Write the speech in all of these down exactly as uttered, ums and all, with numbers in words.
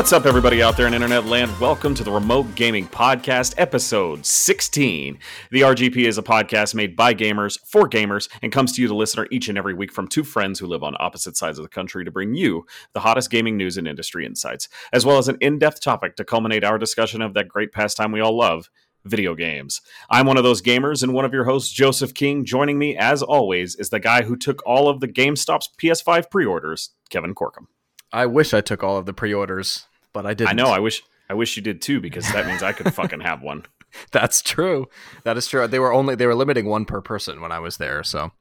What's up, everybody out there in internet land? Welcome to the Remote Gaming Podcast, episode sixteen. The R G P is a podcast made by gamers for gamers and comes to you, the listener, each and every week from two friends who live on opposite sides of the country to bring you the hottest gaming news and industry insights, as well as an in-depth topic to culminate our discussion of that great pastime we all love, video games. I'm one of those gamers and one of your hosts, Joseph King. Joining me, as always, is the guy who took all of the GameStop's P S five pre-orders, Kevin Corkum. I wish I took all of the pre-orders, but I didn't. I know. I wish I wish you did too, because that means I could fucking have one. That's true. That is true. They were only they were limiting one per person when I was there. So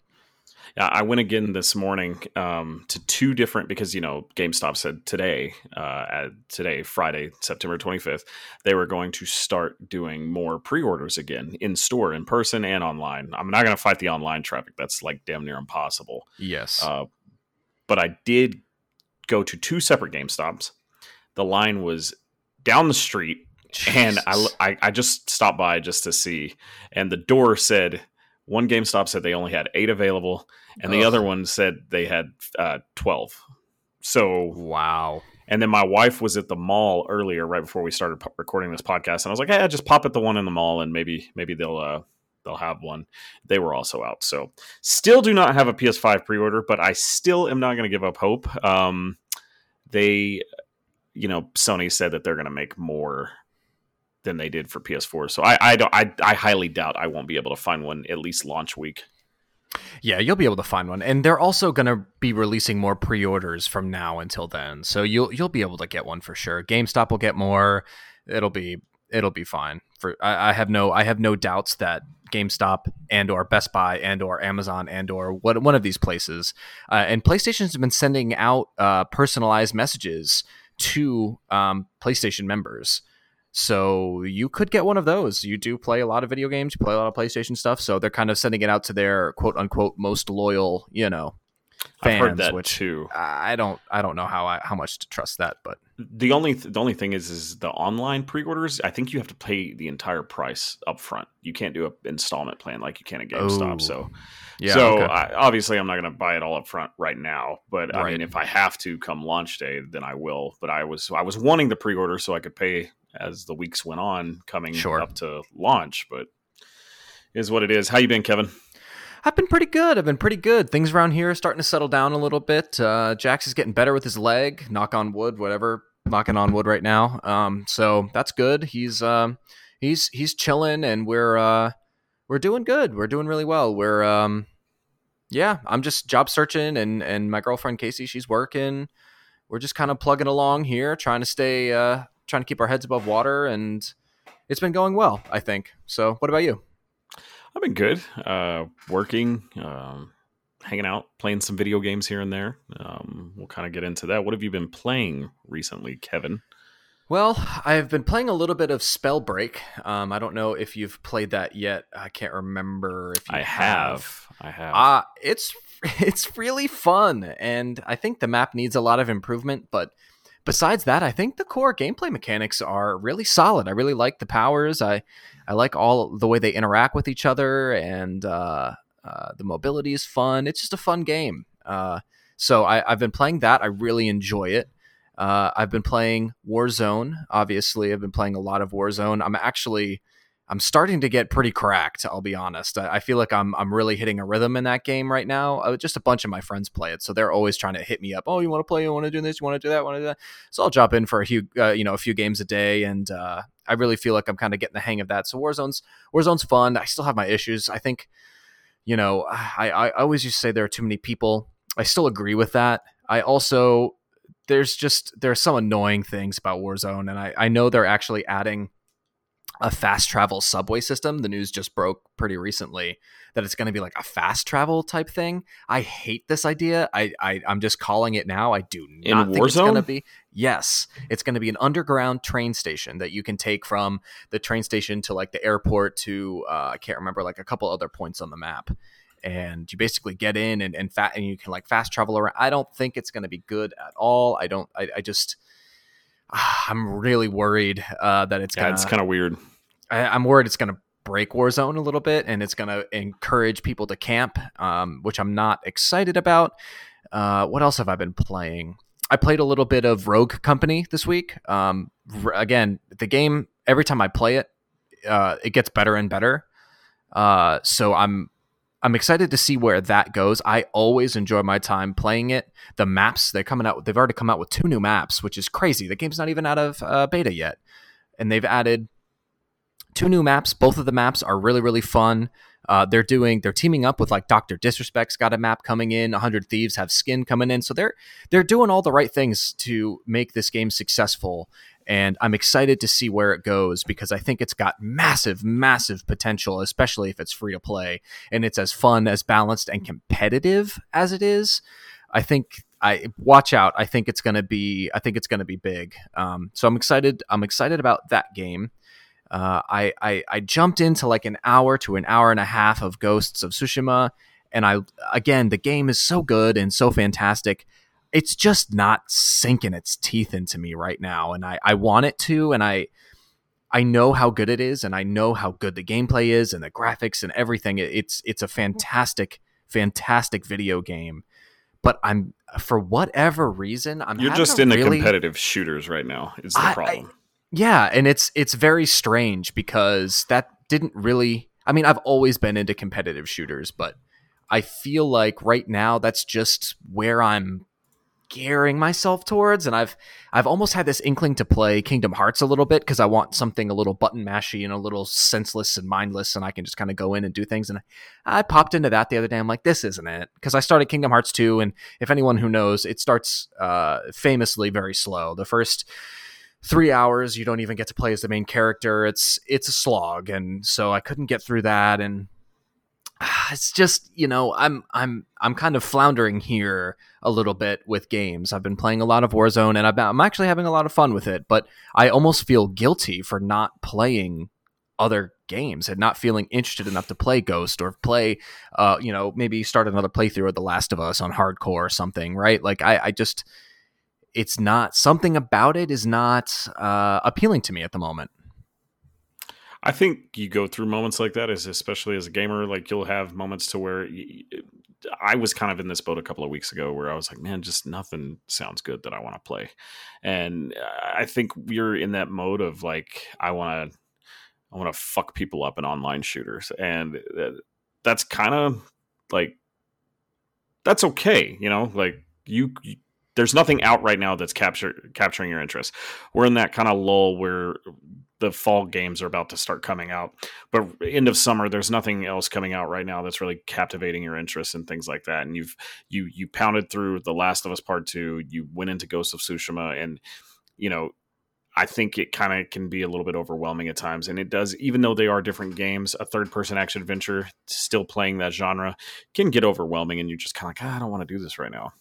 yeah, I went again this morning um, to two different, because, you know, GameStop said today, uh, today, Friday, September twenty-fifth, they were going to start doing more pre-orders again in store, in person and online. I'm not going to fight the online traffic. That's like damn near impossible. Yes. Uh, but I did go to two separate GameStops. The line was down the street. Jesus. And I, I I just stopped by just to see, and the door said one GameStop said they only had eight available, and Ugh. the other one said they had uh twelve. So wow. And then my wife was at the mall earlier, right before we started po- recording this podcast, and I was like, hey, just pop at the one in the mall and maybe maybe they'll uh they'll have one. They were also out. So still do not have a P S five pre-order, but I still am not going to give up hope. Um, they, you know, Sony said that they're going to make more than they did for P S four. So I, I don't, I, I highly doubt I won't be able to find one at least launch week. Yeah, you'll be able to find one. And they're also going to be releasing more pre-orders from now until then. So you'll, you'll be able to get one for sure. GameStop will get more. It'll be, it'll be fine. For I, I have no, I have no doubts that GameStop and or Best Buy and or Amazon and or what one of these places uh, and PlayStation's been sending out uh, personalized messages to um, PlayStation members. So you could get one of those. You do play a lot of video games, you play a lot of PlayStation stuff. So they're kind of sending it out to their quote unquote most loyal, you know, fans. I've heard that which too. I don't, I don't know how I, how much to trust that, but the only, th- the only thing is, is the online pre-orders, I think you have to pay the entire price up front. You can't do an installment plan like you can at GameStop. Oh. So, yeah, so okay. I, obviously I'm not going to buy it all up front right now, but right. I mean, if I have to come launch day, then I will, but I was, I was wanting the pre-order so I could pay as the weeks went on coming sure. up to launch, but it is what it is. How you been, Kevin? I've been pretty good. I've been pretty good. Things around here are starting to settle down a little bit. Uh, Jax is getting better with his leg. Knock on wood, whatever. Knocking on wood right now. Um, so that's good. He's um, he's he's chilling, and we're uh, we're doing good. We're doing really well. We're um, yeah. I'm just job searching, and and my girlfriend Casey, she's working. We're just kind of plugging along here, trying to stay, uh, trying to keep our heads above water, and it's been going well, I think. So, what about you? I've been good, uh, working, um, hanging out, playing some video games here and there. Um, we'll kind of get into that. What have you been playing recently, Kevin? Well, I've been playing a little bit of Spellbreak. Um, I don't know if you've played that yet. I can't remember if you I have. have. I have. Uh, it's it's really fun, and I think the map needs a lot of improvement, but besides that, I think the core gameplay mechanics are really solid. I really like the powers. I, I like all the way they interact with each other, and uh, uh, the mobility is fun. It's just a fun game. Uh, so I, I've been playing that. I really enjoy it. Uh, I've been playing Warzone. Obviously, I've been playing a lot of Warzone. I'm actually, I'm starting to get pretty cracked. I'll be honest. I, I feel like I'm, I'm really hitting a rhythm in that game right now. I, just a bunch of my friends play it, so they're always trying to hit me up. Oh, you want to play? You want to do this? You want to do that? Want to do that? So I'll drop in for a few, uh, you know, a few games a day, and uh, I really feel like I'm kind of getting the hang of that. So Warzone's, Warzone's fun. I still have my issues. I think, you know, I, I always used to say there are too many people. I still agree with that. I also, there's just there are some annoying things about Warzone, and I, I know they're actually adding a fast travel subway system. The news just broke pretty recently that it's going to be like a fast travel type thing. I hate this idea. I, I I'm just calling it now. I do not In think Warzone? It's going to be. Yes, it's going to be an underground train station that you can take from the train station to like the airport to uh, I can't remember like a couple other points on the map. And you basically get in and and, fa- and you can like fast travel around. I don't think it's going to be good at all. I don't. I, I just. I'm really worried uh, that it's. Yeah, gonna, it's kind of weird. I, I'm worried it's going to break Warzone a little bit, and it's going to encourage people to camp, um, which I'm not excited about. Uh, what else have I been playing? I played a little bit of Rogue Company this week. Um, again, the game, every time I play it, uh, it gets better and better. Uh, so I'm I'm excited to see where that goes. I always enjoy my time playing it. The maps, they're coming out. They've already come out with two new maps, which is crazy. The game's not even out of uh, beta yet. And they've added two new maps. Both of the maps are really, really fun. Uh, they're doing, they're teaming up with like Doctor Disrespect's got a map coming in. one hundred Thieves have skin coming in. So they're, they're doing all the right things to make this game successful. And I'm excited to see where it goes because I think it's got massive, massive potential, especially if it's free to play and it's as fun, as balanced and competitive as it is. I think I watch out. I think it's going to be, I think it's going to be big. Um, so I'm excited. I'm excited about that game. Uh, I, I, I jumped into like an hour to an hour and a half of Ghosts of Tsushima. And I, again, the game is so good and so fantastic. It's just not sinking its teeth into me right now. And I, I want it to, and I, I know how good it is. And I know how good the gameplay is and the graphics and everything. It's, it's a fantastic, fantastic video game, but I'm, for whatever reason, I'm You're just into really, competitive shooters right now. Is the I, problem. I, Yeah, and it's it's very strange because that didn't really... I mean, I've always been into competitive shooters, but I feel like right now that's just where I'm gearing myself towards, and I've I've almost had this inkling to play Kingdom Hearts a little bit because I want something a little button-mashy and a little senseless and mindless, and I can just kind of go in and do things, and I, I popped into that the other day. I'm like, this isn't it, because I started Kingdom Hearts two, and if anyone who knows, it starts uh, famously very slow. The first... Three hours, you don't even get to play as the main character. It's it's a slog, and so I couldn't get through that. And uh, it's just, you know, I'm I'm I'm kind of floundering here a little bit with games. I've been playing a lot of Warzone, and I've, I'm actually having a lot of fun with it. But I almost feel guilty for not playing other games and not feeling interested enough to play Ghost or play, uh, you know, maybe start another playthrough of The Last of Us on hardcore or something, right? Like I, I just. It's not something about it is not uh, appealing to me at the moment. I think you go through moments like that, as especially as a gamer, like you'll have moments to where you, I was kind of in this boat a couple of weeks ago where I was like, man, just nothing sounds good that I want to play. And I think you're in that mode of like, I want to, I want to fuck people up in online shooters. And that's kind of like, that's okay. You know, like you, you There's nothing out right now that's capture, capturing your interest. We're in that kind of lull where the fall games are about to start coming out. But end of summer, there's nothing else coming out right now that's really captivating your interest and things like that. And you've you you pounded through The Last of Us Part Two. You went into Ghosts of Tsushima. And, you know, I think it kind of can be a little bit overwhelming at times. And it does, even though they are different games, a third-person action adventure, still playing that genre, can get overwhelming. And you're just kind of like, ah, I don't want to do this right now.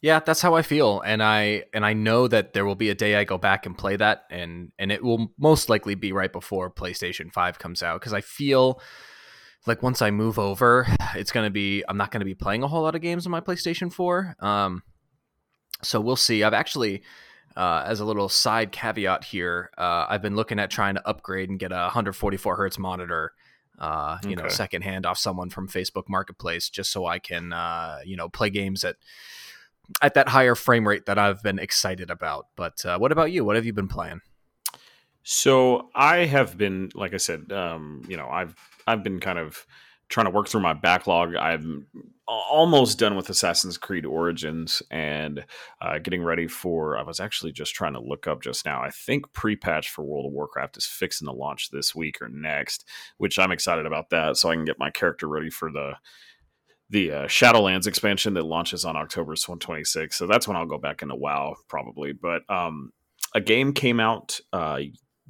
Yeah, that's how I feel, and I and I know that there will be a day I go back and play that, and and it will most likely be right before PlayStation five comes out, because I feel like once I move over, it's gonna be I'm not gonna be playing a whole lot of games on my PlayStation four. Um, so we'll see. I've actually, uh, as a little side caveat here, uh, I've been looking at trying to upgrade and get a one forty-four hertz monitor. Uh, you okay. know, secondhand off someone from Facebook Marketplace, just so I can uh, you know play games at. at that higher frame rate that I've been excited about. But uh, what about you? What have you been playing? So I have been, like I said, um, you know, I've, I've been kind of trying to work through my backlog. I'm almost done with Assassin's Creed Origins and uh, getting ready for, I was actually just trying to look up just now. I think pre-patch for World of Warcraft is fixing to launch this week or next, which I'm excited about that. So I can get my character ready for the, the uh, Shadowlands expansion that launches on October twenty-sixth. So that's when I'll go back into WoW probably. But um, a game came out uh,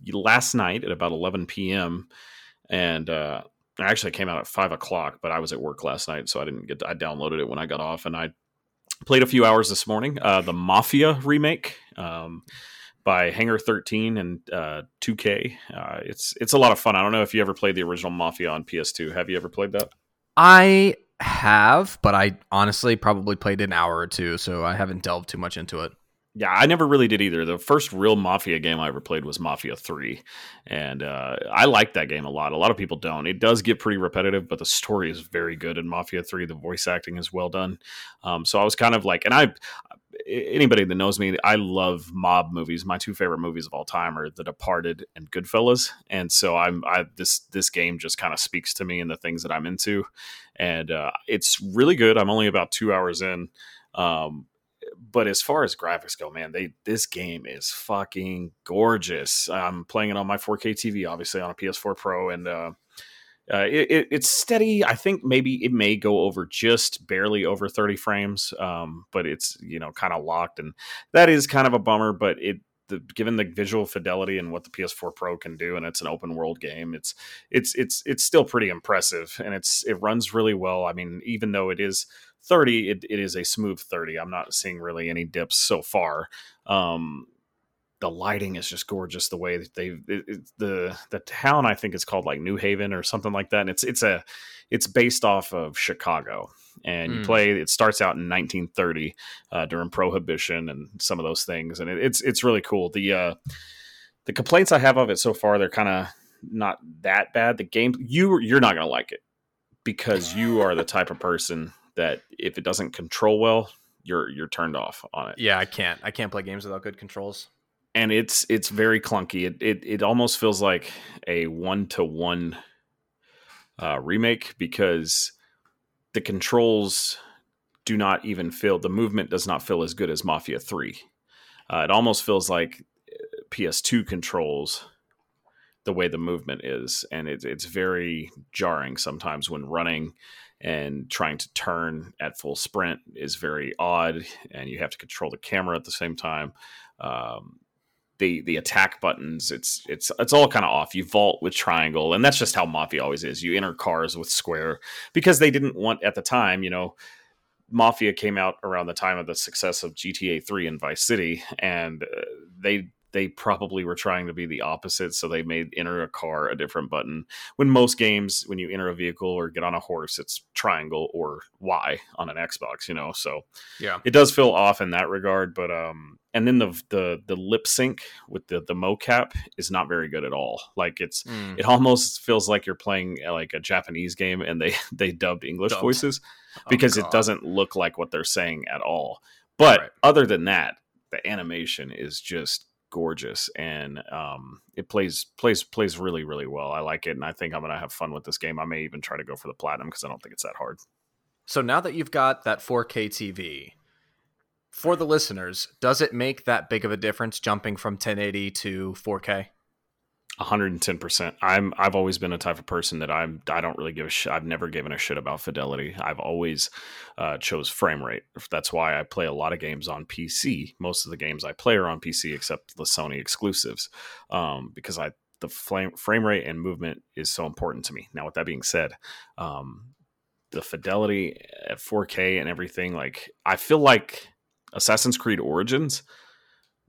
last night at about eleven p.m. And uh, it actually came out at five o'clock, but I was at work last night, so I didn't get to, I downloaded it when I got off. And I played a few hours this morning. Uh, the Mafia remake um, by Hangar thirteen and uh, two K. Uh, it's, it's a lot of fun. I don't know if you ever played the original Mafia on P S two. Have you ever played that? I... have, but I honestly probably played an hour or two, so I haven't delved too much into it. Yeah, I never really did either. The first real Mafia game I ever played was Mafia three, and uh, I liked that game a lot. A lot of people don't. It does get pretty repetitive, but the story is very good in Mafia three. The voice acting is well done. Um, so I was kind of like, and I, anybody that knows me, I love mob movies. My two favorite movies of all time are The Departed and Goodfellas. And so I'm, I, this, this game just kind of speaks to me and the things that I'm into, and uh, it's really good. I'm only about two hours in. Um, but as far as graphics go, man, they, this game is fucking gorgeous. I'm playing it on my four K T V, obviously on a P S four Pro, and, uh, Uh, it, it, it's steady. I think maybe it may go over just barely over thirty frames, um, but it's, you know, kind of locked, and that is kind of a bummer. But it, the, given the visual fidelity and what the P S four Pro can do, and it's an open world game, it's it's it's it's still pretty impressive, and it's it runs really well. I mean, even though it is thirty, it, it is a smooth thirty. I'm not seeing really any dips so far. Um, The lighting is just gorgeous. The way that they, it, it, the the town, I think it's called like New Haven or something like that. And it's it's a it's based off of Chicago. And you mm. play. It starts out in nineteen thirty uh, during Prohibition and some of those things. And it, it's it's really cool. The uh, the complaints I have of it so far, they're kind of not that bad. The game, you you're not gonna like it, because you are the type of person that if it doesn't control well, you're you're turned off on it. Yeah, I can't I can't play games without good controls. And it's it's very clunky. It it it almost feels like a one-to-one uh, remake, because the controls do not even feel, the movement does not feel as good as Mafia three. Uh, it almost feels like P S two controls, the way the movement is. And it, it's very jarring sometimes when running, and trying to turn at full sprint is very odd. And you have to control the camera at the same time. Um, the the attack buttons, it's it's it's all kind of off. You vault with triangle, and that's just how Mafia always is. You enter cars with square, because they didn't want, at the time, you know, Mafia came out around the time of the success of G T A three and Vice City, and uh, they they probably were trying to be the opposite, so they made enter a car a different button, when most games, when you enter a vehicle or get on a horse, it's triangle or Y on an Xbox, you know. So yeah, it does feel off in that regard. But um and then the the the lip sync with the the mocap is not very good at all. Like it's mm. it almost feels like you're playing like a Japanese game, and they they dubbed English dubbed. voices, because oh, it doesn't look like what they're saying at all. But right. other than that, the animation is just gorgeous, and um it plays plays plays really really well. I like it, and I think I'm gonna have fun with this game. I may even try to go for the platinum, because I don't think it's that hard. So now that you've got that four K T V, for the listeners, does it make that big of a difference jumping from ten eighty to four K? one hundred ten percent. I'm I've always been a type of person that I'm I don't really give a shit. I've never given a shit about fidelity. I've always uh, chose frame rate. That's why I play a lot of games on P C. Most of the games I play are on P C, except the Sony exclusives, um, because I the flame, frame rate and movement is so important to me. Now, with that being said, um, the fidelity at four K and everything, like I feel like Assassin's Creed Origins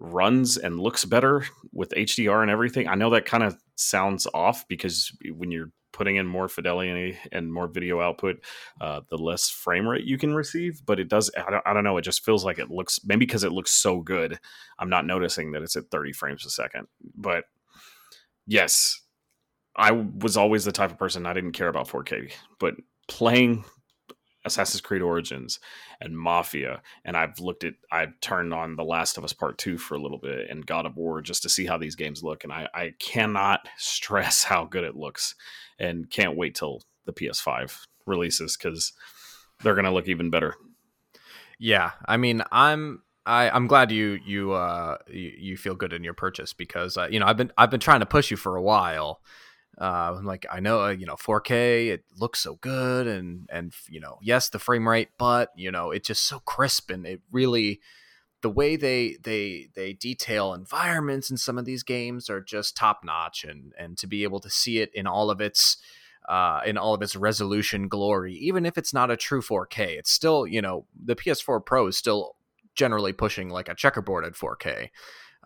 runs and looks better with H D R and everything. I know that kind of sounds off, because when you're putting in more fidelity and more video output, uh, the less frame rate you can receive. But it does, I don't, I don't know, it just feels like it looks, maybe because it looks so good, I'm not noticing that it's at thirty frames a second. But yes, I was always the type of person, I didn't care about four K, but playing Assassin's Creed Origins and Mafia, and I've looked at I've turned on The Last of Us Part Two for a little bit, and God of War, just to see how these games look, and I, I cannot stress how good it looks, and can't wait till the P S five releases, because they're gonna look even better. Yeah, I mean, I'm I, I'm glad you you uh you, you feel good in your purchase, because uh, you know I've been I've been trying to push you for a while. Uh, I'm like, I know, uh, you know, four K, it looks so good. And, and, you know, yes, the frame rate, but, you know, it's just so crisp. And it really, the way they, they, they detail environments in some of these games are just top notch. And, and to be able to see it in all of its, uh, in all of its resolution glory, even if it's not a true four K, it's still, you know, the P S four Pro is still generally pushing like a checkerboard at four K.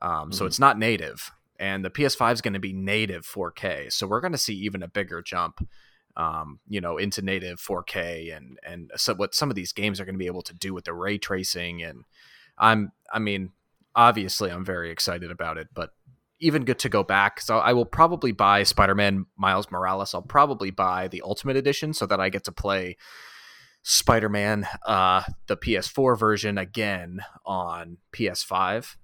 Um, mm-hmm. So it's not native. And the P S five is going to be native four K, so we're going to see even a bigger jump, um, you know, into native four K, and and so what some of these games are going to be able to do with the ray tracing. And I'm, I mean, obviously, I'm very excited about it. But even good to go back, so I will probably buy Spider-Man Miles Morales. I'll probably buy the Ultimate Edition so that I get to play Spider-Man, uh, the P S four version, again on P S five.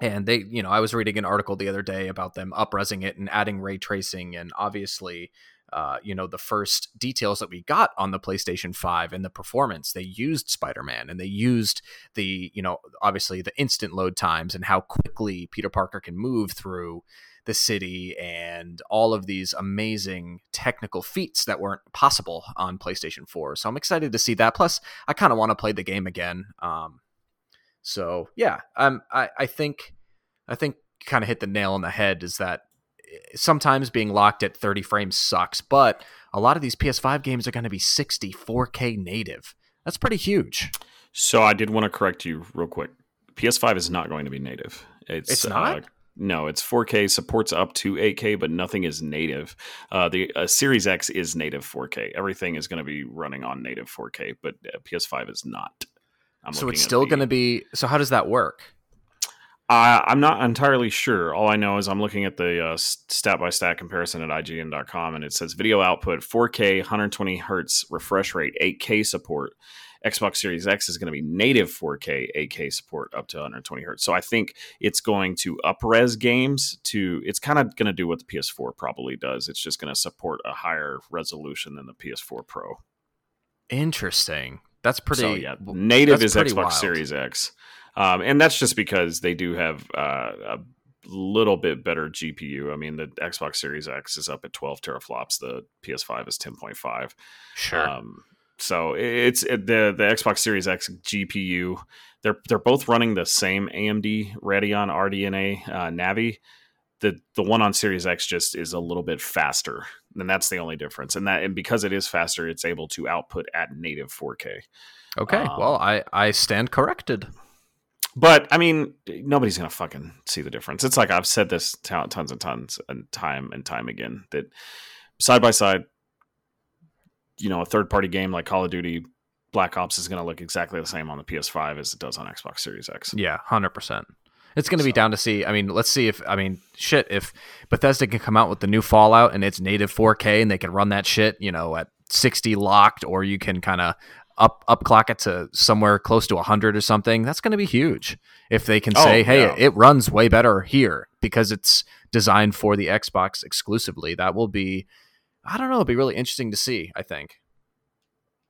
And they, you know, I was reading an article the other day about them up-resing it and adding ray tracing. And obviously, uh, you know, the first details that we got on the PlayStation five and the performance, they used Spider-Man and they used the, you know, obviously the instant load times and how quickly Peter Parker can move through the city and all of these amazing technical feats that weren't possible on PlayStation four. So I'm excited to see that. Plus, I kind of want to play the game again. Um, So yeah, um, I, I think, I think kind of hit the nail on the head is that sometimes being locked at thirty frames sucks, but a lot of these P S five games are going to be sixty four K native. That's pretty huge. So I did want to correct you real quick. P S five is not going to be native. It's, it's not. Uh, No, it's four K, supports up to eight K, but nothing is native. Uh, the uh, Series X is native four K. Everything is going to be running on native four K, but uh, P S five is not. I'm so it's still going to be. So how does that work? Uh, I'm not entirely sure. All I know is I'm looking at the uh, stat by stat comparison at I G N dot com, and it says video output four K, one hundred twenty hertz refresh rate, eight K support. Xbox Series X is going to be native four K, eight K support up to one hundred twenty hertz. So I think it's going to up-res games to, it's kind of going to do what the P S four probably does. It's just going to support a higher resolution than the P S four Pro. Interesting. That's pretty. So yeah, native is Xbox wild. Series X. Um, and that's just because they do have uh, a little bit better G P U. I mean, the Xbox Series X is up at twelve teraflops. The P S five is ten point five. Sure. Um, So it's the the Xbox Series X G P U. They're they're both running the same A M D Radeon R D N A uh, Navi. The the one on Series X just is a little bit faster, and that's the only difference. And that and because it is faster, it's able to output at native four K. Okay, um, well I, I stand corrected. But I mean, nobody's gonna fucking see the difference. It's like I've said this t- tons and tons and time and time again that side by side. You know, a third-party game like Call of Duty Black Ops is going to look exactly the same on the P S five as it does on Xbox Series X. Yeah, one hundred percent. It's going to so. be down to see. I mean, let's see if, I mean, shit, if Bethesda can come out with the new Fallout and it's native four K and they can run that shit, you know, at sixty locked, or you can kind of up up clock it to somewhere close to one hundred or something, that's going to be huge. If they can oh, say, hey, yeah. it runs way better here because it's designed for the Xbox exclusively, that will be... I don't know. It'd be really interesting to see, I think.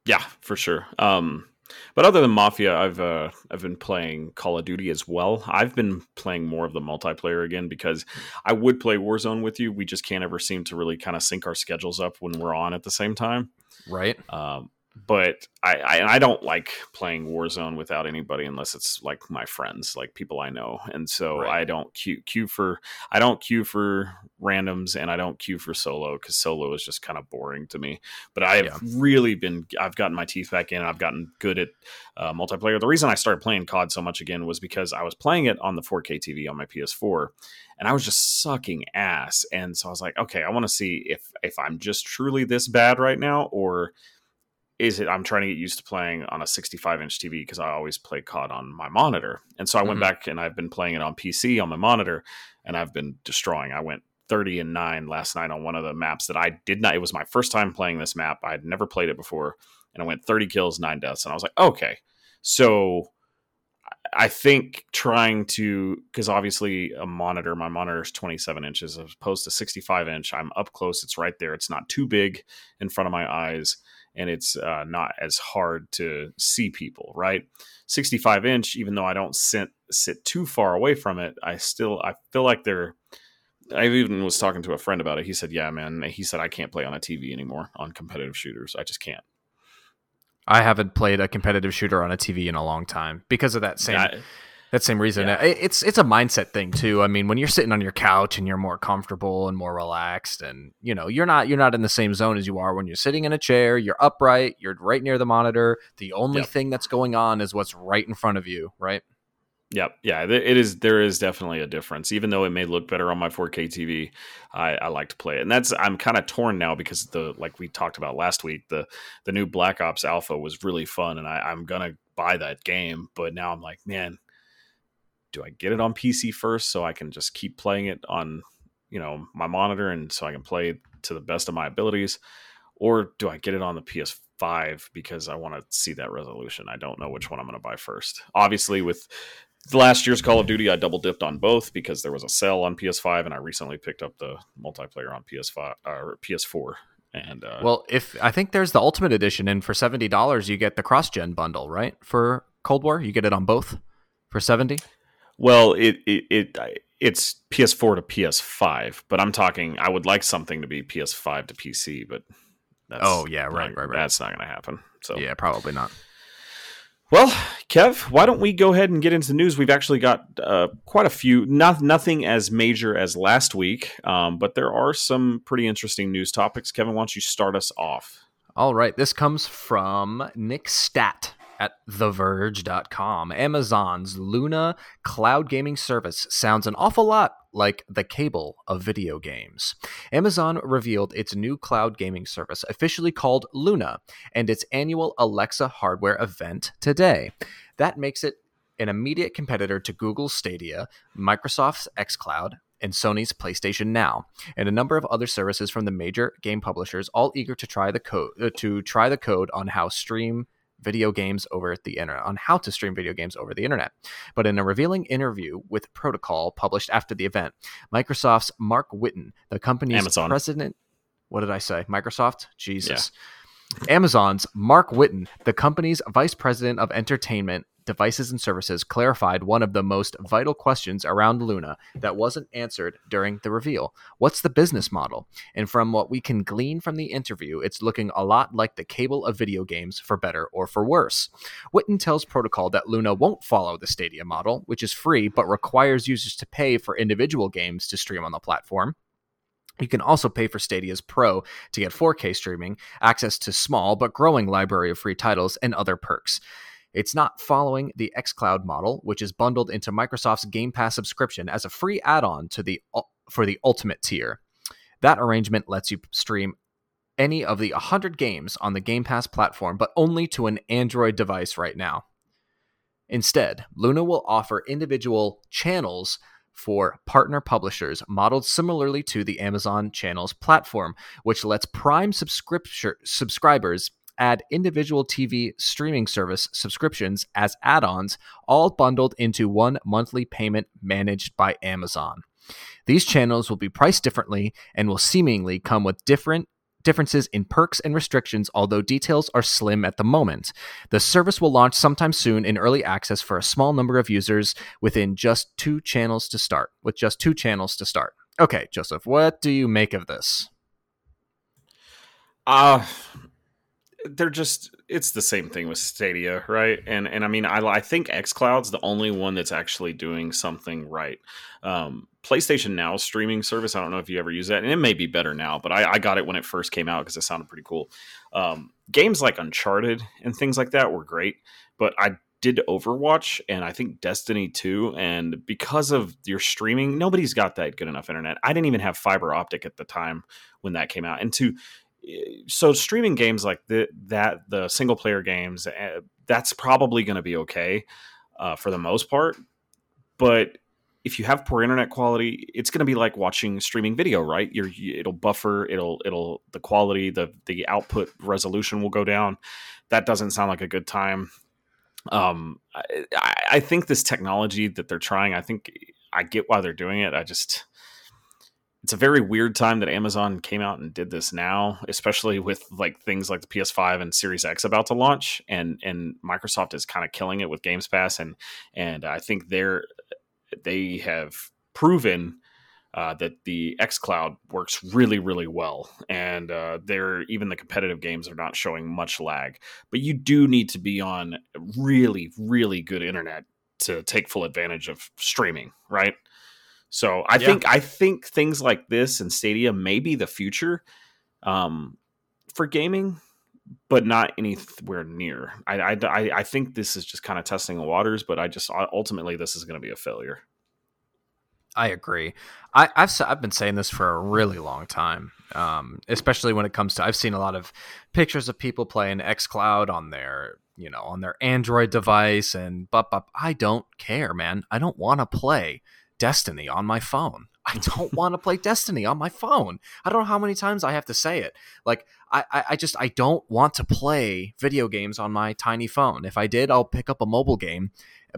Yeah, for sure. Um, but other than Mafia, I've uh, I've been playing Call of Duty as well. I've been playing more of the multiplayer again because I would play Warzone with you. We just can't ever seem to really kind of sync our schedules up when we're on at the same time. Right. Um, but I, I, I don't like playing Warzone without anybody unless it's like my friends, like people I know. And so right. I don't queue, queue for I don't queue for randoms and I don't queue for solo because solo is just kind of boring to me. But I have yeah. really been I've gotten my teeth back in. And I've gotten good at uh, multiplayer. The reason I started playing C O D so much again was because I was playing it on the four K T V on my P S four. And I was just sucking ass. And so I was like, OK, I want to see if if I'm just truly this bad right now, or is it I'm trying to get used to playing on a sixty-five inch T V because I always play C O D on my monitor. And so I mm-hmm. went back and I've been playing it on P C on my monitor, and I've been destroying. I went thirty and nine last night on one of the maps that I did not. It was my first time playing this map. I had never played it before, and I went thirty kills, nine deaths. And I was like, okay, so I think trying to, because obviously a monitor, my monitor is twenty-seven inches as opposed to sixty-five inch. I'm up close. It's right there. It's not too big in front of my eyes. And it's uh, not as hard to see people, right? sixty-five inch, even though I don't sit, sit too far away from it, I still I feel like they're... I even was talking to a friend about it. He said, yeah, man. He said, I can't play on a T V anymore on competitive shooters. I just can't. I haven't played a competitive shooter on a T V in a long time because of that same... That- That same reason. Yeah. It's it's a mindset thing too. I mean, when you're sitting on your couch and you're more comfortable and more relaxed, and you know you're not you're not in the same zone as you are when you're sitting in a chair. You're upright. You're right near the monitor. The only yep. thing that's going on is what's right in front of you, right? Yep. Yeah. It is. There is definitely a difference, even though it may look better on my four K T V. I, I like to play it, and that's I'm kind of torn now because the like we talked about last week, the the new Black Ops Alpha was really fun, and I, I'm gonna buy that game. But now I'm like, man. Do I get it on P C first so I can just keep playing it on, you know, my monitor and so I can play to the best of my abilities? Or do I get it on the P S five because I want to see that resolution. I don't know which one I'm going to buy first. Obviously, with last year's Call of Duty, I double dipped on both because there was a sale on P S five, and I recently picked up the multiplayer on P S five or P S four. And uh, well, if I think there's the Ultimate Edition, and for seventy dollars you get the cross-gen bundle, right? For Cold War, you get it on both for seventy. Well, it it, it it's P S four to P S five, but I'm talking. I would like something to be P S five to P C, but that's oh yeah, right, not, right, right. That's not going to happen. So yeah, probably not. Well, Kev, why don't we go ahead and get into the news? We've actually got uh, quite a few, not nothing as major as last week, um, but there are some pretty interesting news topics. Kevin, why don't you start us off? All right. This comes from Nick Statt at the verge dot com. Amazon's Luna cloud gaming service sounds an awful lot like the cable of video games. Amazon revealed its new cloud gaming service, officially called Luna, and its annual Alexa hardware event today. That makes it an immediate competitor to Google's Stadia, Microsoft's xCloud, and Sony's PlayStation Now, and a number of other services from the major game publishers, all eager to try the code uh, to try the code on how stream video games over the internet on how to stream video games over the internet. But in a revealing interview with Protocol published after the event, Microsoft's Mark Whitten, the company's Amazon. president, what did I say? Microsoft? Jesus. Yeah. Amazon's Mark Whitten, the company's vice president of entertainment, devices and services, clarified one of the most vital questions around Luna that wasn't answered during the reveal. What's the business model? And from what we can glean from the interview, it's looking a lot like the cable of video games, for better or for worse. Whitten tells Protocol that Luna won't follow the Stadia model, which is free but requires users to pay for individual games to stream on the platform. You can also pay for Stadia's Pro to get four K streaming, access to small but growing library of free titles, and other perks. It's not following the xCloud model, which is bundled into Microsoft's Game Pass subscription as a free add-on to the for the Ultimate tier. That arrangement lets you stream any of the one hundred games on the Game Pass platform, but only to an Android device right now. Instead, Luna will offer individual channels for partner publishers, modeled similarly to the Amazon Channels platform, which lets Prime subscription subscribers add individual T V streaming service subscriptions as add-ons, all bundled into one monthly payment managed by Amazon. These channels will be priced differently and will seemingly come with different differences in perks and restrictions, although details are slim at the moment. The service will launch sometime soon in early access for a small number of users within just two channels to start. With just two channels to start. Okay, Joseph, what do you make of this? Uh... They're just, it's the same thing with Stadia, right? And and I mean, I, I think xCloud's the only one that's actually doing something right. Um, PlayStation Now streaming service, I don't know if you ever use that, and it may be better now, but I, I got it when it first came out because it sounded pretty cool. Um, games like Uncharted and things like that were great, but I did Overwatch and I think Destiny two, and because of your streaming, nobody's got that good enough internet. I didn't even have fiber optic at the time when that came out. And to So streaming games like the, that, the single player games, uh, that's probably going to be okay uh, for the most part. But if you have poor internet quality, it's going to be like watching streaming video, right? You're, you, it'll buffer, it'll, it'll, the quality, the, the output resolution will go down. That doesn't sound like a good time. Um, I, I think this technology that they're trying, I think I get why they're doing it. I just... It's a very weird time that Amazon came out and did this now, especially with like things like the P S five and Series X about to launch, and and Microsoft is kind of killing it with Games Pass, and and I think they're they have proven uh, that the xCloud works really really well, and uh, they're even the competitive games are not showing much lag, but you do need to be on really really good internet to take full advantage of streaming, right? So I yeah. think I think things like this and Stadia may be the future um, for gaming, but not anywhere near. I, I, I think this is just kind of testing the waters, but I just ultimately this is going to be a failure. I agree. I, I've I've been saying this for a really long time, um, especially when it comes to I've seen a lot of pictures of people playing xCloud on their you know on their Android device, and but, but I don't care, man. I don't want to play Destiny on my phone. I don't want to play Destiny on my phone. I don't know how many times I have to say it. Like, I, I, I just I don't want to play video games on my tiny phone. If I did, I'll pick up a mobile game.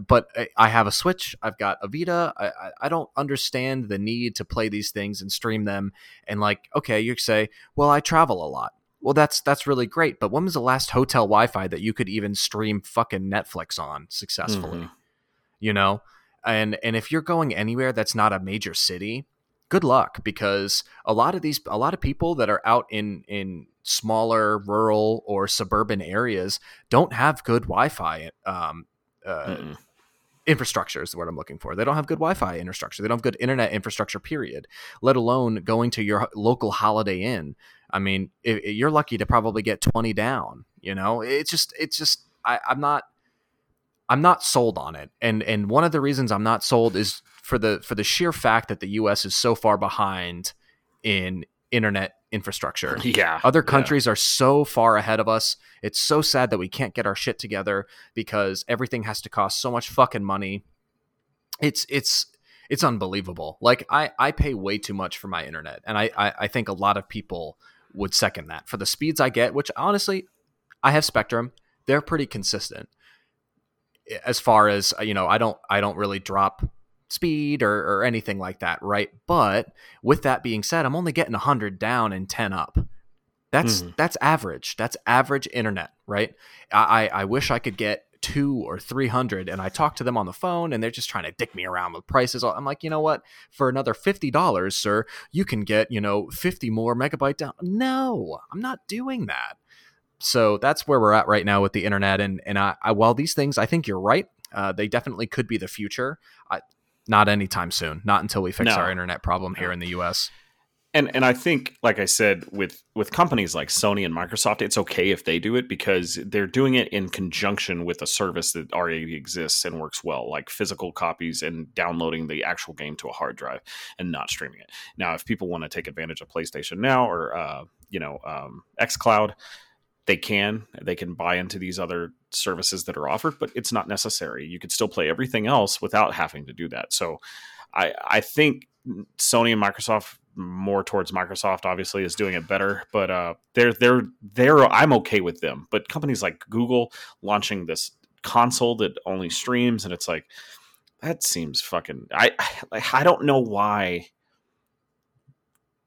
But I, I have a Switch. I've got a Vita. I, I, I don't understand the need to play these things and stream them. And like, okay, you say, well, I travel a lot. Well, that's that's really great. But when was the last hotel Wi-Fi that you could even stream fucking Netflix on successfully? Mm-hmm. You know, and and if you're going anywhere that's not a major city, good luck, because a lot of these a lot of people that are out in in smaller rural or suburban areas don't have good Wi-Fi um, uh, infrastructure is the word I'm looking for. They don't have good Wi-Fi infrastructure. They don't have good internet infrastructure, period, let alone going to your local Holiday Inn. I mean, it, it, you're lucky to probably get twenty down. You know, it's just it's just I, I'm not I'm not sold on it. And and one of the reasons I'm not sold is for the for the sheer fact that the U S is so far behind in internet infrastructure. Yeah. Other countries yeah. are so far ahead of us. It's so sad that we can't get our shit together because everything has to cost so much fucking money. It's it's it's unbelievable. Like I, I pay way too much for my internet. And I, I, I think a lot of people would second that for the speeds I get, which honestly, I have Spectrum. They're pretty consistent. As far as, you know, I don't I don't really drop speed or, or anything like that, right? But with that being said, I'm only getting one hundred down and ten up. That's mm. that's average. That's average internet, right? I, I wish I could get two or three hundred, and I talk to them on the phone and they're just trying to dick me around with prices. I'm like, you know what? For another fifty dollars, sir, you can get, you know, fifty more megabyte down. No, I'm not doing that. So that's where we're at right now with the internet. And and I, I while these things, I think you're right. Uh, they definitely could be the future. I, not anytime soon. Not until we fix no. our internet problem here in the U S. And and I think, like I said, with, with companies like Sony and Microsoft, it's okay if they do it because they're doing it in conjunction with a service that already exists and works well, like physical copies and downloading the actual game to a hard drive and not streaming it. Now, if people want to take advantage of PlayStation Now or uh, you know um, xCloud, They can, they can buy into these other services that are offered, but it's not necessary. You could still play everything else without having to do that. So I, I think Sony and Microsoft, more towards Microsoft, obviously, is doing it better, but uh, they're, they're, they're, I'm okay with them, but companies like Google launching this console that only streams. And it's like, that seems fucking, I, I don't know why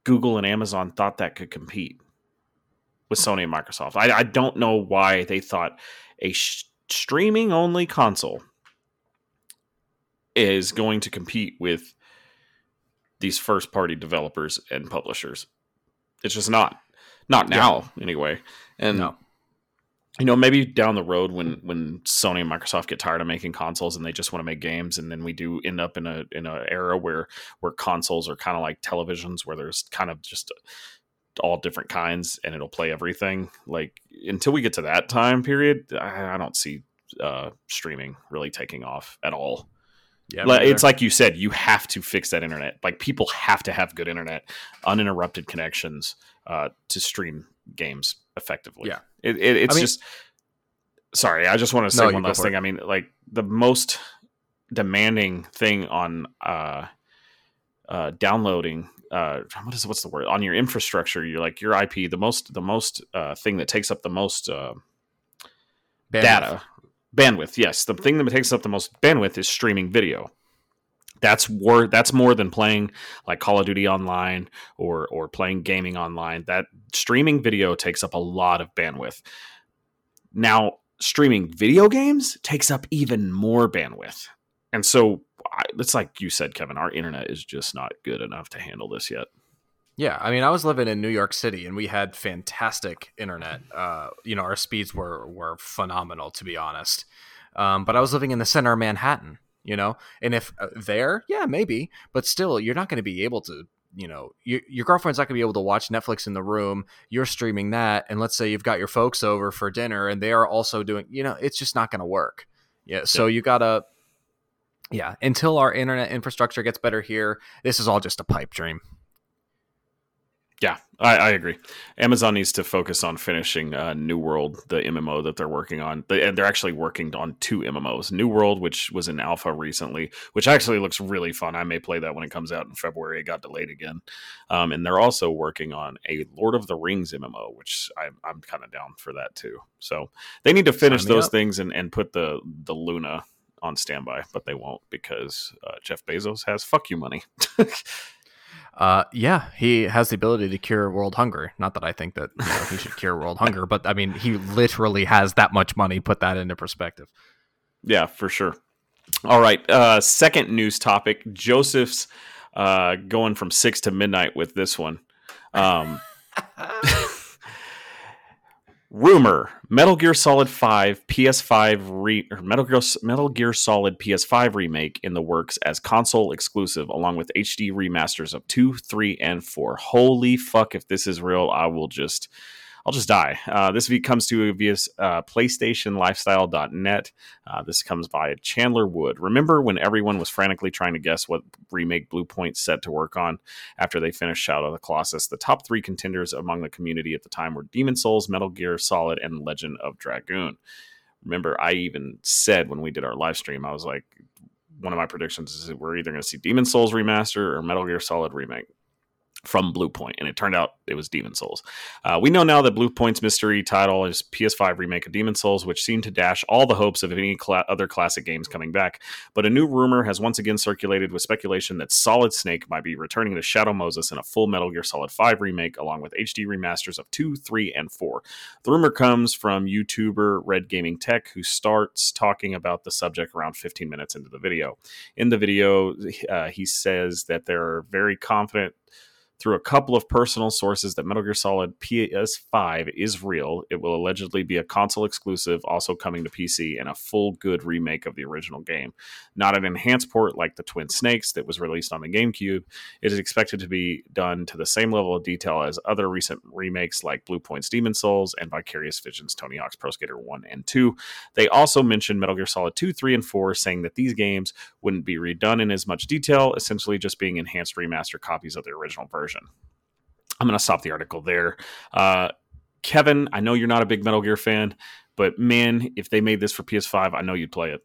Google and Amazon thought that could compete with Sony and Microsoft. I, I don't know why they thought a sh- streaming only console is going to compete with these first party developers and publishers. It's just not, not now yeah. anyway. And no. you know, maybe down the road when, when Sony and Microsoft get tired of making consoles and they just want to make games. And then we do end up in a, in an era where, where consoles are kind of like televisions, where there's kind of just a, all different kinds and it'll play everything. Like until we get to that time period, I, I don't see uh streaming really taking off at all. Yeah, like, it's like you said, you have to fix that internet. Like people have to have good internet, uninterrupted connections uh to stream games effectively. Yeah, it, it, it's I mean, just sorry. I just want to say no, one last thing. It. I mean, like the most demanding thing on uh uh downloading Uh, what is what's the word on your infrastructure? You're like your I P, the most the most uh, thing that takes up the most uh, bandwidth. data bandwidth. Yes, the thing that takes up the most bandwidth is streaming video. That's war. That's more than playing like Call of Duty online or or playing gaming online. That streaming video takes up a lot of bandwidth. Now, streaming video games takes up even more bandwidth, and so. It's like you said, Kevin, our internet is just not good enough to handle this yet. Yeah. I mean, I was living in New York City and we had fantastic internet. Uh, you know, our speeds were, were phenomenal, to be honest. Um, but I was living in the center of Manhattan, you know, and if uh, there, yeah, maybe, but still you're not going to be able to, you know, you, your girlfriend's not gonna be able to watch Netflix in the room. You're streaming that. And let's say you've got your folks over for dinner and they are also doing, you know, it's just not going to work. Yeah. So yeah. you gotta, Yeah, until our internet infrastructure gets better here, this is all just a pipe dream. Yeah, I, I agree. Amazon needs to focus on finishing uh, New World, the M M O that they're working on. They, and they're actually working on two M M Os. New World, which was in alpha recently, which actually looks really fun. I may play that when it comes out in February. It got delayed again. Um, and they're also working on a Lord of the Rings M M O, which I, I'm kind of down for that too. So they need to finish those up. things and, and put the, the Luna on standby, but they won't because uh, Jeff Bezos has fuck you money. Uh, yeah, he has the ability to cure world hunger. Not that I think that you know, he should cure world hunger, but I mean, he literally has that much money. Put that into perspective. Yeah, for sure. All right. Uh, second news topic. Joseph's uh, going from six to midnight with this one. Um, rumor: Metal Gear Solid five P S five re or Metal Gear Metal Gear Solid P S five remake in the works as console exclusive, along with H D remasters of two, three, and four. Holy fuck! If this is real, I will just, I'll just die. Uh, this comes to via uh, PlayStation Lifestyle dot net. Uh, this comes by Chandler Wood. Remember when everyone was frantically trying to guess what remake Bluepoint set to work on after they finished Shadow of the Colossus? The top three contenders among the community at the time were Demon Souls, Metal Gear Solid, and Legend of Dragoon. Remember, I even said when we did our live stream, I was like, one of my predictions is that we're either going to see Demon Souls remaster or Metal Gear Solid remake from Bluepoint, and it turned out it was Demon Souls. Uh, we know now that Bluepoint's mystery title is P S five remake of Demon Souls, which seemed to dash all the hopes of any cl- other classic games coming back. But a new rumor has once again circulated with speculation that Solid Snake might be returning to Shadow Moses in a full Metal Gear Solid five remake, along with H D remasters of two, three, and four. The rumor comes from YouTuber Red Gaming Tech, who starts talking about the subject around fifteen minutes into the video. In the video, uh, he says that they're very confident through a couple of personal sources that Metal Gear Solid P S five is real. It will allegedly be a console exclusive, also coming to P C, and a full good remake of the original game. Not an enhanced port like the Twin Snakes that was released on the GameCube. It is expected to be done to the same level of detail as other recent remakes like Bluepoint's Demon Souls and Vicarious Visions' Tony Hawk's Pro Skater one and two. They also mentioned Metal Gear Solid two, three, and four, saying that these games wouldn't be redone in as much detail, essentially just being enhanced remaster copies of the original version. I'm going to stop the article there. Uh, Kevin, I know you're not a big Metal Gear fan, but man, if they made this for P S five, I know you'd play it.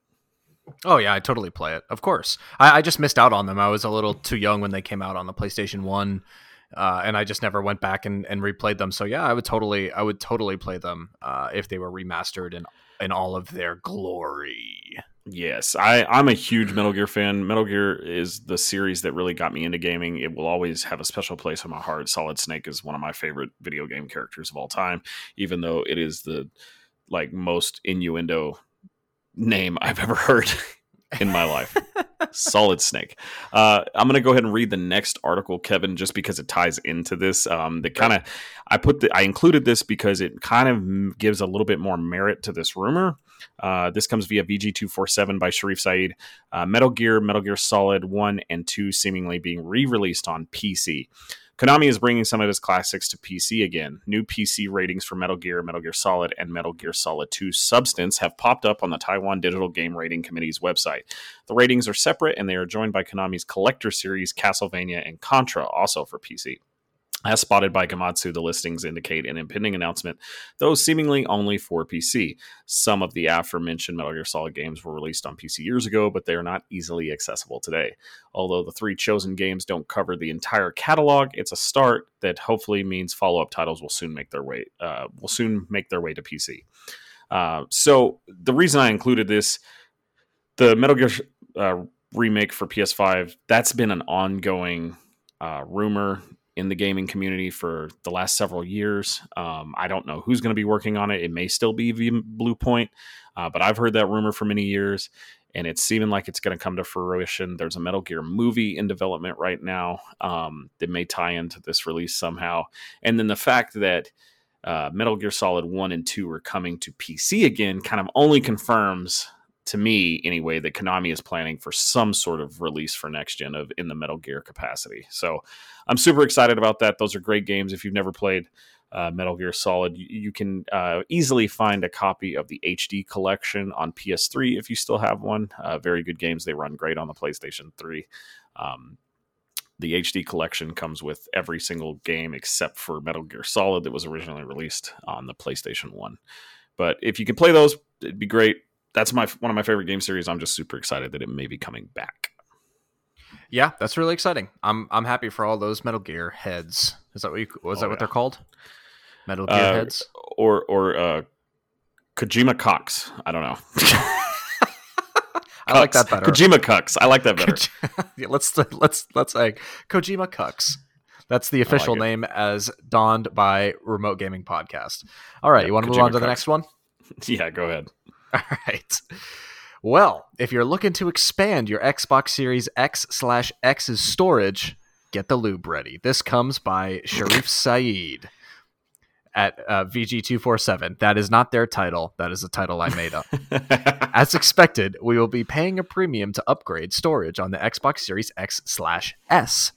Oh, yeah, I totally play it. Of course. I, I just missed out on them. I was a little too young when they came out on the PlayStation one, uh, and I just never went back and, and replayed them. So, yeah, I would totally I would totally play them uh, if they were remastered in, in all of their glory. Yes, I, I'm a huge Metal Gear fan. Metal Gear is the series that really got me into gaming. It will always have a special place in my heart. Solid Snake is one of my favorite video game characters of all time, even though it is the like most innuendo name I've ever heard in my life. Solid Snake. Uh, I'm going to go ahead and read the next article, Kevin, just because it ties into this. Um, that kind of I put the, I included this because it kind of gives a little bit more merit to this rumor. Uh, this comes via V G two forty-seven by Sharif Saeed. Uh, Metal Gear, Metal Gear Solid one and two seemingly being re-released on P C. Konami is bringing some of its classics to P C again. New P C ratings for Metal Gear, Metal Gear Solid, and Metal Gear Solid two Substance have popped up on the Taiwan Digital Game Rating Committee's website. The ratings are separate, and they are joined by Konami's Collector Series, Castlevania, and Contra, also for P C. As spotted by Gamatsu, the listings indicate an impending announcement, though seemingly only for P C. Some of the aforementioned Metal Gear Solid games were released on P C years ago, but they are not easily accessible today. Although the three chosen games don't cover the entire catalog, it's a start that hopefully means follow-up titles will soon make their way uh, will soon make their way to P C. Uh, so the reason I included this, the Metal Gear uh, remake for P S five, that's been an ongoing uh, rumor in the gaming community for the last several years. Um, I don't know who's going to be working on it. It may still be Bluepoint, uh, but I've heard that rumor for many years, and it's seeming like it's going to come to fruition. There's a Metal Gear movie in development right now um, that may tie into this release somehow. And then the fact that uh, Metal Gear Solid one and two are coming to P C again kind of only confirms, to me anyway, that Konami is planning for some sort of release for next gen of in the Metal Gear capacity. So I'm super excited about that. Those are great games. If you've never played uh, Metal Gear Solid, you, you can uh, easily find a copy of the H D collection on P S three if you still have one. Uh, very good games. They run great on the PlayStation three. Um, the H D collection comes with every single game except for Metal Gear Solid that was originally released on the PlayStation one. But if you can play those, it'd be great. That's my one of my favorite game series. I'm just super excited that it may be coming back. Yeah, that's really exciting. I'm I'm happy for all those Metal Gear heads. Is that what you, was oh, that what yeah. they're called? Metal Gear uh, heads or or uh, Kojima Cox. I don't know. I like that better. Kojima Cucks. I like that better. yeah, let's let's let's say Kojima Cucks. That's the official like name as donned by Remote Gaming Podcast. All right, yeah, you want to move on to Cucks. The next one? Yeah, go ahead. All right. Well, if you're looking to expand your Xbox Series X slash X's storage, get the lube ready. This comes by Sharif Saeed at uh, V G two forty-seven. That is not their title. That is a title I made up. As expected, we will be paying a premium to upgrade storage on the Xbox Series X slash S.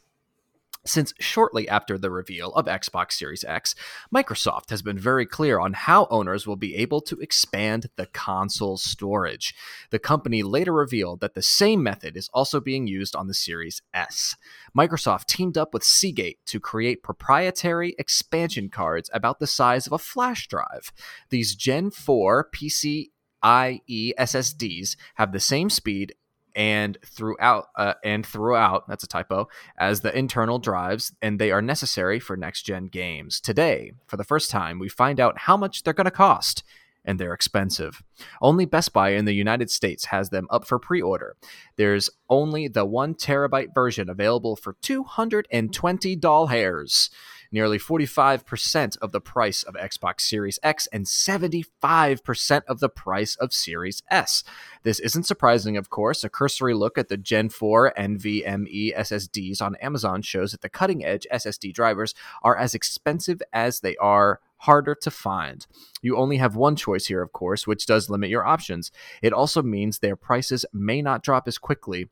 Since shortly after the reveal of Xbox Series X, Microsoft has been very clear on how owners will be able to expand the console's storage. The company later revealed that the same method is also being used on the Series S. Microsoft teamed up with Seagate to create proprietary expansion cards about the size of a flash drive. These Gen four PCIe S S Ds have the same speed and throughout uh, and throughout that's a typo as the internal drives, and they are necessary for next gen games. Today, for the first time, we find out how much they're going to cost, and they're expensive. Only Best Buy in the United States has them up for pre-order. There's only the one terabyte version available for two hundred twenty dollars, nearly forty-five percent of the price of Xbox Series X and seventy-five percent of the price of Series S. This isn't surprising, of course. A cursory look at the Gen four NVMe S S Ds on Amazon shows that the cutting-edge S S D drivers are as expensive as they are harder to find. You only have one choice here, of course, which does limit your options. It also means their prices may not drop as quickly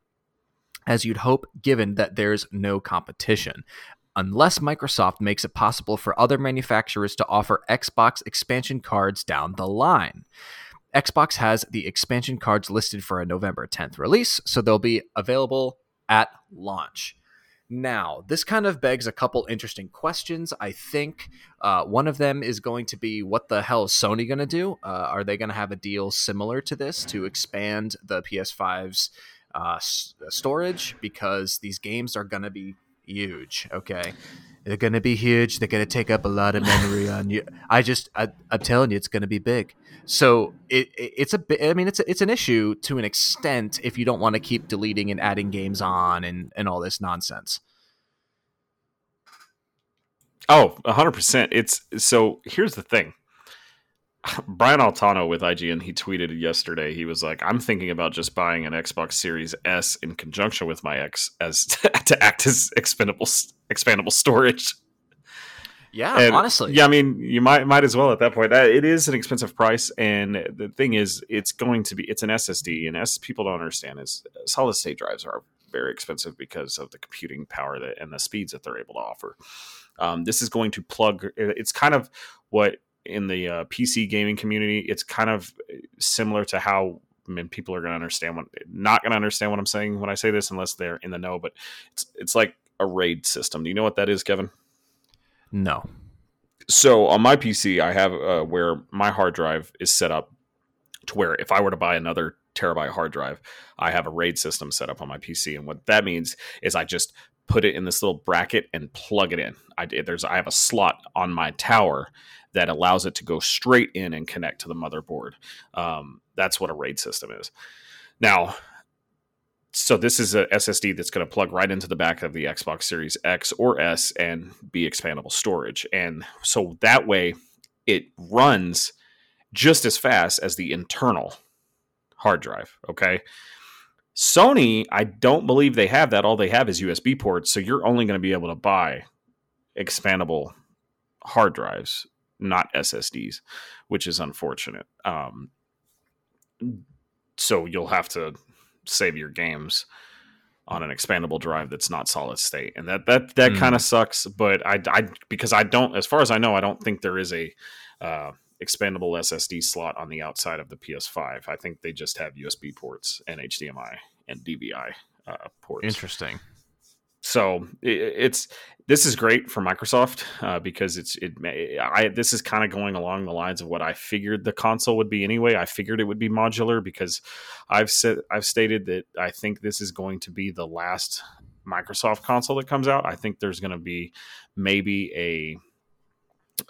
as you'd hope, given that there's no competition. Unless Microsoft makes it possible for other manufacturers to offer Xbox expansion cards down the line. Xbox has the expansion cards listed for a November tenth release, so they'll be available at launch. Now, this kind of begs a couple interesting questions, I think. Uh, one of them is going to be, what the hell is Sony going to do? Uh, are they going to have a deal similar to this to expand the P S five's uh, s- storage? Because these games are going to be huge. Okay, they're gonna be huge. They're gonna take up a lot of memory on you. I just, I, I'm telling you, it's gonna be big. So it, it it's a bit. I mean, it's a, it's an issue to an extent if you don't want to keep deleting and adding games on and and all this nonsense. Oh, a hundred percent. It's so. Here's the thing. Brian Altano with I G N, he tweeted yesterday, he was like, I'm thinking about just buying an Xbox Series S in conjunction with my X as to, to act as expendable expandable storage. Yeah, and honestly. Yeah, I mean, you might might as well at that point. It is an expensive price, and the thing is, it's going to be, it's an S S D, and as people don't understand, is solid state drives are very expensive because of the computing power that and the speeds that they're able to offer. Um, this is going to plug, it's kind of what, in the uh, P C gaming community, it's kind of similar to how, I mean, people are going to understand what, not going to understand what I'm saying when I say this, unless they're in the know, but it's, it's like a RAID system. Do you know what that is, Kevin? No. So on my P C, I have uh, where my hard drive is set up to where if I were to buy another terabyte hard drive, I have a RAID system set up on my P C. And what that means is I just put it in this little bracket and plug it in. I there's, I have a slot on my tower that allows it to go straight in and connect to the motherboard. Um, that's what a RAID system is. Now, so this is an S S D that's going to plug right into the back of the Xbox Series X or S and be expandable storage. And so that way it runs just as fast as the internal hard drive. Okay. Sony, I don't believe they have that. All they have is U S B ports. So you're only going to be able to buy expandable hard drives, not S S Ds, which is unfortunate. Um, so you'll have to save your games on an expandable drive that's not solid state, and that that that mm. kind of sucks. But I, I because I don't, as far as I know, I don't think there is a uh, expandable S S D slot on the outside of the P S five. I think they just have U S B ports and H D M I and D V I uh, ports. Interesting. So it, it's this is great for Microsoft uh, because it's it. I this is kind of going along the lines of what I figured the console would be anyway. I figured it would be modular because I've said I've stated that I think this is going to be the last Microsoft console that comes out. I think there's going to be maybe a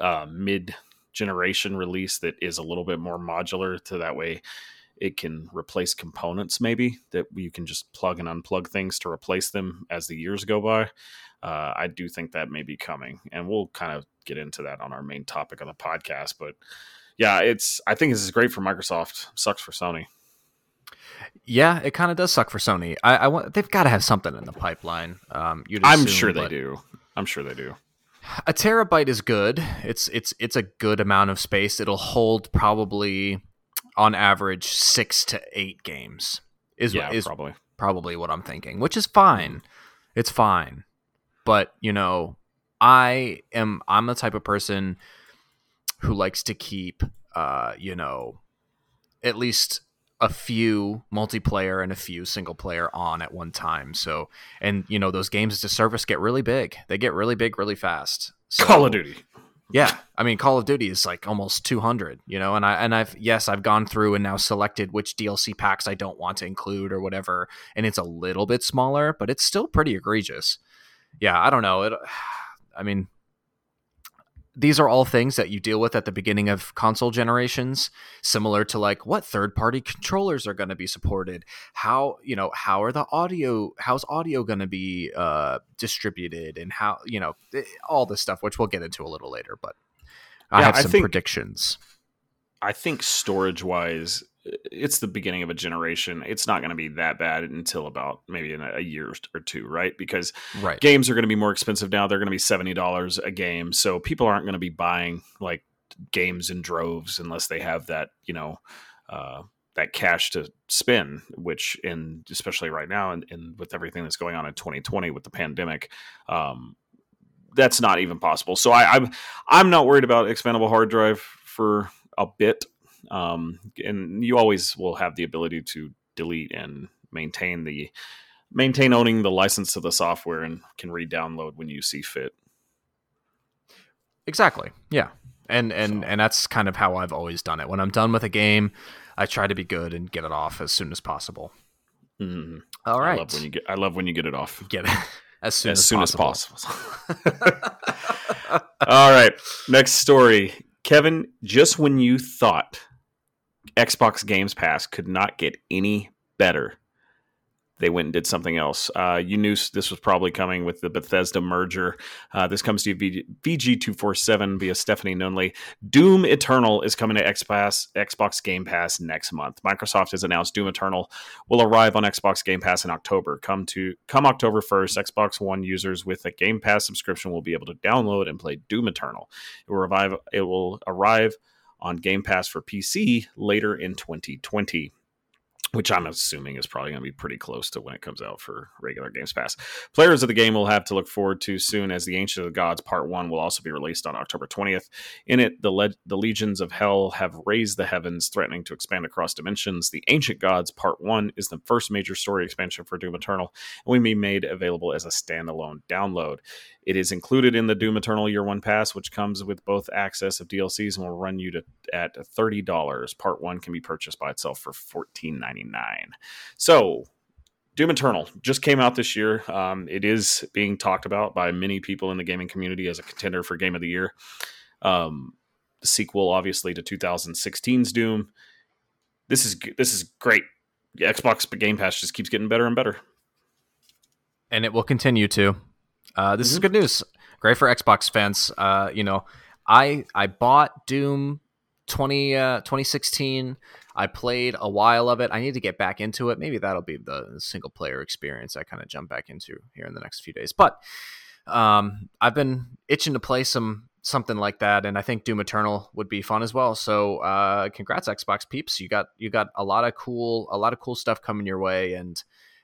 uh, mid-generation release that is a little bit more modular, to that way it can replace components, maybe, that you can just plug and unplug things to replace them as the years go by. Uh, I do think that may be coming, and we'll kind of get into that on our main topic of the podcast. But yeah, it's, I think this is great for Microsoft. Sucks for Sony. Yeah, it kind of does suck for Sony. I, I want, they've got to have something in the pipeline. Um, you'd assume, I'm sure they do. I'm sure they do. A terabyte is good. It's, it's, it's a good amount of space. It'll hold probably, on average, six to eight games is, yeah, is probably. probably what I'm thinking, which is fine. It's fine. But, you know, I am, I'm the type of person who likes to keep, uh, you know, at least a few multiplayer and a few single player on at one time. So, and you know, those games as a service get really big. They get really big, really fast. So, Call of Duty. Yeah, I mean, Call of Duty is like almost two hundred, you know, and I and I've yes, I've gone through and now selected which D L C packs I don't want to include or whatever, and it's a little bit smaller, but it's still pretty egregious. Yeah, I don't know. It, I mean, these are all things that you deal with at the beginning of console generations, similar to like what third-party controllers are going to be supported, how, you know, how are the audio, how's audio going to be uh, distributed, and how, you know, all this stuff, which we'll get into a little later. But I yeah, have some I think, predictions. I think storage-wise, it's the beginning of a generation. It's not going to be that bad until about maybe in a year or two, right? Because right. games are going to be more expensive now. They're going to be seventy dollars a game. So people aren't going to be buying like games in droves unless they have that, you know, uh, that cash to spend, which in, especially right now, and, and with everything that's going on in twenty twenty with the pandemic, um, that's not even possible. So I, I'm, I'm not worried about expandable hard drive for a bit. Um, and you always will have the ability to delete and maintain the maintain owning the license to the software, and can re-download when you see fit. Exactly. Yeah. And, and, so. and that's kind of how I've always done it. When I'm done with a game, I try to be good and get it off as soon as possible. Mm. All right. I love when you get, I love when you get it off. Get it as soon as, as, soon possible. as possible. All right. Next story. Kevin, just when you thought Xbox Games Pass could not get any better, they went and did something else. Uh, you knew this was probably coming with the Bethesda merger. Uh, this comes to you V G two forty-seven via Stephanie Nunley. Doom Eternal is coming to Xbox, Xbox Game Pass next month. Microsoft has announced Doom Eternal will arrive on Xbox Game Pass in October. Come to come October first, Xbox One users with a Game Pass subscription will be able to download and play Doom Eternal. It will, revive, it will arrive on Game Pass for P C later in twenty twenty. Which I'm assuming is probably going to be pretty close to when it comes out for regular Games Pass. Players of the game will have to look forward to soon, as The Ancient of the Gods Part one will also be released on October twentieth. In it, the, le- the legions of hell have raised the heavens, threatening to expand across dimensions. The Ancient Gods Part one is the first major story expansion for Doom Eternal, and will be made available as a standalone download. It is included in the Doom Eternal Year One Pass, which comes with both access of D L Cs and will run you to at thirty dollars. Part one can be purchased by itself for fourteen ninety-nine. So Doom Eternal just came out this year. Um, it is being talked about by many people in the gaming community as a contender for Game of the Year. Um, the sequel, obviously, to two thousand sixteen's Doom. This is this is great. Xbox Game Pass just keeps getting better and better. And it will continue to. Uh, this mm-hmm. is good news. Great for Xbox fans. Uh, you know, I I bought Doom twenty uh, twenty sixteen. I played a while of it. I need to get back into it. Maybe that'll be the single player experience I kind of jump back into here in the next few days. But um, I've been itching to play some something like that, and I think Doom Eternal would be fun as well. So uh, congrats, Xbox peeps. You got you got a lot of cool a lot of cool stuff coming your way, and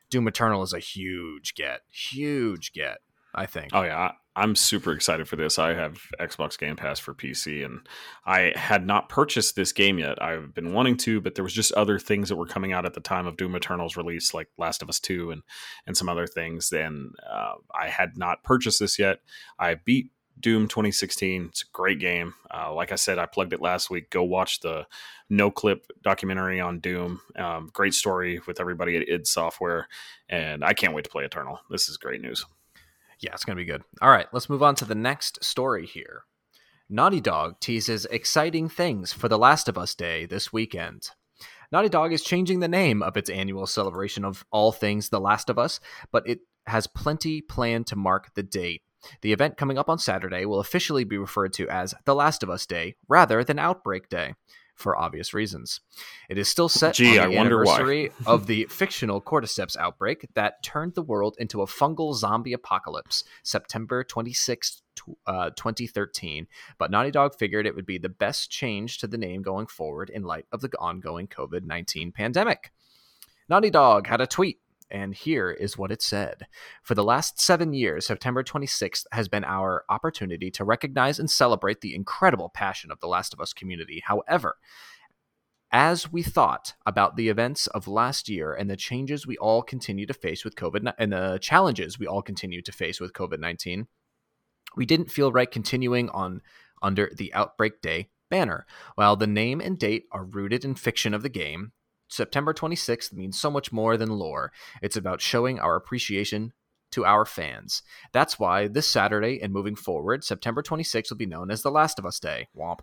Doom Eternal is a huge get, huge get. I think. Oh, yeah. I'm super excited for this. I have Xbox Game Pass for P C, and I had not purchased this game yet. I've been wanting to, but there was just other things that were coming out at the time of Doom Eternal's release, like Last of Us two and, and some other things. And uh, I had not purchased this yet. I beat Doom twenty sixteen. It's a great game. Uh, like I said, I plugged it last week. Go watch the No Clip documentary on Doom. Um, great story with everybody at id Software. And I can't wait to play Eternal. This is great news. Yeah, it's going to be good. All right, let's move on to the next story here. Naughty Dog teases exciting things for The Last of Us Day this weekend. Naughty Dog is changing the name of its annual celebration of all things The Last of Us, but it has plenty planned to mark the date. The event coming up on Saturday will officially be referred to as The Last of Us Day rather than Outbreak Day, for obvious reasons. It is still set Gee, on the I anniversary of the fictional cordyceps outbreak that turned the world into a fungal zombie apocalypse, September twenty-sixth, uh, twenty thirteen. But Naughty Dog figured it would be the best change to the name going forward in light of the ongoing covid nineteen pandemic. Naughty Dog had a tweet, and here is what it said. For the last seven years, September twenty-sixth has been our opportunity to recognize and celebrate the incredible passion of the Last of Us community. However, as we thought about the events of last year and the changes we all continue to face with COVID and the challenges we all continue to face with covid nineteen, we didn't feel right continuing on under the Outbreak Day banner. While the name and date are rooted in fiction of the game, September twenty-sixth means so much more than lore. It's about showing our appreciation to our fans. That's why this Saturday and moving forward, September twenty-sixth will be known as The Last of Us Day. Womp.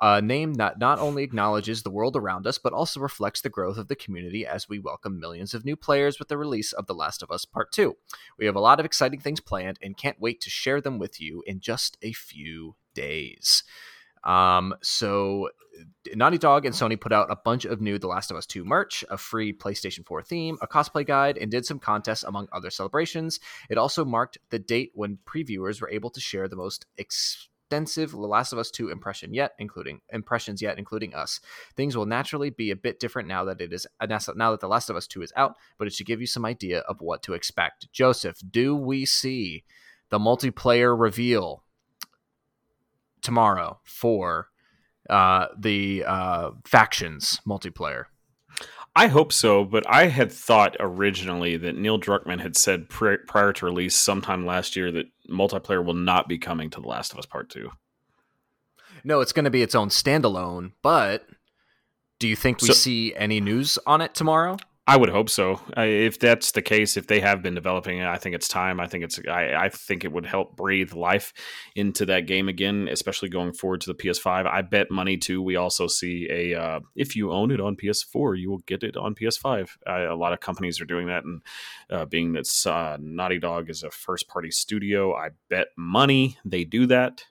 A name that not only acknowledges the world around us, but also reflects the growth of the community as we welcome millions of new players with the release of The Last of Us Part two. We have a lot of exciting things planned and can't wait to share them with you in just a few days. Um, so Naughty Dog and Sony put out a bunch of new The Last of Us two merch, a free PlayStation four theme, a cosplay guide, and did some contests among other celebrations. It also marked the date when previewers were able to share the most extensive The Last of Us two impression yet, including impressions yet, including us. Things will naturally be a bit different now that it is now that The Last of Us two is out, but it should give you some idea of what to expect. Joseph, do we see the multiplayer reveal tomorrow for uh, the uh, factions multiplayer? I hope so, but I had thought originally that Neil Druckmann had said pr- prior to release sometime last year that multiplayer will not be coming to The Last of Us Part two. No, it's going to be its own standalone, but do you think we so, see any news on it tomorrow? I would hope so. Uh, if that's the case, if they have been developing it, I think it's time. I think it's. I, I think it would help breathe life into that game again, especially going forward to the P S five. I bet money, too, we also see a, uh, if you own it on P S four, you will get it on P S five. Uh, a lot of companies are doing that, and uh, being that uh, Naughty Dog is a first-party studio, I bet money they do that,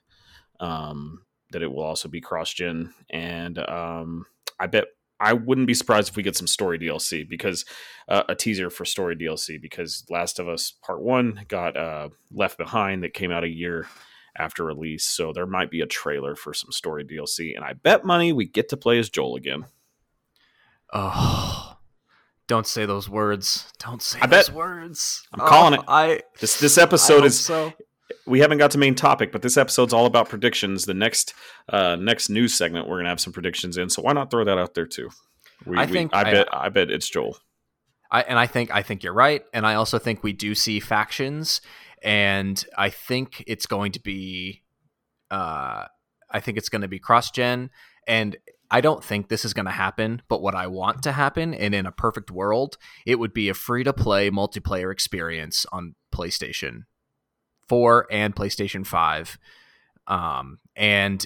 um, that it will also be cross-gen. And um, I bet I wouldn't be surprised if we get some story D L C because uh, a teaser for story D L C because Last of Us Part One got uh, Left Behind that came out a year after release. So there might be a trailer for some story D L C, and I bet money we get to play as Joel again. Oh, don't say those words. Don't say I those bet. words. I'm oh, calling it. I this this episode I is so. We haven't got to main topic, but this episode's all about predictions. The next uh, next news segment, we're going to have some predictions in, so why not throw that out there too? We, I think we, I, I bet I bet it's Joel. I and I think I think you're right, and I also think we do see factions, and I think it's going to be, uh, I think it's going to be cross-gen, and I don't think this is going to happen, but what I want to happen, and in a perfect world, it would be a free-to-play multiplayer experience on PlayStation four and PlayStation five, um, and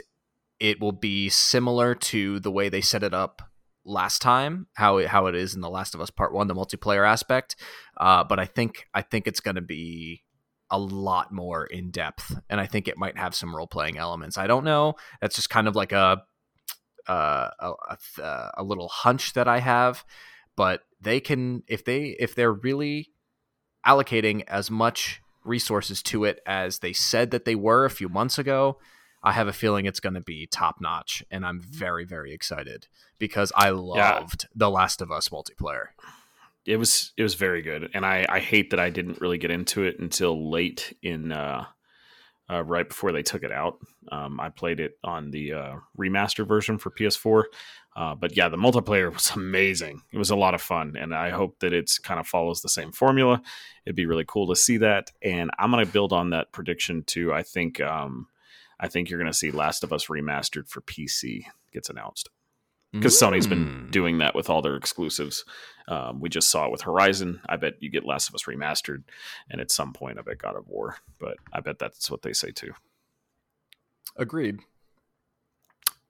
it will be similar to the way they set it up last time, how it, how it is in The Last of Us Part One, the multiplayer aspect. Uh, but I think I think it's going to be a lot more in depth, and I think it might have some role playing elements. I don't know. That's just kind of like a uh, a, a a little hunch that I have. But they can if they if they're really allocating as much resources to it as they said that they were a few months ago, I have a feeling it's going to be top notch, and I'm very, very excited because I loved yeah. The Last of Us multiplayer. it was it was very good, and I, I hate that I didn't really get into it until late in uh, uh, right before they took it out. Um, I played it on the uh, remastered version for P S four, uh, but yeah, the multiplayer was amazing. It was a lot of fun, and I hope that it's kind of follows the same formula. It'd be really cool to see that, and I'm going to build on that prediction too. I think um, I think you're going to see Last of Us Remastered for P C gets announced. Because Sony's been doing that with all their exclusives. Um, we just saw it with Horizon. I bet you get Last of Us Remastered, and at some point, I bet God of War. But I bet that's what they say too. Agreed.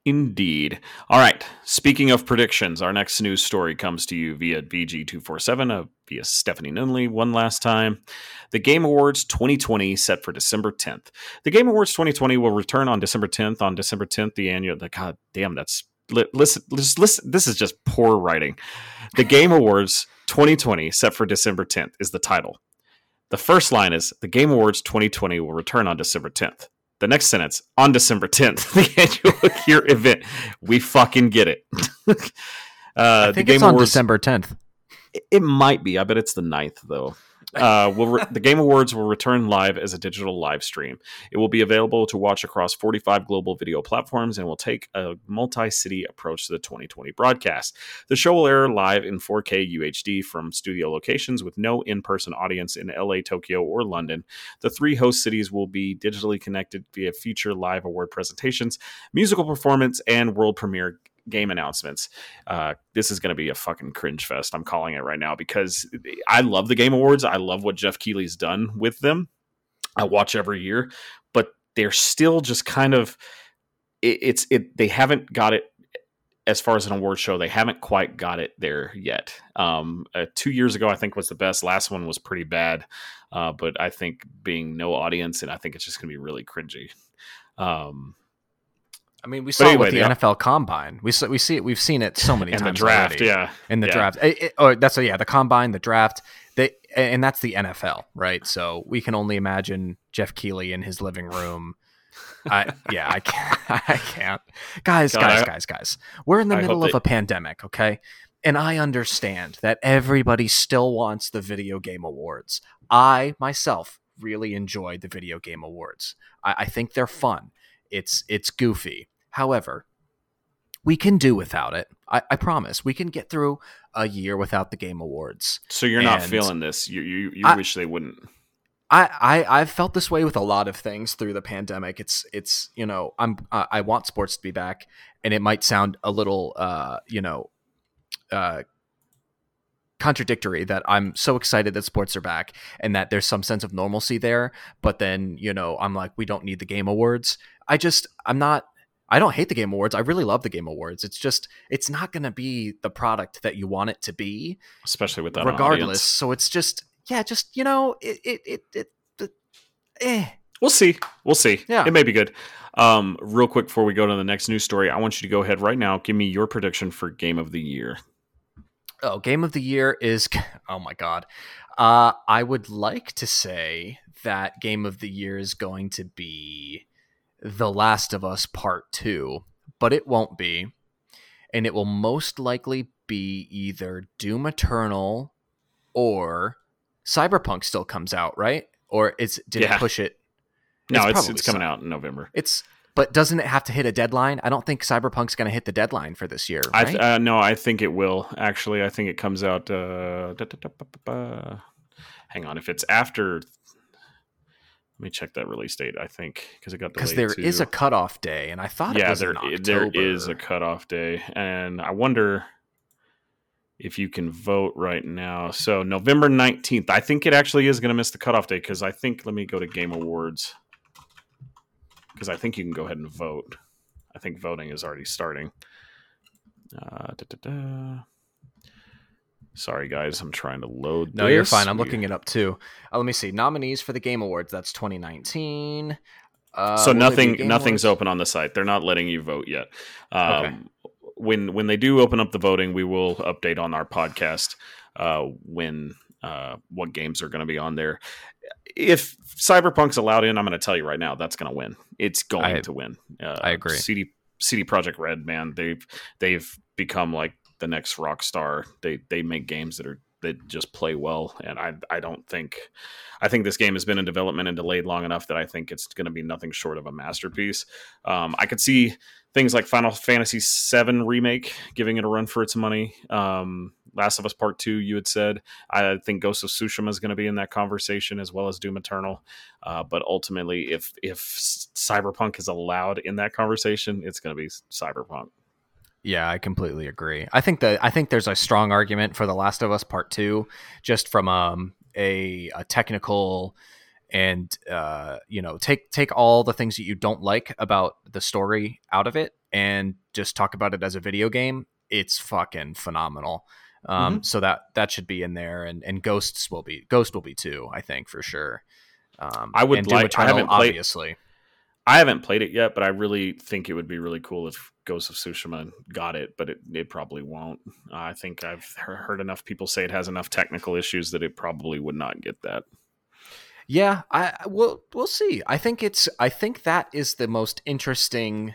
Indeed. All right. Speaking of predictions, our next news story comes to you via V G two forty-seven, uh, via Stephanie Nunley one last time. The Game Awards twenty twenty set for December tenth. The Game Awards twenty twenty will return on December tenth. On December tenth, the annual... The, God damn, that's... Listen, listen, listen, this is just poor writing. The Game Awards twenty twenty set for December tenth is the title. The first line is, the Game Awards twenty twenty will return on December tenth. The next sentence, on December tenth, the annual year event. We fucking get it. uh, I think the Game it's on Awards, December tenth. It, it might be. I bet it's the ninth, though. Uh, will re- the Game Awards will return live as a digital live stream. It will be available to watch across forty-five global video platforms and will take a multi-city approach to the twenty twenty broadcast. The show will air live in four K U H D from studio locations with no in-person audience in L A, Tokyo, or London. The three host cities will be digitally connected via feature live award presentations, musical performance, and world premiere game announcements. Uh, this is going to be a fucking cringe fest. I'm calling it right now because I love the Game Awards. I love what Jeff Keighley's done with them. I watch every year, but they're still just kind of it, it's it. They haven't got it as far as an award show. They haven't quite got it there yet. Um, uh, two years ago, I think was the best. Last one was pretty bad, uh, but I think being no audience, and I think it's just going to be really cringy. Um, I mean, we saw anyway, it with the yeah. N F L Combine. We we see it. We've seen it so many and times. The draft, already. yeah. In the yeah. draft, it, it, oh, that's a, yeah. The Combine, the draft, they, and that's the N F L, right? So we can only imagine Jeff Keighley in his living room. I yeah, I can't. I can't. Guys, God, guys, I, guys, guys. We're in the I middle of they... a pandemic, okay? And I understand that everybody still wants the video game awards. I myself really enjoyed the video game awards. I, I think they're fun. It's it's goofy. However, we can do without it. I, I promise. We can get through a year without the Game Awards. So you're and not feeling this. You you, you I, wish they wouldn't. I, I I've felt this way with a lot of things through the pandemic. It's it's you know I'm I, I want sports to be back, and it might sound a little uh you know uh contradictory that I'm so excited that sports are back and that there's some sense of normalcy there. But then you know I'm like we don't need the Game Awards. I just I'm not. I don't hate the Game Awards. I really love the Game Awards. It's just, it's not going to be the product that you want it to be. Especially with that regardless. Audience. So it's just, yeah, just, you know, it, it, it, it, it eh. We'll see. We'll see. Yeah. It may be good. Um, real quick before we go to the next news story, I want you to go ahead right now. Give me your prediction for Game of the Year. Oh, Game of the Year is, oh my God. Uh, I would like to say that Game of the Year is going to be The Last of Us Part two, but it won't be, and it will most likely be either Doom Eternal or Cyberpunk still comes out, right? Or it's did yeah. it push it? No, it's it's, it's coming out in November. It's but doesn't it have to hit a deadline? I don't think Cyberpunk's going to hit the deadline for this year. Right? I th- uh, no, I think it will actually. I think it comes out. Uh, hang on, if it's after. Let me check that release date, I think, because it got delayed. Because there too. Is a cutoff day, and I thought yeah, it was there, in October. There is a cutoff day, and I wonder if you can vote right now. So November nineteenth, I think it actually is going to miss the cutoff day, because I think, let me go to Game Awards, because I think you can go ahead and vote. I think voting is already starting. Uh, da, da, da. Sorry, guys. I'm trying to load this. No, you're fine. I'm looking it up, too. Uh, let me see. Nominees for the Game Awards. That's twenty nineteen. Uh, so nothing, nothing's open on the site. They're not letting you vote yet. Um, okay. When when they do open up the voting, we will update on our podcast uh, when uh, what games are going to be on there. If Cyberpunk's allowed in, I'm going to tell you right now, that's going to win. It's going I, to win. Uh, I agree. C D, C D Projekt Red, man, they've, they've become like the next rock star. They they make games that are that just play well. And I I don't think, I think this game has been in development and delayed long enough that I think it's going to be nothing short of a masterpiece. Um, I could see things like Final Fantasy seven Remake giving it a run for its money. Um, Last of Us Part two, you had said. I think Ghosts of Tsushima is going to be in that conversation, as well as Doom Eternal. Uh, but ultimately, if if Cyberpunk is allowed in that conversation, it's going to be Cyberpunk. Yeah, I completely agree. I think that I think there's a strong argument for The Last of Us Part two, just from um, a, a technical and uh, you know, take take all the things that you don't like about the story out of it and just talk about it as a video game. It's fucking phenomenal. Um, mm-hmm. So that that should be in there, and, and Ghosts will be Ghost will be too. I think for sure. Um, I would and like. Doom Eternal, I haven't played. Obviously. I haven't played it yet, but I really think it would be really cool if Ghosts of Tsushima got it, but it, it probably won't. Uh, I think I've heard enough people say it has enough technical issues that it probably would not get that. Yeah, I we'll we'll see. I think it's I think that is the most interesting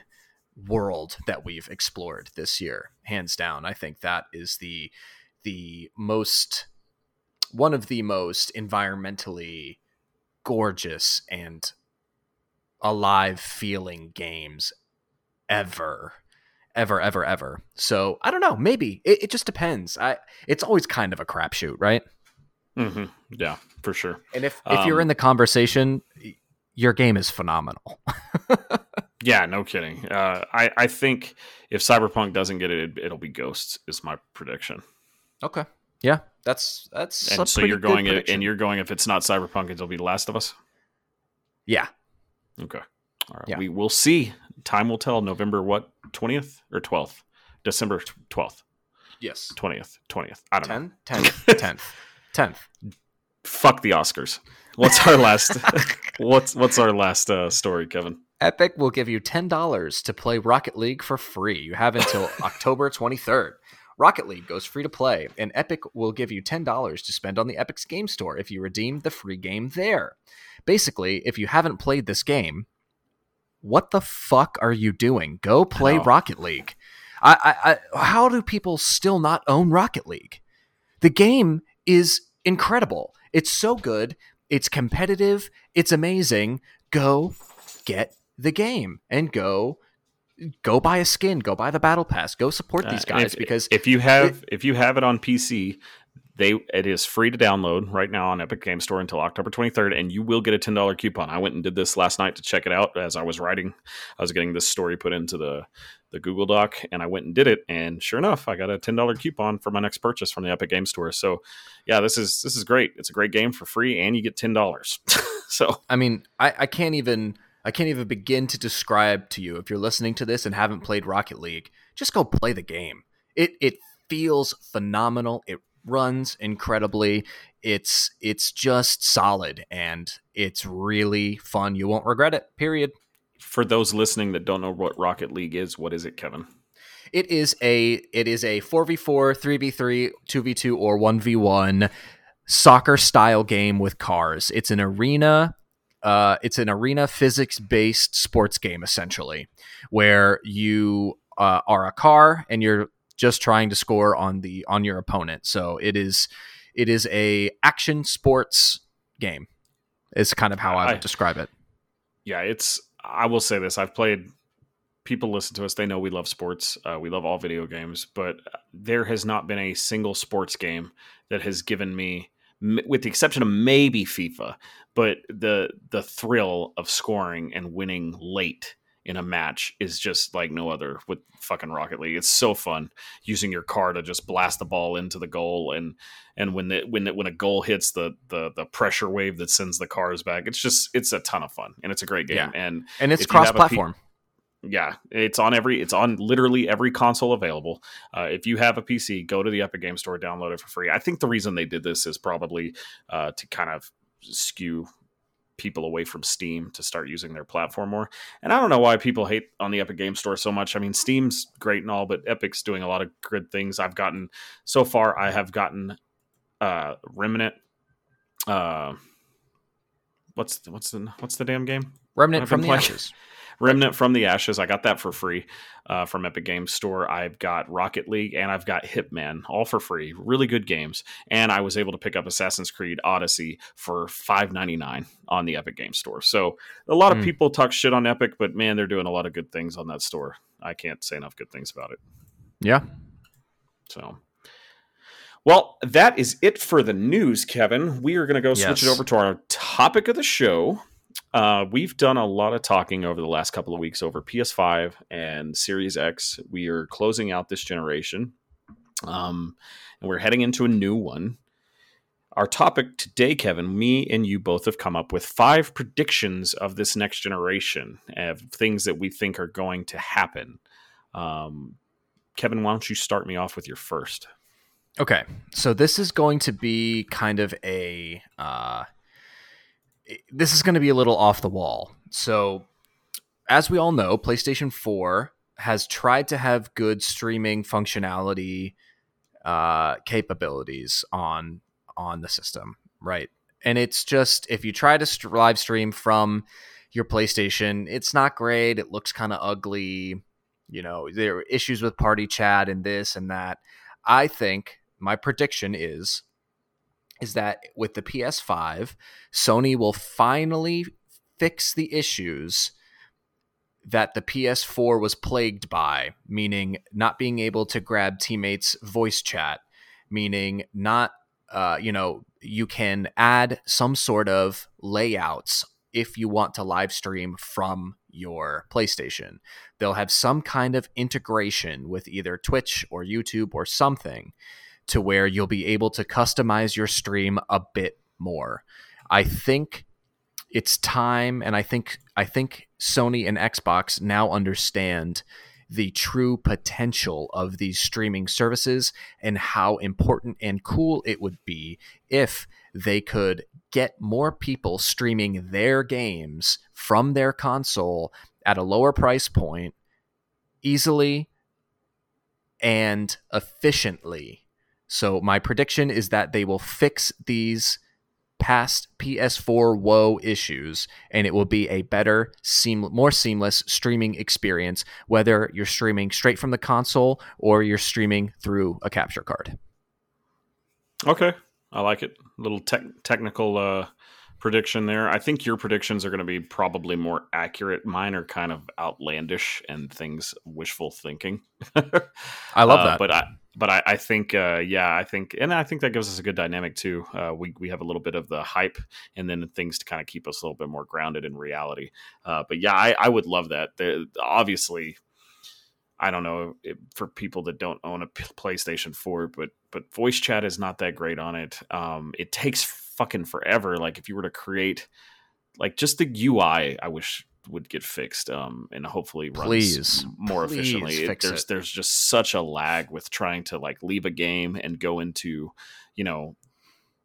world that we've explored this year, hands down. I think that is the the most one of the most environmentally gorgeous and alive feeling games ever ever ever ever so I don't know, maybe it, it just depends. I it's always kind of a crapshoot, right? Mm-hmm. Yeah, for sure. And if if um, you're in the conversation, your game is phenomenal. Yeah, no kidding. uh I I think if Cyberpunk doesn't get it, it it'll be Ghosts is my prediction. Okay. Yeah, that's that's and so you're going it, and you're going if it's not Cyberpunk, it'll be Last of Us. Yeah. Okay. All right. Yeah. We will see. Time will tell. November what? twentieth or twelfth? December twelfth. Yes. twentieth. twentieth. I don't Ten, know. tenth. tenth. tenth. Fuck the Oscars. What's our last What's what's our last uh, story, Kevin? Epic will give you ten dollars to play Rocket League for free. You have until October twenty-third. Rocket League goes free to play, and Epic will give you ten dollars to spend on the Epic's Game Store if you redeem the free game there. Basically, if you haven't played this game, what the fuck are you doing? Go play oh. Rocket League. I, I, I, how do people still not own Rocket League? The game is incredible. It's so good. It's competitive. It's amazing. Go get the game and go... Go buy a skin. Go buy the battle pass. Go support these guys, uh, if, because if you have it, if you have it on P C, they it is free to download right now on Epic Game Store until October twenty-third, and you will get a ten dollar coupon. I went and did this last night to check it out as I was writing. I was getting this story put into the the Google Doc, and I went and did it, and sure enough, I got a ten dollar coupon for my next purchase from the Epic Game Store. So, yeah, this is this is great. It's a great game for free, and you get ten dollars. So, I mean, I, I can't even. I can't even begin to describe to you, if you're listening to this and haven't played Rocket League, just go play the game. It it feels phenomenal. It runs incredibly. It's it's just solid, and it's really fun. You won't regret it, period. For those listening that don't know what Rocket League is, what is it, Kevin? It is a it is a four v four, three v three, two v two, or one v one soccer-style game with cars. It's an arena... Uh, it's an arena physics-based sports game, essentially, where you uh, are a car and you're just trying to score on the on your opponent. So it is it is a action sports game. It's kind of how I would I, describe it. Yeah, it's. I will say this: I've played. People listen to us; they know we love sports. Uh, we love all video games, but there has not been a single sports game that has given me, with the exception of maybe FIFA, but the the thrill of scoring and winning late in a match is just like no other with fucking Rocket League. It's so fun using your car to just blast the ball into the goal, and and when the, when the, when a goal hits the, the the pressure wave that sends the cars back. It's just it's a ton of fun, and it's a great game. Yeah. and and it's cross platform. Yeah, it's on every it's on literally every console available. Uh, if you have a P C, go to the Epic Game Store, download it for free. I think the reason they did this is probably uh, to kind of skew people away from Steam to start using their platform more. And I don't know why people hate on the Epic Game Store so much. I mean, Steam's great and all, but Epic's doing a lot of good things. I've gotten so far. I have gotten uh, Remnant. Uh, what's what's the what's the damn game? Remnant from the Ashes. Remnant from the Ashes. I got that for free uh, from Epic Games Store. I've got Rocket League and I've got Hitman, all for free. Really good games. And I was able to pick up Assassin's Creed Odyssey for five ninety-nine on the Epic Games Store. So a lot mm. of people talk shit on Epic, but man, they're doing a lot of good things on that store. I can't say enough good things about it. Yeah. So, well, that is it for the news, Kevin. We are going to go yes. switch it over to our topic of the show. Uh, we've done a lot of talking over the last couple of weeks over P S five and Series X. We are closing out this generation, um, and we're heading into a new one. Our topic today, Kevin, me and you both have come up with five predictions of this next generation of things that we think are going to happen. Um, Kevin, why don't you start me off with your first? Okay, so this is going to be kind of a... Uh... This is going to be a little off the wall. So, as we all know, PlayStation four has tried to have good streaming functionality uh, capabilities on on the system, right? And it's just, if you try to st- live stream from your PlayStation, it's not great. It looks kind of ugly. You know, there are issues with party chat and this and that. I think my prediction is... is that with the P S five, Sony will finally fix the issues that the P S four was plagued by, meaning not being able to grab teammates' voice chat, meaning not, uh, you know, you can add some sort of layouts if you want to live stream from your PlayStation. They'll have some kind of integration with either Twitch or YouTube or something, to where you'll be able to customize your stream a bit more. I think it's time, and I think I think Sony and Xbox now understand the true potential of these streaming services and how important and cool it would be if they could get more people streaming their games from their console at a lower price point, easily and efficiently. So my prediction is that they will fix these past P S four woe issues, and it will be a better, seam- more seamless streaming experience, whether you're streaming straight from the console or you're streaming through a capture card. Okay, I like it. A little te- technical uh, prediction there. I think your predictions are going to be probably more accurate. Mine are kind of outlandish and things wishful thinking. I love that. Uh, but I... But I, I think, uh, yeah, I think, and I think that gives us a good dynamic too. Uh, we we have a little bit of the hype, and then things to kind of keep us a little bit more grounded in reality. Uh, but yeah, I, I would love that. The, obviously, I don't know it, for people that don't own a PlayStation four, but but voice chat is not that great on it. Um, it takes fucking forever. Like if you were to create, like just the U I, I wish would get fixed um and hopefully runs please, more please efficiently it, there's it. There's just such a lag with trying to like leave a game and go into, you know,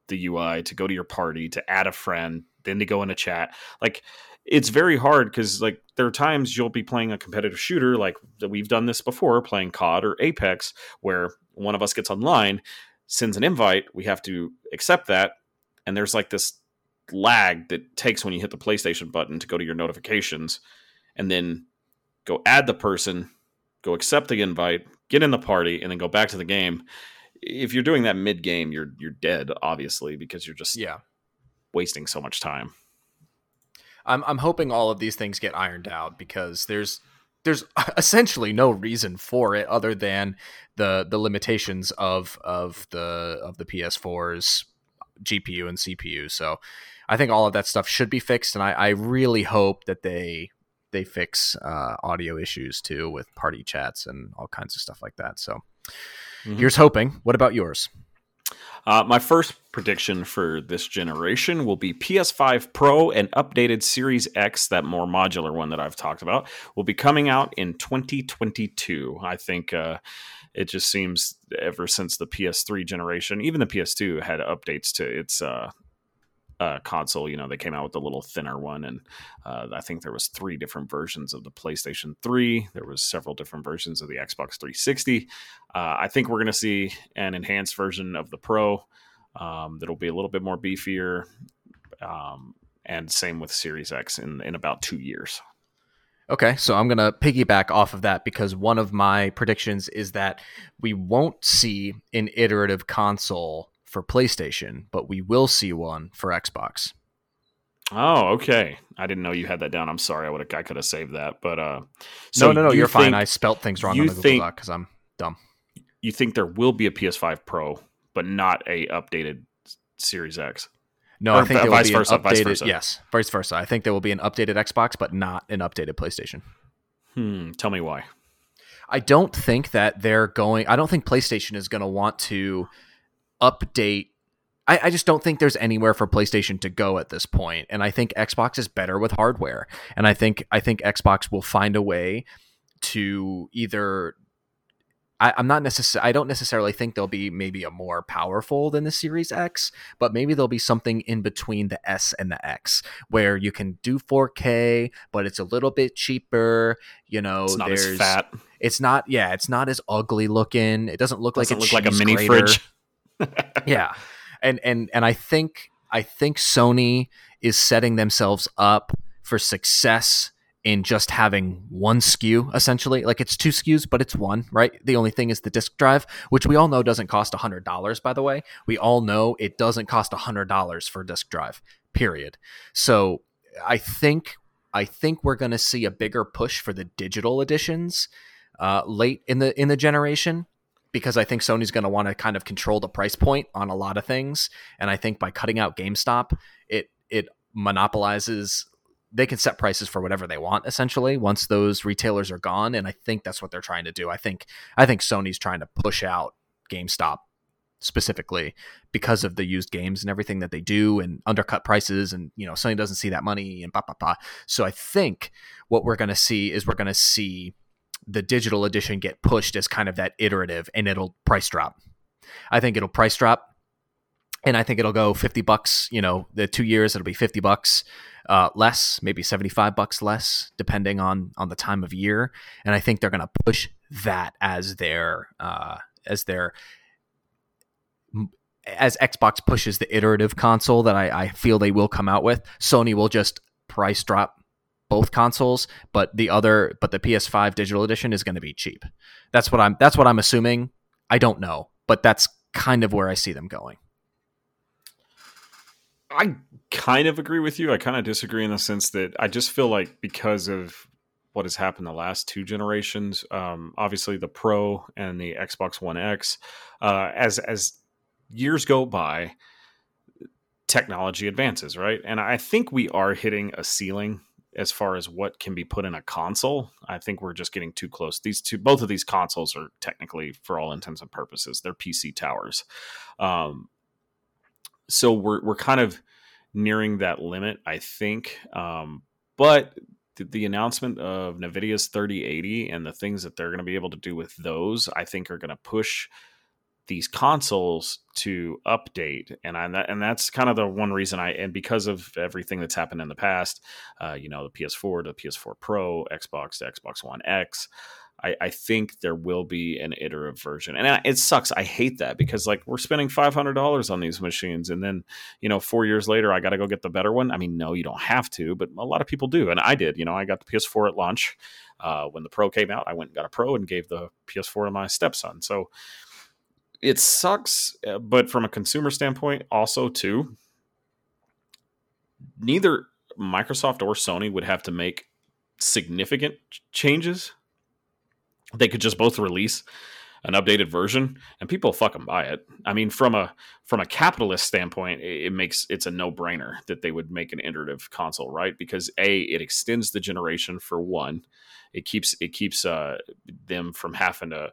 the U I to go to your party to add a friend, then to go in a chat. Like it's very hard because like there are times you'll be playing a competitive shooter, like we've done this before playing C O D or Apex, where one of us gets online, sends an invite, we have to accept that, and there's like this lag that takes when you hit the PlayStation button to go to your notifications and then go add the person, go accept the invite, get in the party, and then go back to the game. If you're doing that mid game, you're, you're dead, obviously, because you're just yeah. wasting so much time. I'm I'm hoping all of these things get ironed out because there's, there's essentially no reason for it other than the, the limitations of, of the, of the P S four's G P U and C P U. So I think all of that stuff should be fixed, and I, I really hope that they they fix uh, audio issues too with party chats and all kinds of stuff like that. So mm-hmm. here's hoping. What about yours? Uh, my first prediction for this generation will be P S five Pro and updated Series X, that more modular one that I've talked about, will be coming out in twenty twenty-two. I think uh, it just seems ever since the P S three generation, even the P S two had updates to its uh, uh, console. You know, they came out with a little thinner one, and uh, I think there was three different versions of the PlayStation three. There was several different versions of the Xbox three sixty. Uh, I think we're going to see an enhanced version of the Pro. Um, that'll be a little bit more beefier, um, and same with Series X in, in about two years. Okay, so I'm going to piggyback off of that because one of my predictions is that we won't see an iterative console for PlayStation, but we will see one for Xbox. Oh, okay. I didn't know you had that down. I'm sorry. I would have. I could have saved that. But uh, so no, no, no. You're think, fine. I spelt things wrong on the Google Doc because I'm dumb. You think there will be a P S five Pro, but not a updated Series X? No, or I think there will be versa, an updated. Vice yes, vice versa. I think there will be an updated Xbox, but not an updated PlayStation. Hmm. Tell me why. I don't think that they're going. I don't think PlayStation is going to want to update. I, I just don't think there's anywhere for PlayStation to go at this point. And I think Xbox is better with hardware. And I think I think Xbox will find a way to either. I, I'm not necess- I don't necessarily think they'll be maybe a more powerful than the Series X, but maybe there'll be something in between the S and the X where you can do four K, but it's a little bit cheaper. You know, it's not there's, as fat. It's not. Yeah, it's not as ugly looking. It doesn't look doesn't like it look like a mini grater. Fridge. Yeah. And and and I think I think Sony is setting themselves up for success in just having one S K U, essentially. Like, it's two S K Us, but it's one, right? The only thing is the disk drive, which we all know doesn't cost one hundred dollars, by the way. We all know it doesn't cost one hundred dollars for disk drive, period. So I think I think we're going to see a bigger push for the digital editions uh, late in the in the generation. Because I think Sony's going to want to kind of control the price point on a lot of things, and I think by cutting out GameStop, it it monopolizes. They can set prices for whatever they want, essentially, once those retailers are gone, and I think that's what they're trying to do. I think I think Sony's trying to push out GameStop specifically because of the used games and everything that they do, and undercut prices, and you know Sony doesn't see that money and blah blah blah. So I think what we're going to see is we're going to see the digital edition get pushed as kind of that iterative, and it'll price drop. I think it'll price drop, and I think it'll go fifty bucks, you know, the two years it'll be fifty bucks uh, less, maybe seventy-five bucks less, depending on, on the time of year. And I think they're going to push that as their, uh, as their, as Xbox pushes the iterative console that I, I feel they will come out with. Sony will just price drop both consoles, but the other, but the P S five digital edition is going to be cheap. That's what I'm, that's what I'm assuming. I don't know, but that's kind of where I see them going. I kind of agree with you. I kind of disagree in the sense that I just feel like because of what has happened the last two generations, um, obviously the Pro and the Xbox One X, uh, as, as years go by, technology advances, right? And I think we are hitting a ceiling as far as what can be put in a console. I think we're just getting too close. These two, both of these consoles are technically, for all intents and purposes, they're P C towers. Um, so we're we're kind of nearing that limit, I think. Um, but the, the announcement of NVIDIA's thirty eighty and the things that they're going to be able to do with those, I think, are going to push these consoles to update. And I, and that's kind of the one reason I, and because of everything that's happened in the past, uh, you know, the P S four to the P S four Pro, Xbox to Xbox One X, I, I think there will be an iterative version. And I, it sucks. I hate that because like we're spending five hundred dollars on these machines. And then, you know, four years later, I got to go get the better one. I mean, no, you don't have to, but a lot of people do. And I did, you know, I got the P S four at launch. Uh, when the Pro came out, I went and got a Pro and gave the P S four to my stepson. So, it sucks, but from a consumer standpoint, also, too, neither Microsoft or Sony would have to make significant changes. They could just both release an updated version, and people fucking buy it. I mean, from a from a capitalist standpoint, it makes it's a no-brainer that they would make an iterative console, right? Because A, it extends the generation for one. It keeps it keeps uh, them from having to.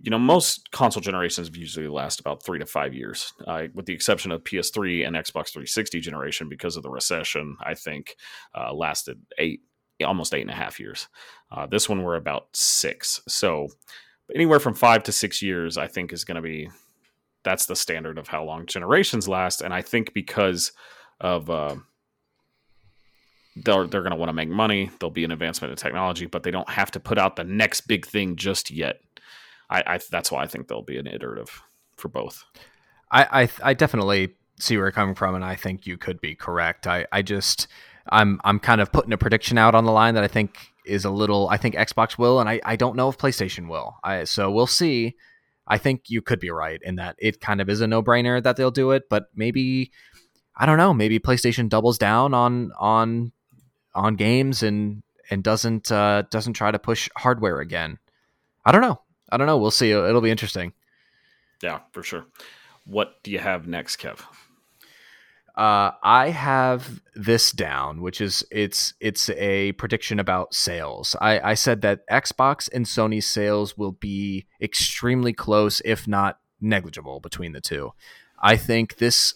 You know, most console generations usually last about three to five years, uh, with the exception of P S three and Xbox three sixty generation because of the recession, I think, uh, lasted eight, almost eight and a half years. Uh, this one, we're about six. So anywhere from five to six years, I think is going to be, that's the standard of how long generations last. And I think because of, uh, They're, they're going to want to make money, there'll be an advancement in technology, but they don't have to put out the next big thing just yet. I, I that's why I think there'll be an iterative for both. I, I I definitely see where you're coming from, and I think you could be correct. I I just I'm I'm kind of putting a prediction out on the line that I think is a little, I think Xbox will, and I, I don't know if PlayStation will. I, so we'll see. I think you could be right in that it kind of is a no-brainer that they'll do it, but maybe, I don't know, maybe PlayStation doubles down on on on games and and doesn't uh, doesn't try to push hardware again. I don't know. I don't know. We'll see. It'll be interesting. Yeah, for sure. What do you have next, Kev? Uh, I have this down, which is it's it's a prediction about sales. I, I said that Xbox and Sony sales will be extremely close, if not negligible, between the two. I think this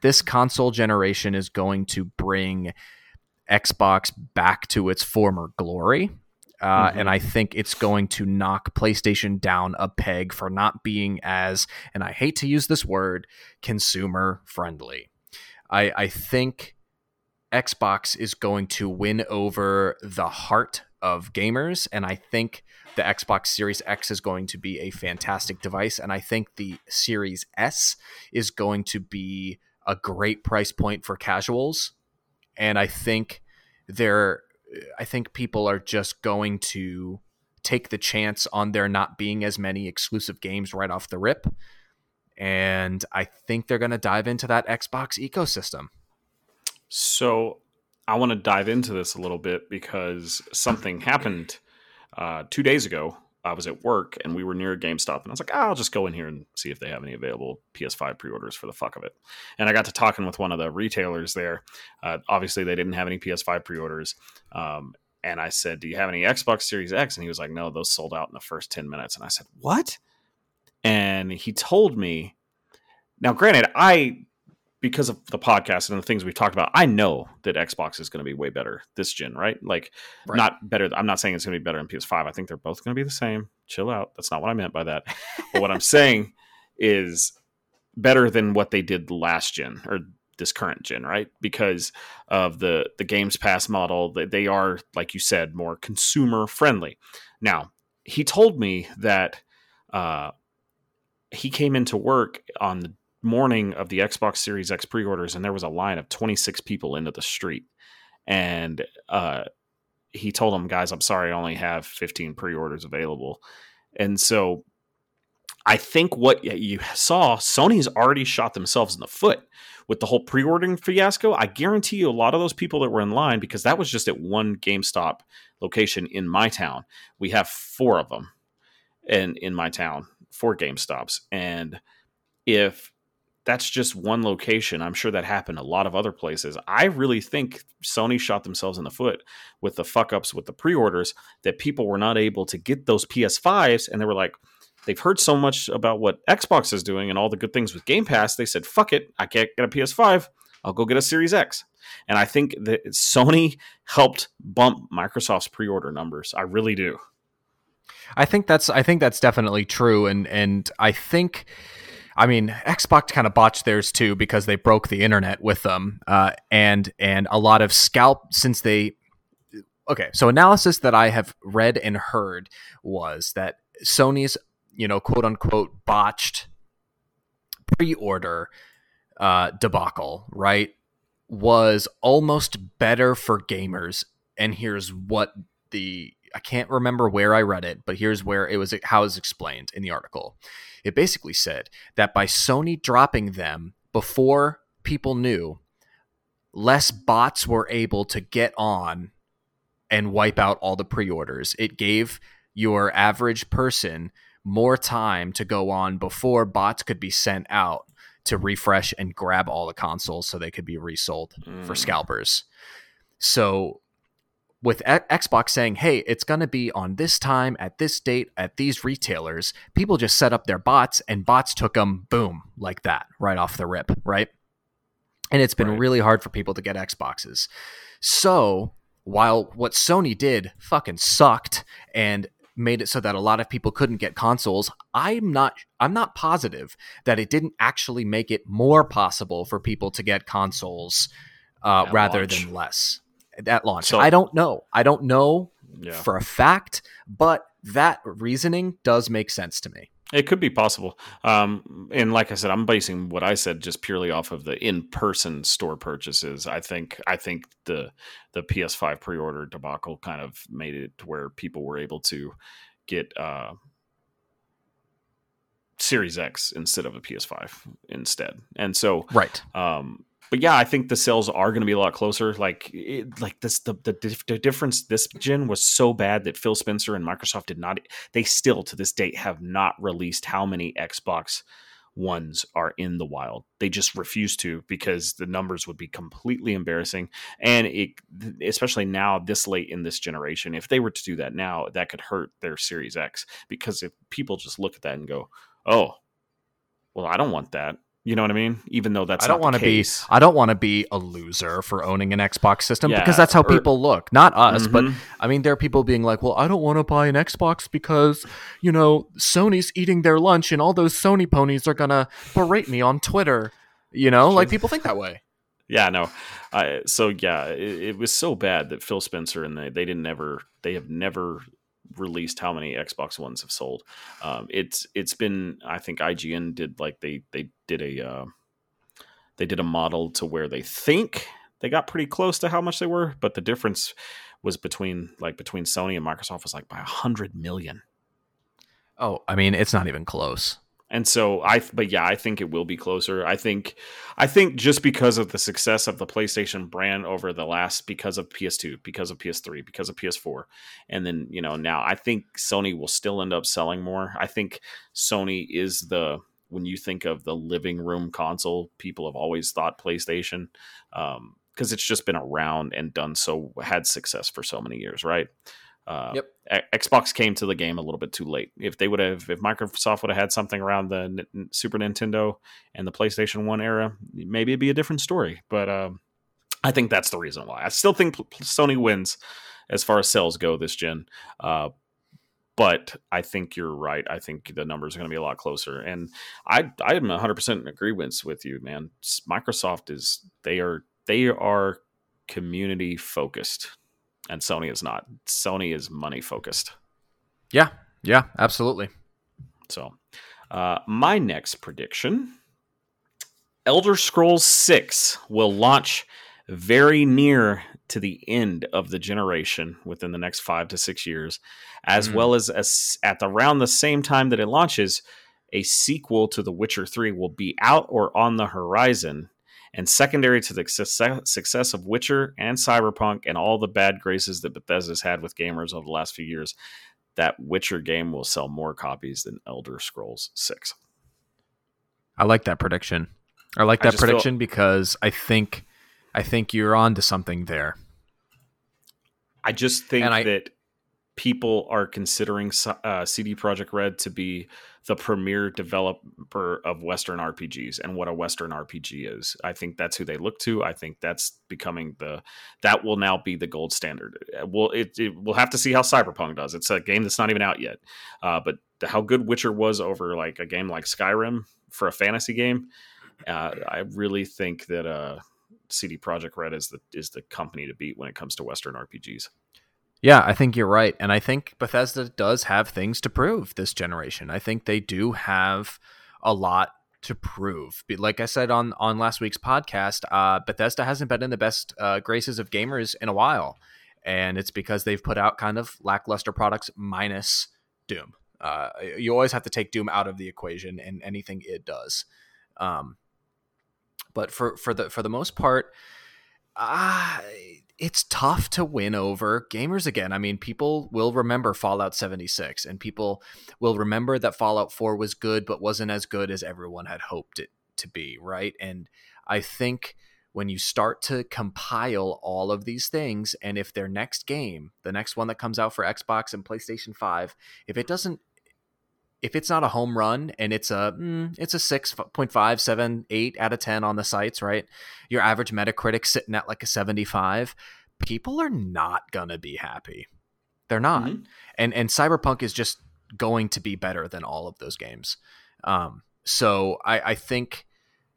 this console generation is going to bring Xbox back to its former glory. Uh, mm-hmm. And I think it's going to knock PlayStation down a peg for not being as, and I hate to use this word, consumer friendly. I, I think Xbox is going to win over the heart of gamers, and I think the Xbox Series X is going to be a fantastic device, and I think the Series S is going to be a great price point for casuals, and I think they're, I think people are just going to take the chance on there not being as many exclusive games right off the rip. And I think they're going to dive into that Xbox ecosystem. So I want to dive into this a little bit because something happened uh, two days ago. I was at work and we were near GameStop and I was like, oh, I'll just go in here and see if they have any available P S five pre-orders for the fuck of it. And I got to talking with one of the retailers there. Uh, obviously they didn't have any P S five pre-orders. Um, and I said, do you have any Xbox Series X? And he was like, no, those sold out in the first ten minutes. And I said, what? And he told me, now granted, I, because of the podcast and the things we've talked about, I know that Xbox is going to be way better this gen, right? Like right. Not better. I'm not saying it's going to be better in P S five. I think they're both going to be the same. Chill out. That's not what I meant by that. But what I'm saying is better than what they did last gen or this current gen, right? Because of the, the Games Pass model, they, they are, like you said, more consumer friendly. Now he told me that uh, he came into work on the morning of the Xbox Series X pre-orders and there was a line of twenty-six people into the street, and uh he told them, guys, I'm sorry, I only have fifteen pre-orders available. And so I think what you saw, Sony's already shot themselves in the foot with the whole pre-ordering fiasco. I guarantee you a lot of those people that were in line, because that was just at one GameStop location in my town. We have four of them and in my town, four GameStops, and if that's just one location, I'm sure that happened a lot of other places. I really think Sony shot themselves in the foot with the fuck ups with the pre-orders, that people were not able to get those P S fives. And they were like, they've heard so much about what Xbox is doing and all the good things with Game Pass. They said, fuck it. I can't get a P S five. I'll go get a Series X. And I think that Sony helped bump Microsoft's pre-order numbers. I really do. I think that's, I think that's definitely true. And, and I think, I mean, Xbox kind of botched theirs too because they broke the internet with them, uh, and and a lot of scalp since they. Okay, so analysis that I have read and heard was that Sony's, you know, quote unquote botched pre-order uh, debacle, right, was almost better for gamers, and here's what the. I can't remember where I read it, but here's where it was, how it was explained in the article. It basically said that by Sony dropping them before people knew, less bots were able to get on and wipe out all the pre-orders. It gave your average person more time to go on before bots could be sent out to refresh and grab all the consoles so they could be resold mm. for scalpers. So with Xbox saying, hey, it's going to be on this time, at this date, at these retailers, people just set up their bots and bots took them, boom, like that, right off the rip, right? And it's been right. really hard for people to get Xboxes. So while what Sony did fucking sucked and made it so that a lot of people couldn't get consoles, I'm not I'm not positive that it didn't actually make it more possible for people to get consoles uh, rather launch. than less. At launch. So, I don't know. I don't know yeah. for a fact, but that reasoning does make sense to me. It could be possible. Um, and like I said, I'm basing what I said just purely off of the in-person store purchases. I think I think the the P S five pre-order debacle kind of made it to where people were able to get uh, Series X instead of a P S five instead. And so, right. Um, but yeah, I think the sales are going to be a lot closer. Like, it, like this, the the, dif- the difference this gen was so bad that Phil Spencer and Microsoft did not. They still to this date have not released how many Xbox Ones are in the wild. They just refuse to because the numbers would be completely embarrassing. And it, especially now this late in this generation, if they were to do that now, that could hurt their Series X because if people just look at that and go, "Oh, well, I don't want that." You know what I mean? Even though that's I don't want to be I don't want to be a loser for owning an Xbox system yeah, because that's how or, people look. Not us, mm-hmm. but I mean, there are people being like, "Well, I don't want to buy an Xbox because you know Sony's eating their lunch, and all those Sony ponies are gonna berate me on Twitter." You know, like people think that way. Yeah, no. Uh, so yeah, it, it was so bad that Phil Spencer and they they didn't ever they have never. released how many Xbox Ones have sold. Um, it's it's been I think I G N did like they they did a uh, they did a model to where they think they got pretty close to how much they were, but the difference was between like between Sony and Microsoft was like by a hundred million. Oh, I mean it's not even close. And so I, but yeah, I think it will be closer. I think, I think just because of the success of the PlayStation brand over the last, because of P S two, because of P S three, because of P S four. And then, you know, now I think Sony will still end up selling more. I think Sony is the, when you think of the living room console, people have always thought PlayStation, um, cause it's just been around and done. So had success for so many years. Right. Uh, yep. Xbox came to the game a little bit too late. If they would have, if Microsoft would have had something around the N- Super Nintendo and the PlayStation one era, maybe it'd be a different story. But um, I think that's the reason why. I still think P- Sony wins as far as sales go this gen. Uh, but I think you're right. I think the numbers are going to be a lot closer. And I, I am one hundred percent in agreement with you, man. Microsoft is they are they are community focused. And Sony is not. Sony is money focused. Yeah. Yeah, absolutely. So uh, my next prediction, Elder Scrolls six will launch very near to the end of the generation within the next five to six years, as mm. well as, as at around the same time that it launches, a sequel to The Witcher three will be out or on the horizon. And secondary to the success of Witcher and Cyberpunk and all the bad graces that Bethesda's had with gamers over the last few years, that Witcher game will sell more copies than Elder Scrolls six. I like that prediction. I like that I prediction feel, because I think I think you're on to something there. I just think I, that people are considering uh, C D Projekt Red to be the premier developer of Western R P Gs and what a Western R P G is. I think that's who they look to. I think that's becoming the, that will now be the gold standard. We'll, it, it, we'll have to see how Cyberpunk does. It's a game that's not even out yet. Uh, but the, how good Witcher was over like a game like Skyrim for a fantasy game. Uh, I really think that uh, C D Projekt Red is the, is the company to beat when it comes to Western R P Gs. Yeah, I think you're right. And I think Bethesda does have things to prove this generation. I think they do have a lot to prove. Like I said on, on last week's podcast, uh, Bethesda hasn't been in the best uh, graces of gamers in a while. And it's because they've put out kind of lackluster products minus Doom. Uh, you always have to take Doom out of the equation and anything it does. Um, but for, for the for the most part, I... it's tough to win over gamers again. I mean, people will remember Fallout seventy-six and people will remember that Fallout four was good, but wasn't as good as everyone had hoped it to be. Right. And I think when you start to compile all of these things, and if their next game, the next one that comes out for Xbox and PlayStation five, if it doesn't, if it's not a home run and it's a, mm, it's a six point five, seven, eight out of ten on the sites, right? Your average Metacritic sitting at like a seventy-five, people are not going to be happy. They're not. Mm-hmm. And, and Cyberpunk is just going to be better than all of those games. Um, so I, I think,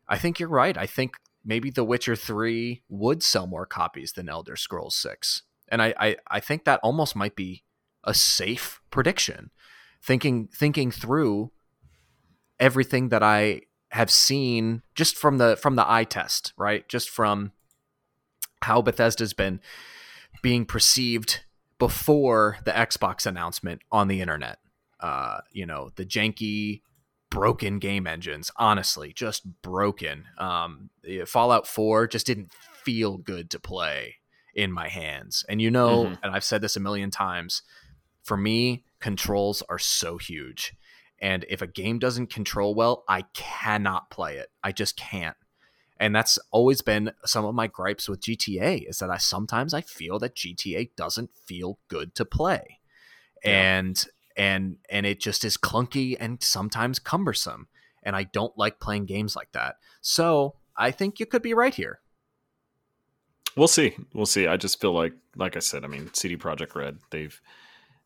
I think you're right. I think maybe The Witcher three would sell more copies than Elder Scrolls six. And I, I, I think that almost might be a safe prediction. Thinking thinking through everything that I have seen just from the from the eye test, right? Just from how Bethesda's been being perceived before the Xbox announcement on the internet. Uh, you know, the janky, broken game engines, honestly, just broken. Um, Fallout four just didn't feel good to play in my hands. And you know, mm-hmm. and I've said this a million times, for me, controls are so huge. And if a game doesn't control well, I cannot play it. I just can't. And that's always been some of my gripes with G T A, is that I sometimes I feel that G T A doesn't feel good to play. Yeah. And and and it just is clunky and sometimes cumbersome. And I don't like playing games like that. So I think you could be right here. We'll see. We'll see. I just feel like, like I said, I mean, C D Projekt Red, they've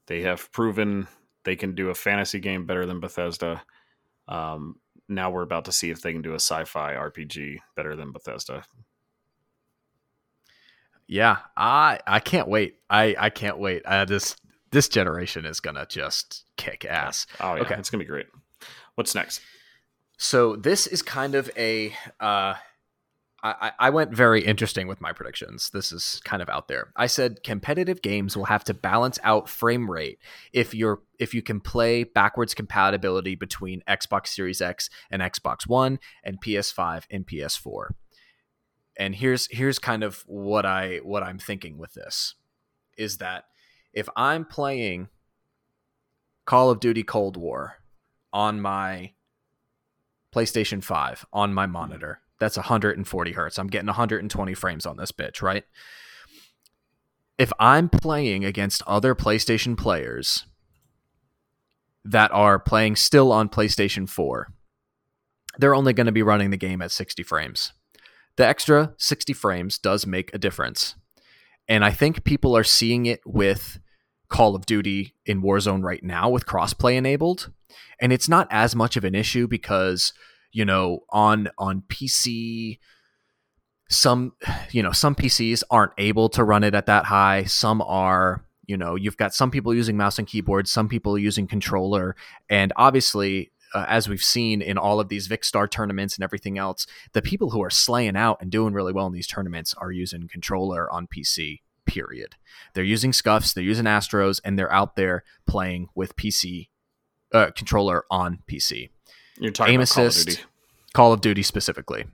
they have proven they can do a fantasy game better than Bethesda. Um, now we're about to see if they can do a sci-fi R P G better than Bethesda. Yeah, I I can't wait. I, I can't wait. Uh, this this generation is gonna just kick ass. Oh yeah, okay. It's gonna be great. What's next? So this is kind of a. Uh, I, I went very interesting with my predictions. This is kind of out there. I said competitive games will have to balance out frame rate if you're if you can play backwards compatibility between Xbox Series X and Xbox One and P S five and P S four. And here's here's kind of what I what I'm thinking with this is that if I'm playing Call of Duty Cold War on my PlayStation five on my monitor. That's one forty hertz. I'm getting one twenty frames on this bitch, right? If I'm playing against other PlayStation players that are playing still on PlayStation four, they're only going to be running the game at sixty frames. The extra sixty frames does make a difference. And I think people are seeing it with Call of Duty in Warzone right now with crossplay enabled. And it's not as much of an issue because... You know, on on P C, some you know some P Cs aren't able to run it at that high. Some are, you know, you've got some people using mouse and keyboard, some people using controller, and obviously, uh, as we've seen in all of these Vicstar tournaments and everything else, the people who are slaying out and doing really well in these tournaments are using controller on P C. Period. They're using scuffs, they're using Astros, and they're out there playing with P C uh, controller on P C. You're talking aim about assist, Call of Duty. Call of Duty specifically.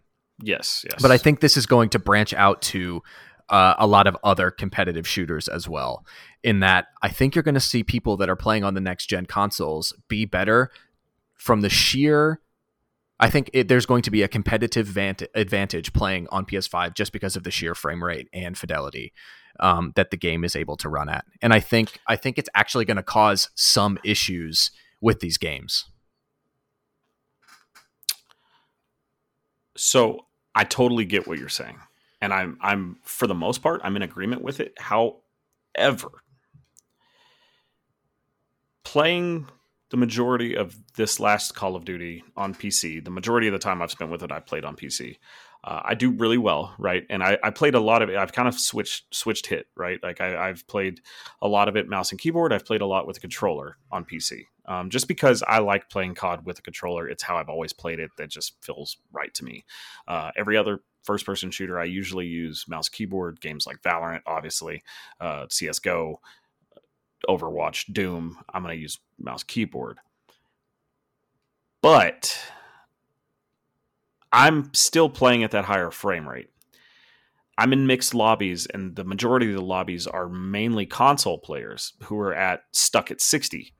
Yes, yes. But I think this is going to branch out to uh, a lot of other competitive shooters as well, in that I think you're going to see people that are playing on the next-gen consoles be better from the sheer... I think it, there's going to be a competitive vant- advantage playing on P S five just because of the sheer frame rate and fidelity um, that the game is able to run at. And I think I think it's actually going to cause some issues with these games. So I totally get what you're saying. And I'm, I'm for the most part, I'm in agreement with it. However, playing the majority of this last Call of Duty on P C, the majority of the time I've spent with it, I played on P C. Uh, I do really well, right? And I, I played a lot of it. I've kind of switched switched hit, right? Like I, I've played a lot of it mouse and keyboard. I've played a lot with a controller on P C. Um, just because I like playing C O D with a controller, it's how I've always played it. That just feels right to me. Uh, every other first-person shooter, I usually use mouse keyboard. Games like Valorant, obviously, uh, C S G O, Overwatch, Doom. I'm going to use mouse keyboard. But I'm still playing at that higher frame rate. I'm in mixed lobbies, and the majority of the lobbies are mainly console players who are at stuck at sixty.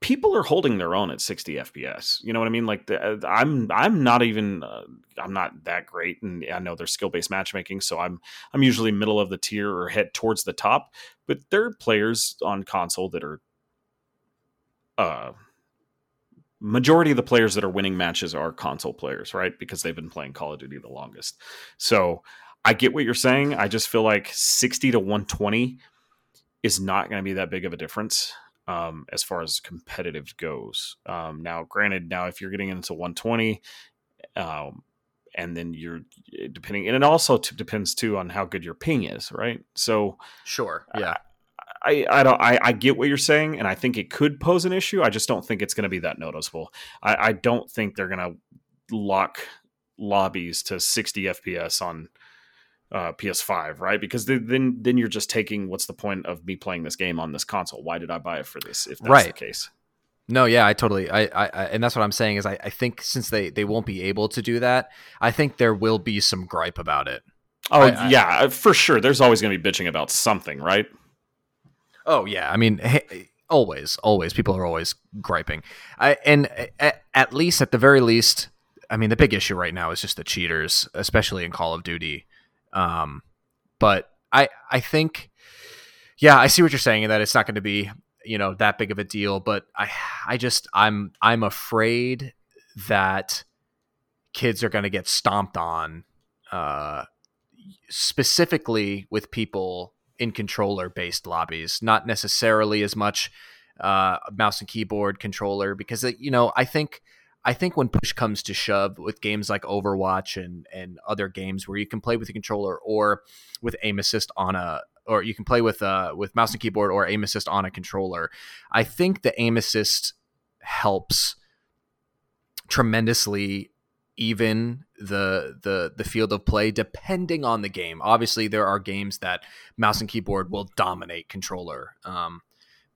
People are holding their own at sixty F P S. You know what I mean? Like the, I'm, I'm not even, uh, I'm not that great. And I know there's skill-based matchmaking. So I'm, I'm usually middle of the tier or head towards the top, but there are players on console that are, uh, majority of the players that are winning matches are console players, right? Because they've been playing Call of Duty the longest. So I get what you're saying. I just feel like sixty to one twenty is not going to be that big of a difference. Um, as far as competitive goes. Um, now, granted, now if you're getting into one twenty, um, and then you're depending, and it also t- depends too on how good your ping is, right? So, sure, yeah. I, I don't I, I get what you're saying, and I think it could pose an issue. I just don't think it's going to be that noticeable. I, I don't think they're going to lock lobbies to sixty F P S on uh, P S five, right? Because they, then then you're just taking, what's the point of me playing this game on this console? Why did I buy it for this? If that's right. the case. No, yeah, I totally. I, I, I and that's what I'm saying is I, I think since they, they won't be able to do that, I think there will be some gripe about it. Oh I, yeah, I, for sure. There's always going to be bitching about something, right? Oh yeah, I mean, hey, always, always. People are always griping. I and at, at least, at the very least, I mean, the big issue right now is just the cheaters, especially in Call of Duty. Um, but I, I think, yeah, I see what you're saying, in that it's not going to be, you know, that big of a deal. But I, I just, I'm, I'm afraid that kids are going to get stomped on, uh, specifically with people in controller-based lobbies, not necessarily as much uh, mouse and keyboard controller, because, you know, I think I think when push comes to shove with games like Overwatch and, and other games where you can play with a controller or with aim assist on a, or you can play with uh, with mouse and keyboard or aim assist on a controller, I think the aim assist helps tremendously even the the the field of play, depending on the game. Obviously, there are games that mouse and keyboard will dominate controller, um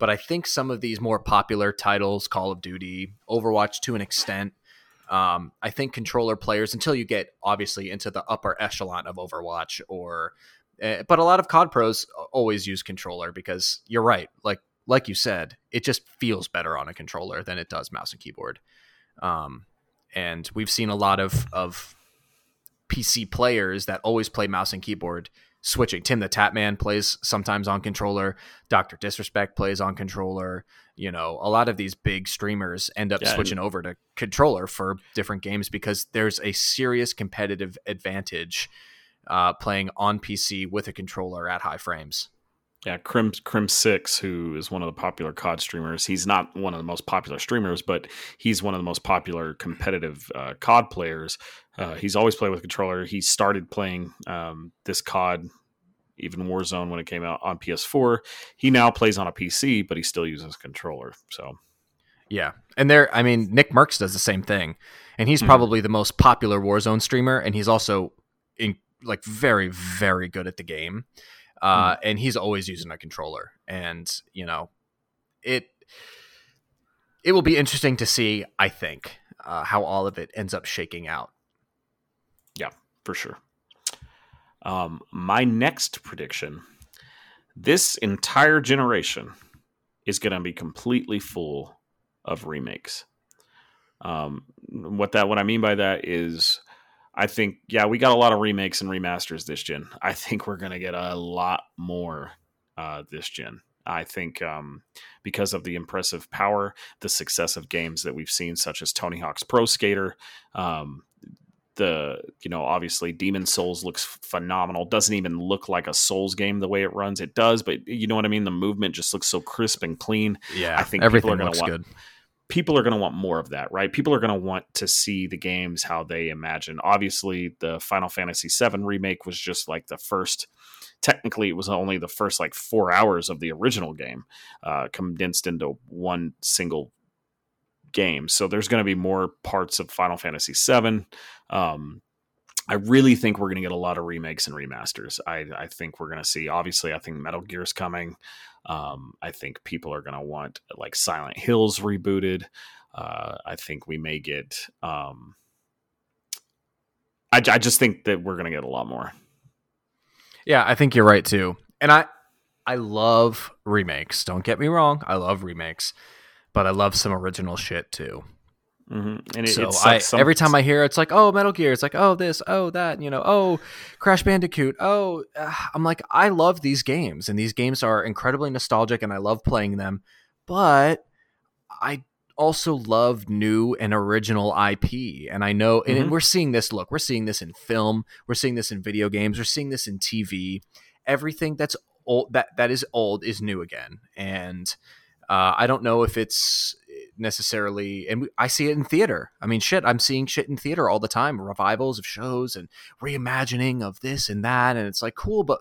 but I think some of these more popular titles, Call of Duty, Overwatch to an extent, um I think controller players, until you get obviously into the upper echelon of Overwatch or uh, but a lot of C O D pros always use controller, because you're right, like like you said, it just feels better on a controller than it does mouse and keyboard. um And we've seen a lot of, of P C players that always play mouse and keyboard switching. Tim the Tatman plays sometimes on controller. Doctor Disrespect plays on controller. You know, a lot of these big streamers end up yeah, switching and- over to controller for different games, because there's a serious competitive advantage uh, playing on P C with a controller at high frames. Yeah, Crim Crim Six, who is one of the popular C O D streamers. He's not one of the most popular streamers, but he's one of the most popular competitive uh, C O D players. Uh, he's always played with a controller. He started playing um, this C O D, even Warzone when it came out on P S four. He now plays on a P C, but he still uses a controller. So, yeah, and there, I mean, Nick Merckx does the same thing, and he's mm-hmm. probably the most popular Warzone streamer, and he's also in, like very, very good at the game. Uh, and he's always using a controller, and, you know, it, it will be interesting to see, I think, uh, how all of it ends up shaking out. Yeah, for sure. Um, my next prediction, this entire generation is going to be completely full of remakes. Um, what that, what I mean by that is, I think, yeah, we got a lot of remakes and remasters this gen. I think we're going to get a lot more uh, this gen. I think um, because of the impressive power, the success of games that we've seen, such as Tony Hawk's Pro Skater, um, the, you know, obviously Demon Souls looks phenomenal. Doesn't even look like a Souls game the way it runs. It does, but you know what I mean? The movement just looks so crisp and clean. Yeah, I think everything people are looks want- good. People are going to want more of that, right? People are going to want to see the games how they imagine. Obviously, the Final Fantasy seven remake was just like the first, technically it was only the first like four hours of the original game uh, condensed into one single game. So there's going to be more parts of Final Fantasy seven. Um, I really think we're going to get a lot of remakes and remasters. I, I think we're going to see, obviously, I think Metal Gear is coming. Um, I think people are going to want like Silent Hills rebooted. Uh, I think we may get, um, I, I just think that we're going to get a lot more. Yeah, I think you're right too. And I, I love remakes. Don't get me wrong. I love remakes, but I love some original shit too. Mm-hmm. And it, so it I, some... every time I hear, it's like, oh, Metal Gear, it's like, oh, this, oh, that, you know, oh, Crash Bandicoot. Oh, uh, I'm like, I love these games, and these games are incredibly nostalgic, and I love playing them. But I also love new and original I P. And I know, and mm-hmm. we're seeing this, look, we're seeing this in film. We're seeing this in video games. We're seeing this in T V. Everything that's old, that, that is old is new again. And uh, I don't know if it's necessarily, and I see it in theater. I mean, shit, I'm seeing shit in theater all the time, revivals of shows and reimagining of this and that, and it's like, cool, but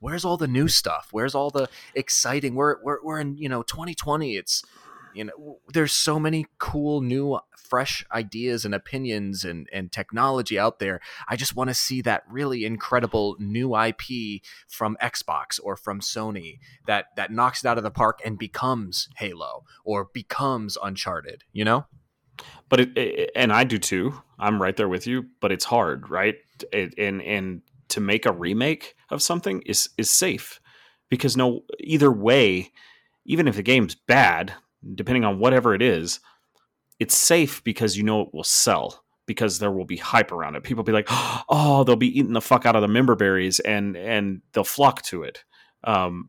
where's all the new stuff? Where's all the exciting? We're we're we're in, you know, twenty twenty. It's, you know, there's so many cool, new, fresh ideas and opinions and and technology out there. I just want to see that really incredible new I P from Xbox or from Sony that that knocks it out of the park and becomes Halo or becomes Uncharted, you know? But it, it, and I do too. I'm right there with you. But it's hard, right? It, and and to make a remake of something is is safe, because no, either way, even if the game's bad, depending on whatever it is, it's safe because you know it will sell, because there will be hype around it. People will be like, oh, they'll be eating the fuck out of the member berries, and and they'll flock to it. Um,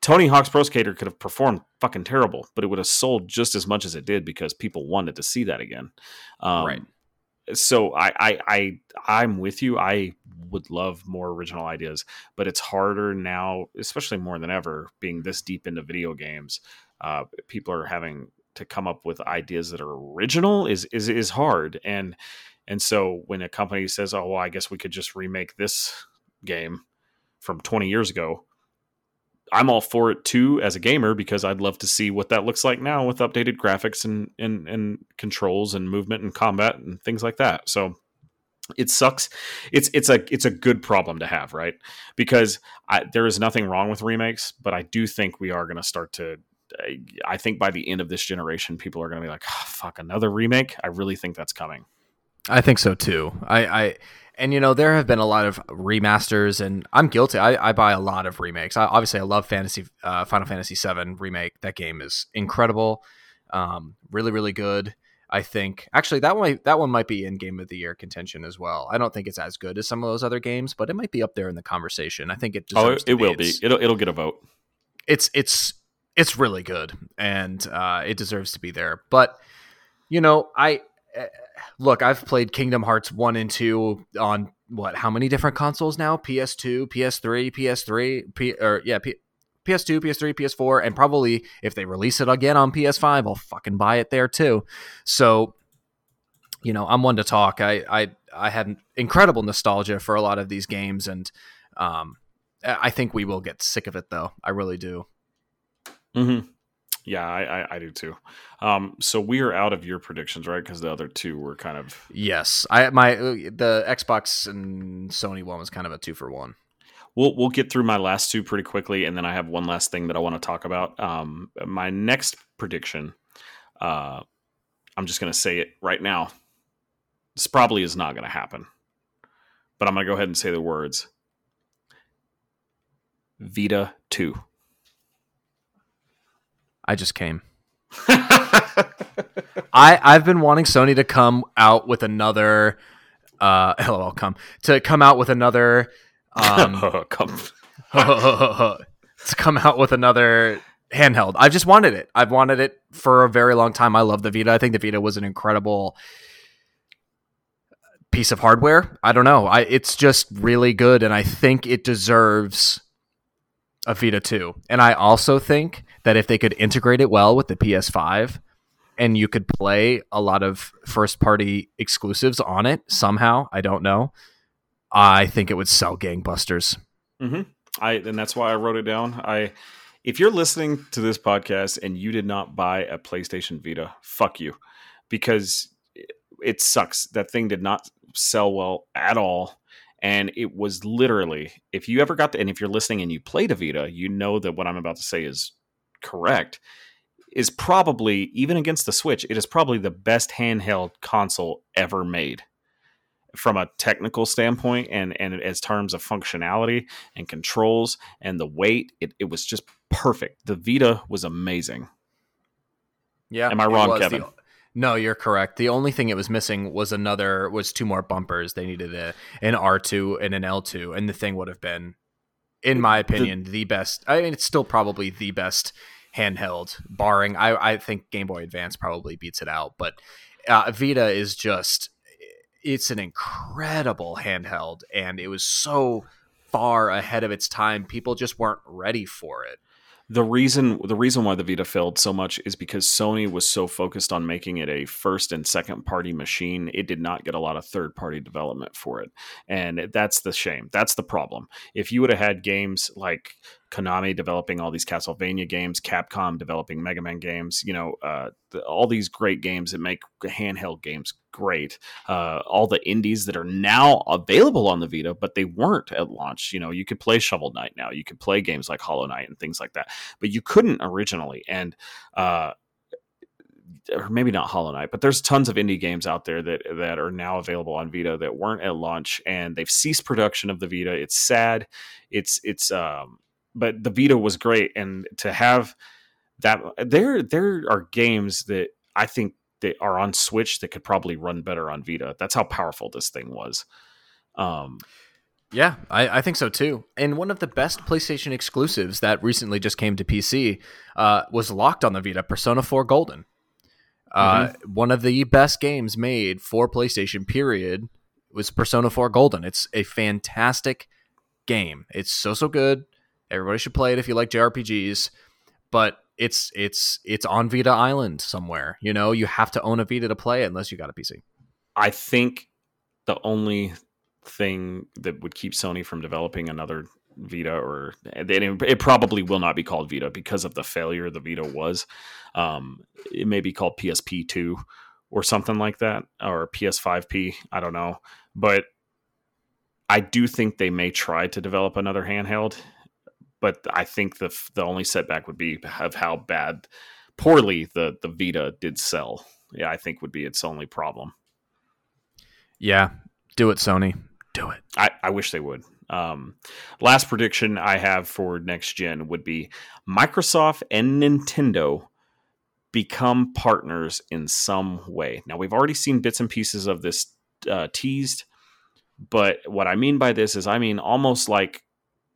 Tony Hawk's Pro Skater could have performed fucking terrible, but it would have sold just as much as it did because people wanted to see that again. Um, right. So I, I, I, I'm with you. I would love more original ideas, but it's harder now, especially more than ever, being this deep into video games. Uh, people are having to come up with ideas that are original is, is, is hard. And, and so when a company says, oh, well, I guess we could just remake this game from twenty years ago, I'm all for it too as a gamer, because I'd love to see what that looks like now with updated graphics and, and, and controls and movement and combat and things like that. So it sucks. It's, it's a, it's a good problem to have, right? Because I, there is nothing wrong with remakes, but I do think we are going to start to, I, I think by the end of this generation, people are going to be like, oh, fuck, another remake. I really think that's coming. I think so too. I, I, And, you know, there have been a lot of remasters, and I'm guilty. I, I buy a lot of remakes. I, obviously, I love Fantasy uh, Final Fantasy seven Remake. That game is incredible. Um, really, really good, I think. Actually, that one, that one might be in Game of the Year contention as well. I don't think it's as good as some of those other games, but it might be up there in the conversation. I think it deserves oh, it, to it be. will be. It'll, it'll get a vote. It's, it's, it's really good, and uh, it deserves to be there. But, you know, I... Look, I've played Kingdom Hearts one and two on what, how many different consoles now? P S two, P S three, P S three, P, or yeah, P, P S two, P S three, P S four, and probably if they release it again on P S five, I'll fucking buy it there too. So, you know, I'm one to talk. I I I had incredible nostalgia for a lot of these games, and um, I think we will get sick of it though. I really do. Mm-hmm. Yeah, I, I, I do too. Um, so we are out of your predictions, right? Because the other two were kind of... Yes. I my The Xbox and Sony one was kind of a two for one. We'll we'll get through my last two pretty quickly, and then I have one last thing that I want to talk about. Um, my next prediction, uh, I'm just going to say it right now. This probably is not going to happen, but I'm going to go ahead and say the words. Vita two. I just came. I, I've been wanting Sony to come out with another, uh, LOL, come, to come out with another, um, come. to come out with another handheld. I've just wanted it. I've wanted it for a very long time. I love the Vita. I think the Vita was an incredible piece of hardware. I don't know. I, it's just really good. And I think it deserves a Vita two. And I also think that if they could integrate it well with the P S five, and you could play a lot of first party exclusives on it somehow, I don't know, I think it would sell gangbusters. Mm-hmm. I, and that's why I wrote it down. I, if you're listening to this podcast and you did not buy a PlayStation Vita, fuck you, because it sucks. That thing did not sell well at all. And it was literally, if you ever got to, and if you're listening and you played a Vita, you know that what I'm about to say is correct, is probably, even against the Switch, it is probably the best handheld console ever made from a technical standpoint, and, and as terms of functionality and controls and the weight, it, it was just perfect. The Vita was amazing. Yeah. Am I wrong, Kevin? The- No, you're correct. The only thing it was missing was another was two more bumpers. They needed a, an R two and an L two, and the thing would have been, in my opinion, the, the best. I mean, it's still probably the best handheld, barring. I, I think Game Boy Advance probably beats it out, but uh, Vita is just, it's an incredible handheld, and it was so far ahead of its time. People just weren't ready for it. The reason the reason why the Vita failed so much is because Sony was so focused on making it a first and second party machine. It did not get a lot of third party development for it. And that's the shame. That's the problem. If you would have had games like Konami developing all these Castlevania games, Capcom developing Mega Man games, you know, uh, the, all these great games that make handheld games great. Uh, all the indies that are now available on the Vita, but they weren't at launch. You know, you could play Shovel Knight now. You could play games like Hollow Knight and things like that, but you couldn't originally. And, uh, or maybe not Hollow Knight, but there's tons of indie games out there that, that are now available on Vita that weren't at launch, and they've ceased production of the Vita. It's sad. It's, it's, um, but the Vita was great. And to have that, there, there are games that I think that are on Switch that could probably run better on Vita. That's how powerful this thing was. Um, yeah, I, I think so too. And one of the best PlayStation exclusives that recently just came to P C uh, was locked on the Vita, Persona four Golden. Uh, mm-hmm. One of the best games made for PlayStation, period, was Persona four Golden. It's a fantastic game. It's so, so good. Everybody should play it if you like J R P Gs, but it's it's it's on Vita Island somewhere. You know, you have to own a Vita to play it unless you got a P C. I think the only thing that would keep Sony from developing another Vita, or it probably will not be called Vita because of the failure the Vita was. Um, it may be called P S P two or something like that, or P S five P. I don't know, but I do think they may try to develop another handheld. But I think the the only setback would be of how bad, poorly the, the Vita did sell. Yeah, I think would be its only problem. Yeah, do it, Sony. Do it. I, I wish they would. Um, last prediction I have for next gen would be Microsoft and Nintendo become partners in some way. Now, we've already seen bits and pieces of this uh, teased. But what I mean by this is I mean almost like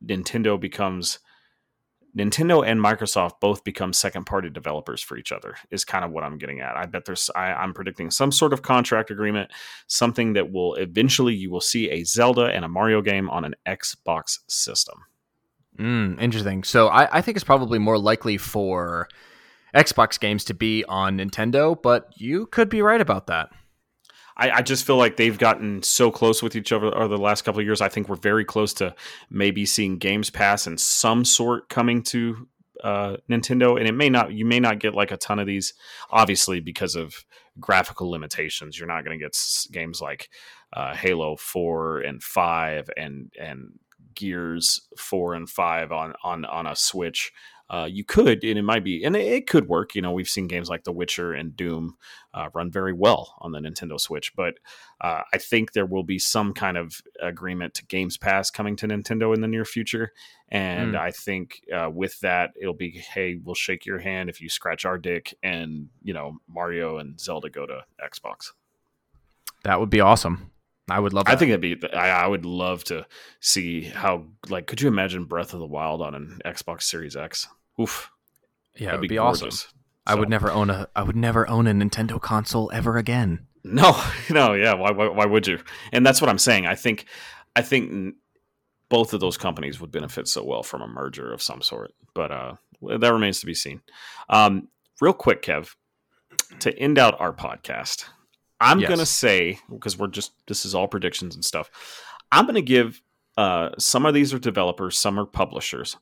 Nintendo becomes Nintendo and Microsoft both become second party developers for each other is kind of what I'm getting at. I bet there's I, I'm predicting some sort of contract agreement, something that will eventually you will see a Zelda and a Mario game on an Xbox system. Mm, interesting. So I, I think it's probably more likely for Xbox games to be on Nintendo, but you could be right about that. I, I just feel like they've gotten so close with each other over the last couple of years. I think we're very close to maybe seeing Games Pass in some sort coming to uh, Nintendo. And it may not, you may not get like a ton of these, obviously, because of graphical limitations. You're not going to get s- games like uh, Halo four and five and, and Gears four and five on, on, on a Switch. Uh, you could, and it might be, and it could work. You know, we've seen games like The Witcher and Doom uh, run very well on the Nintendo Switch, but uh, I think there will be some kind of agreement to Games Pass coming to Nintendo in the near future. And mm. I think uh, with that, it'll be, hey, we'll shake your hand if you scratch our dick and, you know, Mario and Zelda go to Xbox. That would be awesome. I would love that. I think it'd be, I, I would love to see how, like, could you imagine Breath of the Wild on an Xbox Series X? Oof. Yeah, that'd it would be, be awesome. So. I would never own a, I would never own a Nintendo console ever again. No, no. Yeah. Why, why, why would you? And that's what I'm saying. I think, I think both of those companies would benefit so well from a merger of some sort, but uh, that remains to be seen. Um, real quick, Kev, to end out our podcast, I'm yes. going to say, because we're just, this is all predictions and stuff. I'm going to give, uh, some of these are developers, some are publishers,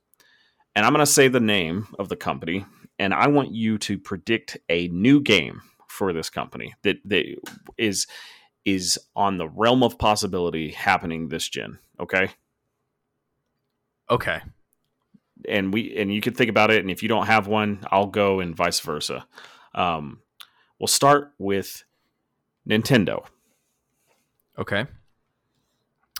and I'm going to say the name of the company. And I want you to predict a new game for this company that, that is, is on the realm of possibility happening this gen. Okay. Okay. And we, and you can think about it. And if you don't have one, I'll go and vice versa. Um, we'll start with Nintendo. Okay.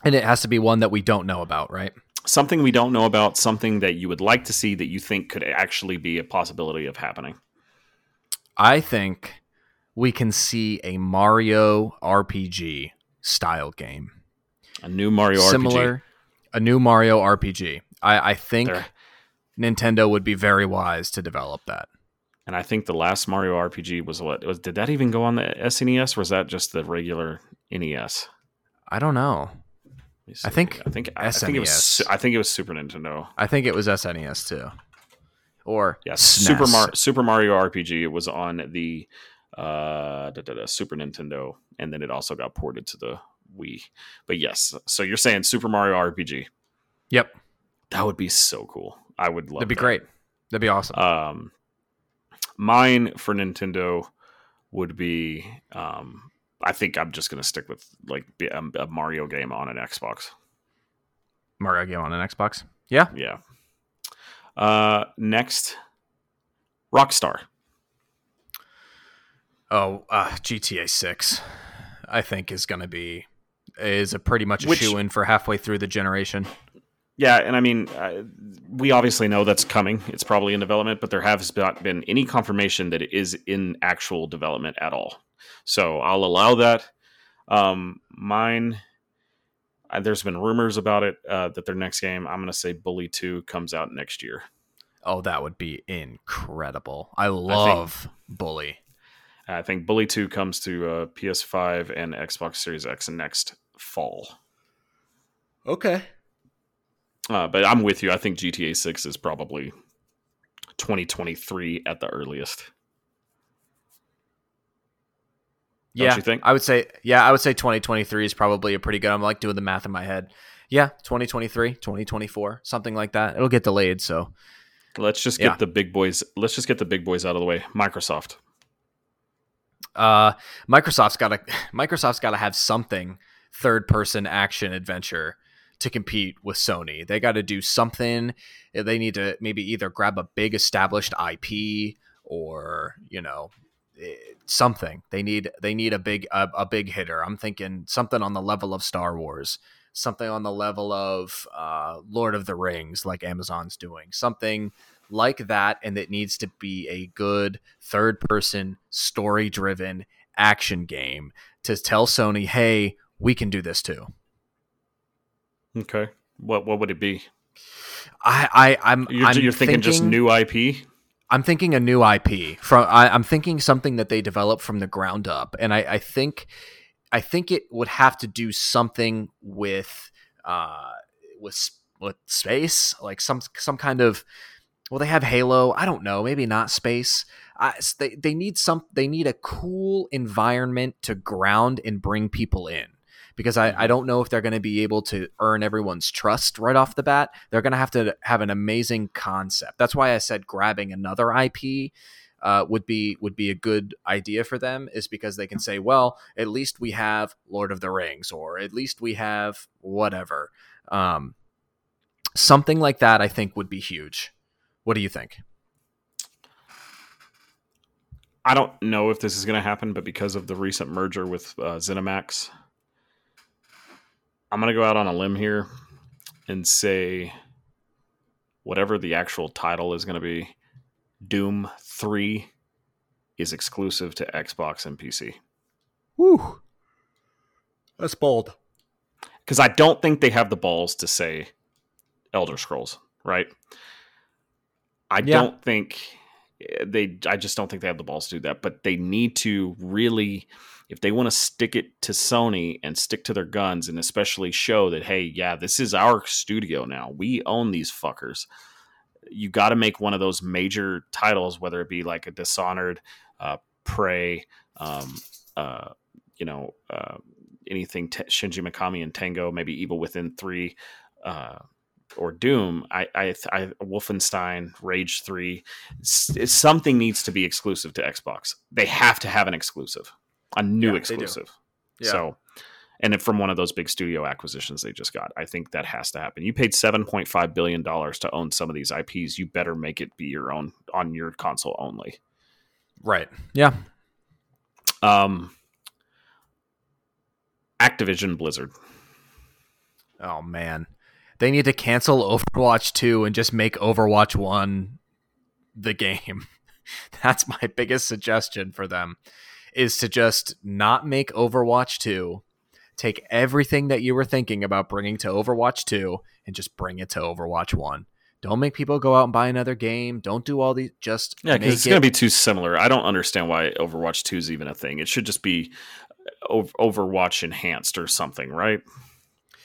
And it has to be one that we don't know about, right? Something we don't know about, something that you would like to see that you think could actually be a possibility of happening. I think we can see a Mario R P G style game. A new Mario Similar, R P G. A new Mario R P G. I, I think there. Nintendo would be very wise to develop that. And I think the last Mario R P G was what? Was, did that even go on the S N E S, or was that just the regular N E S? I don't know. I think I think S N E S. I think it was I think it was Super Nintendo. I think it was S N E S too. or yes, yeah, Super Mar- Super Mario R P G. It was on the uh, da, da, da, Super Nintendo, and then it also got ported to the Wii. But yes, so you're saying Super Mario R P G? Yep, that would be so cool. I would love. That'd be that. great. That'd be awesome. Um, mine for Nintendo would be. Um, I think I'm just gonna stick with like a, a Mario game on an Xbox. Mario game on an Xbox. Yeah, yeah. Uh, next, Rockstar. Oh, uh, G T A six, I think is going to be is a pretty much a shoe in for halfway through the generation. Yeah, and I mean, uh, we obviously know that's coming. It's probably in development, but there has not been any confirmation that it is in actual development at all. So I'll allow that. Um, mine. There's been rumors about it, uh, that their next game, I'm going to say Bully two, comes out next year. Oh, that would be incredible. I love I think, Bully. I think Bully two comes to uh, P S five and Xbox Series X next fall. Okay. Uh, but I'm with you. I think G T A six is probably twenty twenty-three at the earliest. Don't yeah, you think? I would say, yeah, I would say twenty twenty-three is probably a pretty good. I'm like doing the math in my head. Yeah, twenty twenty-three, twenty twenty-four, something like that. It'll get delayed. So let's just yeah. get the big boys. Let's just get the big boys out of the way. Microsoft. Uh, Microsoft's got to. Microsoft's got to have something third person action adventure to compete with Sony. They got to do something. They need to maybe either grab a big established I P or you know. something they need they need a big a, a big hitter. I'm thinking something on the level of Star Wars, something on the level of uh Lord of the Rings, like Amazon's doing, something like that. And it needs to be a good third person story driven action game to tell Sony, hey, we can do this too. Okay, what what would it be? I, I I'm you're, I'm you're thinking, thinking just new I P. I'm thinking a new I P. From I, I'm thinking something that they develop from the ground up, and I, I think, I think it would have to do something with, uh, with with space, like some some kind of. Well, they have Halo. I don't know. Maybe not space. I, they they need some. They need a cool environment to ground and bring people in. Because I, I don't know if they're going to be able to earn everyone's trust right off the bat. They're going to have to have an amazing concept. That's why I said grabbing another I P uh, would be would be a good idea for them, is because they can say, well, at least we have Lord of the Rings, or at least we have whatever. Um, something like that, I think, would be huge. What do you think? I don't know if this is going to happen, but because of the recent merger with uh, ZeniMax, I'm going to go out on a limb here and say whatever the actual title is going to be, Doom three is exclusive to Xbox and P C. Woo. That's bold. Because I don't think they have the balls to say Elder Scrolls, right? I yeah. don't think they, I just don't think they have the balls to do that, but they need to really... If they want to stick it to Sony and stick to their guns, and especially show that, hey, yeah, this is our studio now. We own these fuckers. You got to make one of those major titles, whether it be like a Dishonored, uh, Prey, um, uh, you know, uh, anything t- Shinji Mikami and Tango, maybe Evil Within three, uh, or Doom, I, I, I, Wolfenstein, Rage three. S- something needs to be exclusive to Xbox. They have to have an exclusive. A new yeah, exclusive. Yeah. So, and if from one of those big studio acquisitions they just got, I think that has to happen. You paid seven point five billion dollars to own some of these I Ps. You better make it be your own on your console only. Right. Yeah. Um, Activision Blizzard. Oh man. They need to cancel Overwatch two and just make Overwatch one the game. That's my biggest suggestion for them. Is to just not make Overwatch two, take everything that you were thinking about bringing to Overwatch two, and just bring it to Overwatch one. Don't make people go out and buy another game. Don't do all these. Just yeah, because it's it... going to be too similar. I don't understand why Overwatch two is even a thing. It should just be Overwatch enhanced or something, right?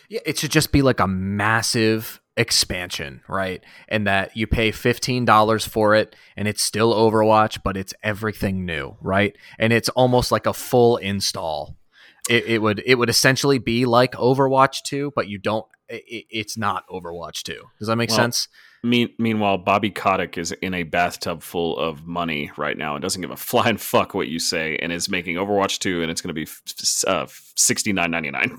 Yeah, it should just be like a massive expansion, right? And that you pay fifteen dollars for it and it's still Overwatch, but it's everything new, right? And it's almost like a full install. It, it would it would essentially be like Overwatch two, but you don't. It, it's not Overwatch two. Does that make well, sense? Mean, meanwhile, Bobby Kotick is in a bathtub full of money right now and doesn't give a flying fuck what you say, and is making Overwatch two, and it's going to be uh, sixty-nine ninety-nine.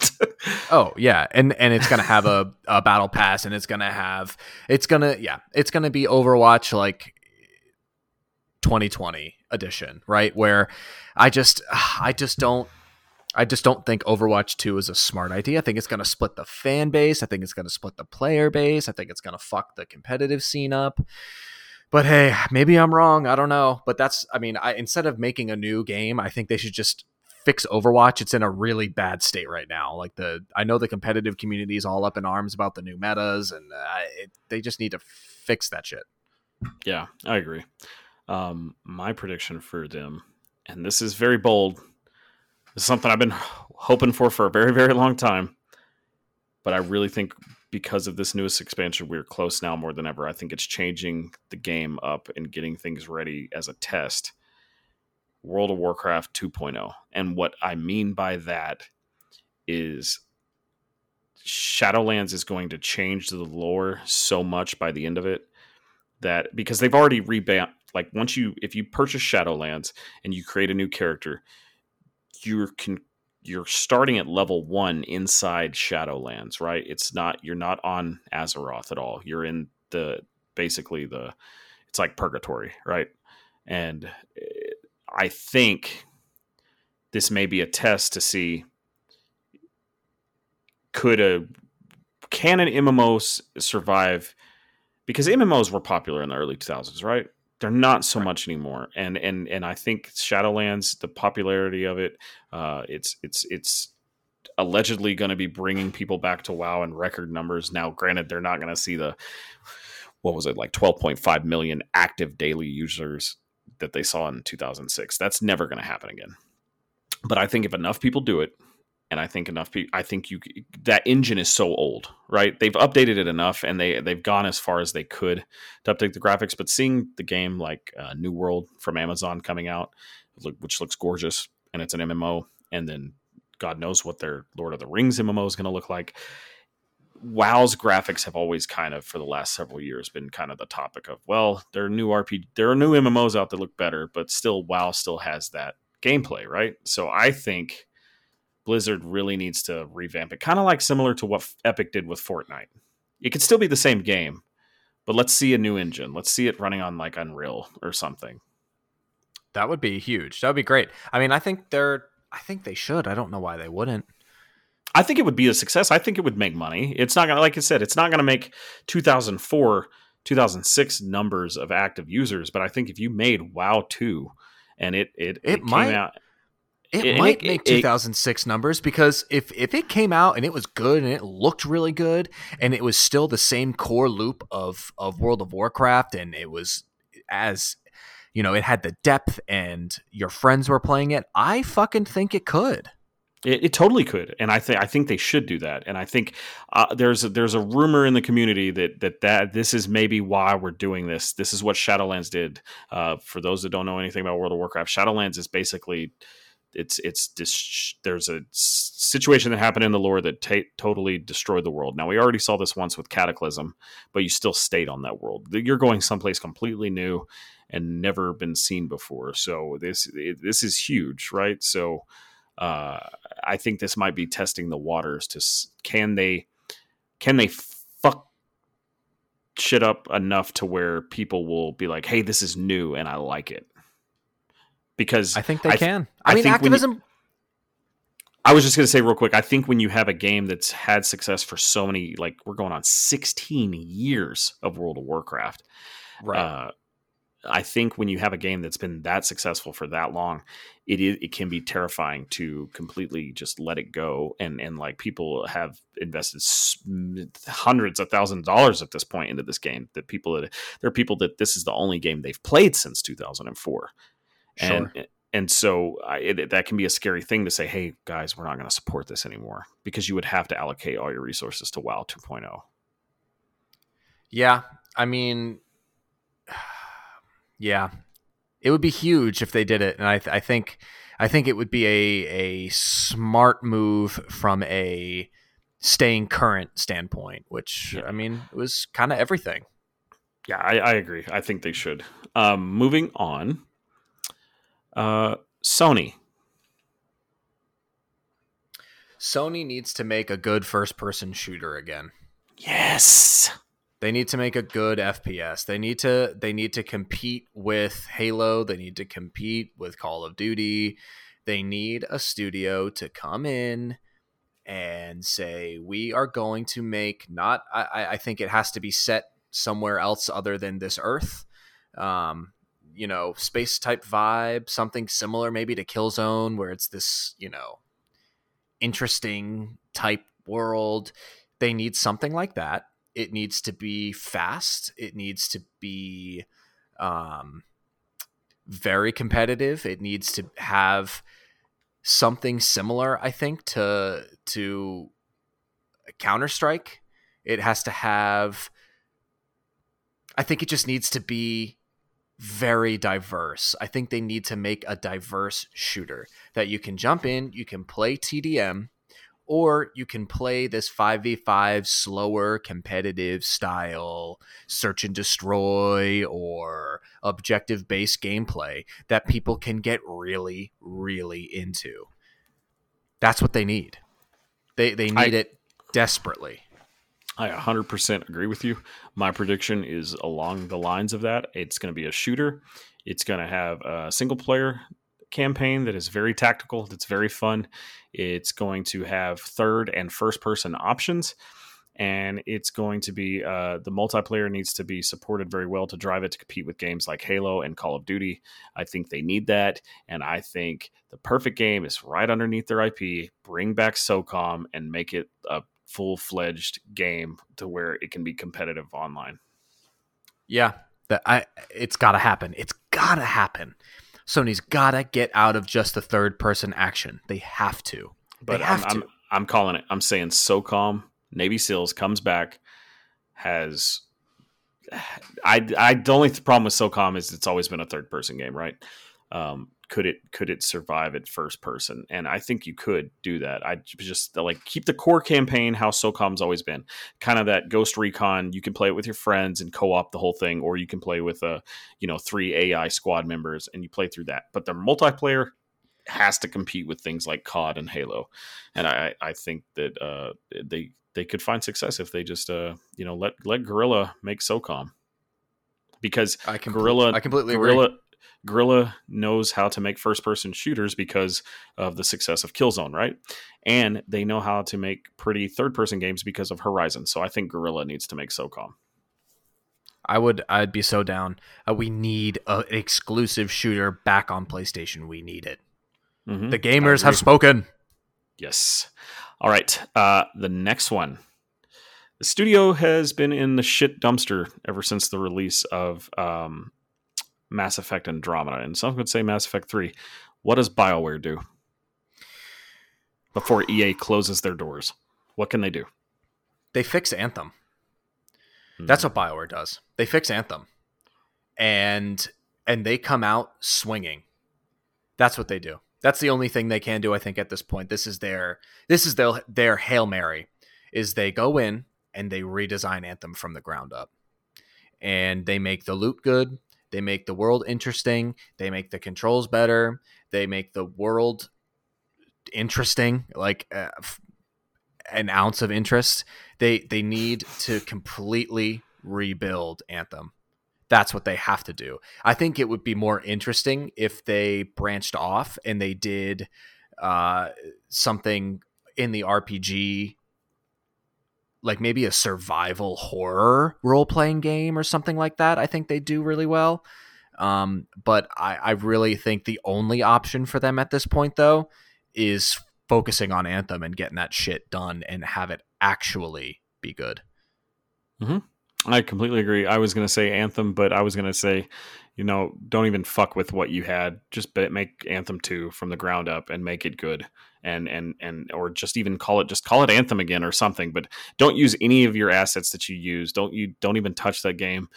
Oh yeah, and and it's going to have a, a battle pass, and it's going to have it's going to yeah, it's going to be Overwatch like twenty twenty edition, right? Where I just I just don't. I just don't think Overwatch two is a smart idea. I think it's going to split the fan base. I think it's going to split the player base. I think it's going to fuck the competitive scene up. But hey, maybe I'm wrong. I don't know. But that's, I mean, I, instead of making a new game, I think they should just fix Overwatch. It's in a really bad state right now. Like the, I know the competitive community is all up in arms about the new metas, and uh, it, they just need to fix that shit. Yeah, I agree. Um, my prediction for them, and this is very bold, something I've been hoping for for a very, very long time. But I really think because of this newest expansion, we're close now more than ever. I think it's changing the game up and getting things ready as a test. World of Warcraft two point oh. And what I mean by that is Shadowlands is going to change the lore so much by the end of it that because they've already revamped, like once you, if you purchase Shadowlands and you create a new character, you're con- you're starting at level one inside Shadowlands, right? It's not, you're not on Azeroth at all. You're in the, basically the, it's like purgatory, right? And I think this may be a test to see, could a, can an M M O survive? Because M M Os were popular in the early two thousands, right? They're not so much anymore, and and and I think Shadowlands, the popularity of it, uh, it's it's it's allegedly going to be bringing people back to WoW in record numbers. Now, granted, they're not going to see the what was it like twelve point five million active daily users that they saw in two thousand six. That's never going to happen again. But I think if enough people do it, and I think enough people, I think you that engine is so old, right? They've updated it enough, and they they've gone as far as they could to update the graphics. But seeing the game like uh, New World from Amazon coming out, which looks gorgeous, and it's an M M O, and then God knows what their Lord of the Rings M M O is going to look like. WoW's graphics have always kind of, for the last several years, been kind of the topic of, well, there are new R P, there are new M M Os out that look better, but still WoW still has that gameplay, right? So I think Blizzard really needs to revamp it. Kind of like similar to what Epic did with Fortnite. It could still be the same game, but let's see a new engine. Let's see it running on like Unreal or something. That would be huge. That would be great. I mean, I think they're, I think they should. I don't know why they wouldn't. I think it would be a success. I think it would make money. It's not going to, like I said, it's not going to make two thousand four, two thousand six numbers of active users. But I think if you made WoW two and it, it, it, it came might. out. It, it might it, make it, two thousand six it, numbers, because if, if it came out and it was good and it looked really good and it was still the same core loop of, of World of Warcraft, and it was as, you know, it had the depth and your friends were playing it, I fucking think it could. It, it totally could. And I think I think they should do that. And I think uh, there's a, there's a rumor in the community that, that that this is maybe why we're doing this. This is what Shadowlands did. Uh, for those that don't know anything about World of Warcraft, Shadowlands is basically... It's it's dis- there's a situation that happened in the lore that t- totally destroyed the world. Now, we already saw this once with Cataclysm, but you still stayed on that world. You're going someplace completely new and never been seen before. So this it, this is huge, right? So uh, I think this might be testing the waters to s- can they can they fuck shit up enough to where people will be like, hey, this is new and I like it. Because I think they I th- can. I, I mean, activism. You, I was just going to say real quick. I think when you have a game that's had success for so many, like we're going on sixteen years of World of Warcraft. Right. Uh, I think when you have a game that's been that successful for that long, it is, it can be terrifying to completely just let it go. And, and like people have invested hundreds of thousands of dollars at this point into this game, that people, that there are people that this is the only game they've played since two thousand four. Sure. And And so I, it, that can be a scary thing to say, hey, guys, we're not going to support this anymore, because you would have to allocate all your resources to WoW two point oh. Yeah, I mean, yeah, it would be huge if they did it. And I, th- I think I think it would be a, a smart move from a staying current standpoint, which, yeah. I mean, it was kind of everything. Yeah, I, I agree. I think they should. Um, moving on. Uh, Sony. Sony needs to make a good first-person shooter again. Yes. They need to make a good F P S. They need to they need to compete with Halo. They need to compete with Call of Duty. They need a studio to come in and say, we are going to make not. I, I think it has to be set somewhere else other than this Earth. Um, you know, space type vibe, something similar maybe to Killzone, where it's this, you know, interesting type world. They need something like that. It needs to be fast. It needs to be um, very competitive. It needs to have something similar, I think, to to Counter-Strike. It has to have, I think it just needs to be very diverse. I think they need to make a diverse shooter that you can jump in, you can play T D M, or you can play this five v five slower competitive style search and destroy or objective based gameplay that people can get really, really into. That's what they need. They they need I, it desperately. I one hundred percent agree with you. My prediction is along the lines of that. It's going to be a shooter. It's going to have a single player campaign that is very tactical, that's very fun. It's going to have third and first person options. And it's going to be uh, the multiplayer needs to be supported very well to drive it to compete with games like Halo and Call of Duty. I think they need that. And I think the perfect game is right underneath their I P. Bring back SOCOM and make it a full-fledged game to where it can be competitive online. Yeah, that I. It's got to happen. It's got to happen. Sony's got to get out of just the third-person action. They have to. But they have I'm, to. I'm, I'm calling it. I'm saying SOCOM, Navy SEALs, comes back, has... I, I, the only problem with SOCOM is it's always been a third-person game, right? Um, could it could it survive at first-person? And I think you could do that. I just, like, keep the core campaign how SOCOM's always been. Kind of that Ghost Recon, you can play it with your friends and co-op the whole thing, or you can play with, uh, you know, three A I squad members and you play through that. But the multiplayer has to compete with things like C O D and Halo. And I, I think that uh, they they could find success if they just, uh, you know, let, let Guerrilla make SOCOM. Because I compl- Guerrilla... I completely Guerrilla, agree. Guerrilla knows how to make first-person shooters because of the success of Killzone, right? And they know how to make pretty third-person games because of Horizon. So I think Guerrilla needs to make SOCOM. I would, I'd be so down. Uh, we need a, an exclusive shooter back on PlayStation. We need it. Mm-hmm. The gamers have spoken. Yes. All right. Uh, the next one. The studio has been in the shit dumpster ever since the release of... Um, Mass Effect Andromeda, and some could say Mass Effect three. What does BioWare do before E A closes their doors? What can they do? They fix Anthem. Mm. That's what BioWare does. They fix Anthem, and and they come out swinging. That's what they do. That's the only thing they can do, I think, at this point. This is their this is their their Hail Mary. Is they go in and they redesign Anthem from the ground up, and they make the loot good. They make the world interesting. They make the controls better. They make the world interesting, like uh, an ounce of interest. They they need to completely rebuild Anthem. That's what they have to do. I think it would be more interesting if they branched off and they did uh, something in the R P G, like maybe a survival horror role-playing game or something like that. I think they do really well. Um, but I, I really think the only option for them at this point, though, is focusing on Anthem and getting that shit done and have it actually be good. Mm-hmm. I completely agree. I was going to say Anthem, but I was going to say you know, don't even fuck with what you had. Just make Anthem two from the ground up and make it good. And, and, and, or just even call it, just call it Anthem again or something, but don't use any of your assets that you use. Don't you, don't even touch that game.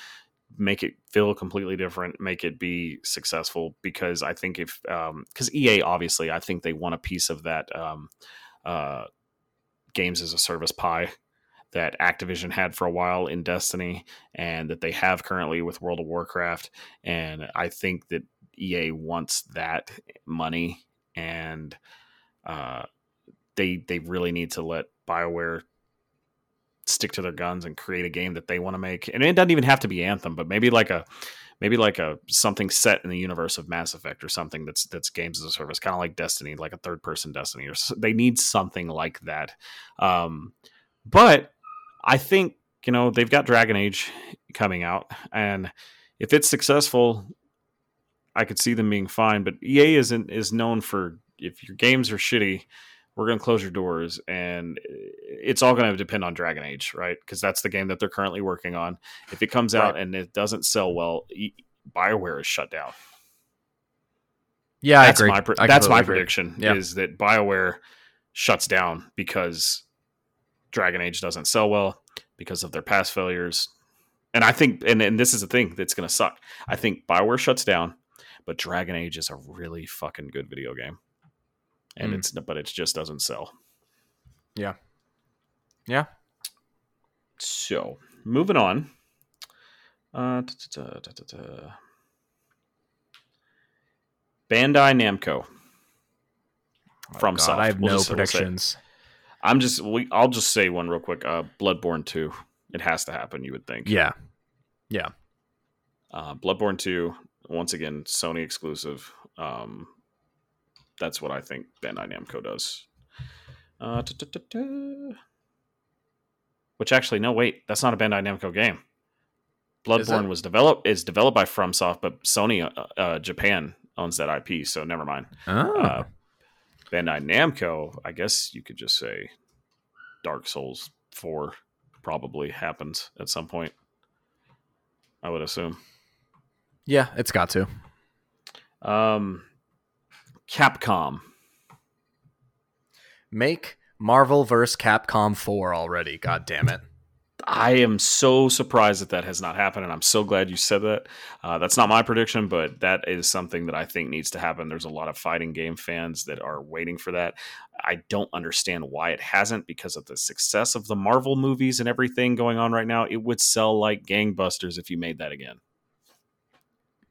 Make it feel completely different. Make it be successful, because I think if, um, cause E A, obviously, I think they want a piece of that, um, uh, games as a service pie that Activision had for a while in Destiny, and that they have currently with World of Warcraft. And I think that E A wants that money, and uh, they they really need to let BioWare stick to their guns and create a game that they want to make. And it doesn't even have to be Anthem, but maybe like a maybe like a something set in the universe of Mass Effect or something that's that's games as a service, kind of like Destiny, like a third person Destiny, or so, they need something like that. Um, but I think, you know, they've got Dragon Age coming out, and if it's successful, I could see them being fine. But E A isn't is known for, if your games are shitty, we're going to close your doors, and it's all going to depend on Dragon Age, right? Because that's the game that they're currently working on. If it comes out right. and it doesn't sell well, BioWare is shut down. Yeah, that's I agree. My, I that's my agree. prediction yeah. is that BioWare shuts down because Dragon Age doesn't sell well because of their past failures. And I think, and, and this is the thing that's going to suck. I think BioWare shuts down, but Dragon Age is a really fucking good video game. And mm. it's, but it just doesn't sell. Yeah. Yeah. So moving on. Uh, da, da, da, da, da. Bandai Namco. Oh from God, Soft. I have we'll no just, predictions. We'll I'm just, we, I'll just say one real quick. Uh, Bloodborne two. It has to happen. You would think. Yeah. Yeah. Uh, Bloodborne two. Once again, Sony exclusive. Um, That's what I think Bandai Namco does. Uh, da, da, da, da. Which actually, no, wait, that's not a Bandai Namco game. Bloodborne was developed is developed by FromSoft, but Sony uh, uh, Japan owns that I P, so never mind. Oh. Uh, Bandai Namco, I guess you could just say Dark Souls four probably happens at some point. I would assume. Yeah, it's got to. Um. Capcom. Make Marvel versus. Capcom four already. God damn it. I am so surprised that that has not happened, and I'm so glad you said that. Uh, that's not my prediction, but that is something that I think needs to happen. There's a lot of fighting game fans that are waiting for that. I don't understand why it hasn't, because of the success of the Marvel movies and everything going on right now. It would sell like gangbusters if you made that again.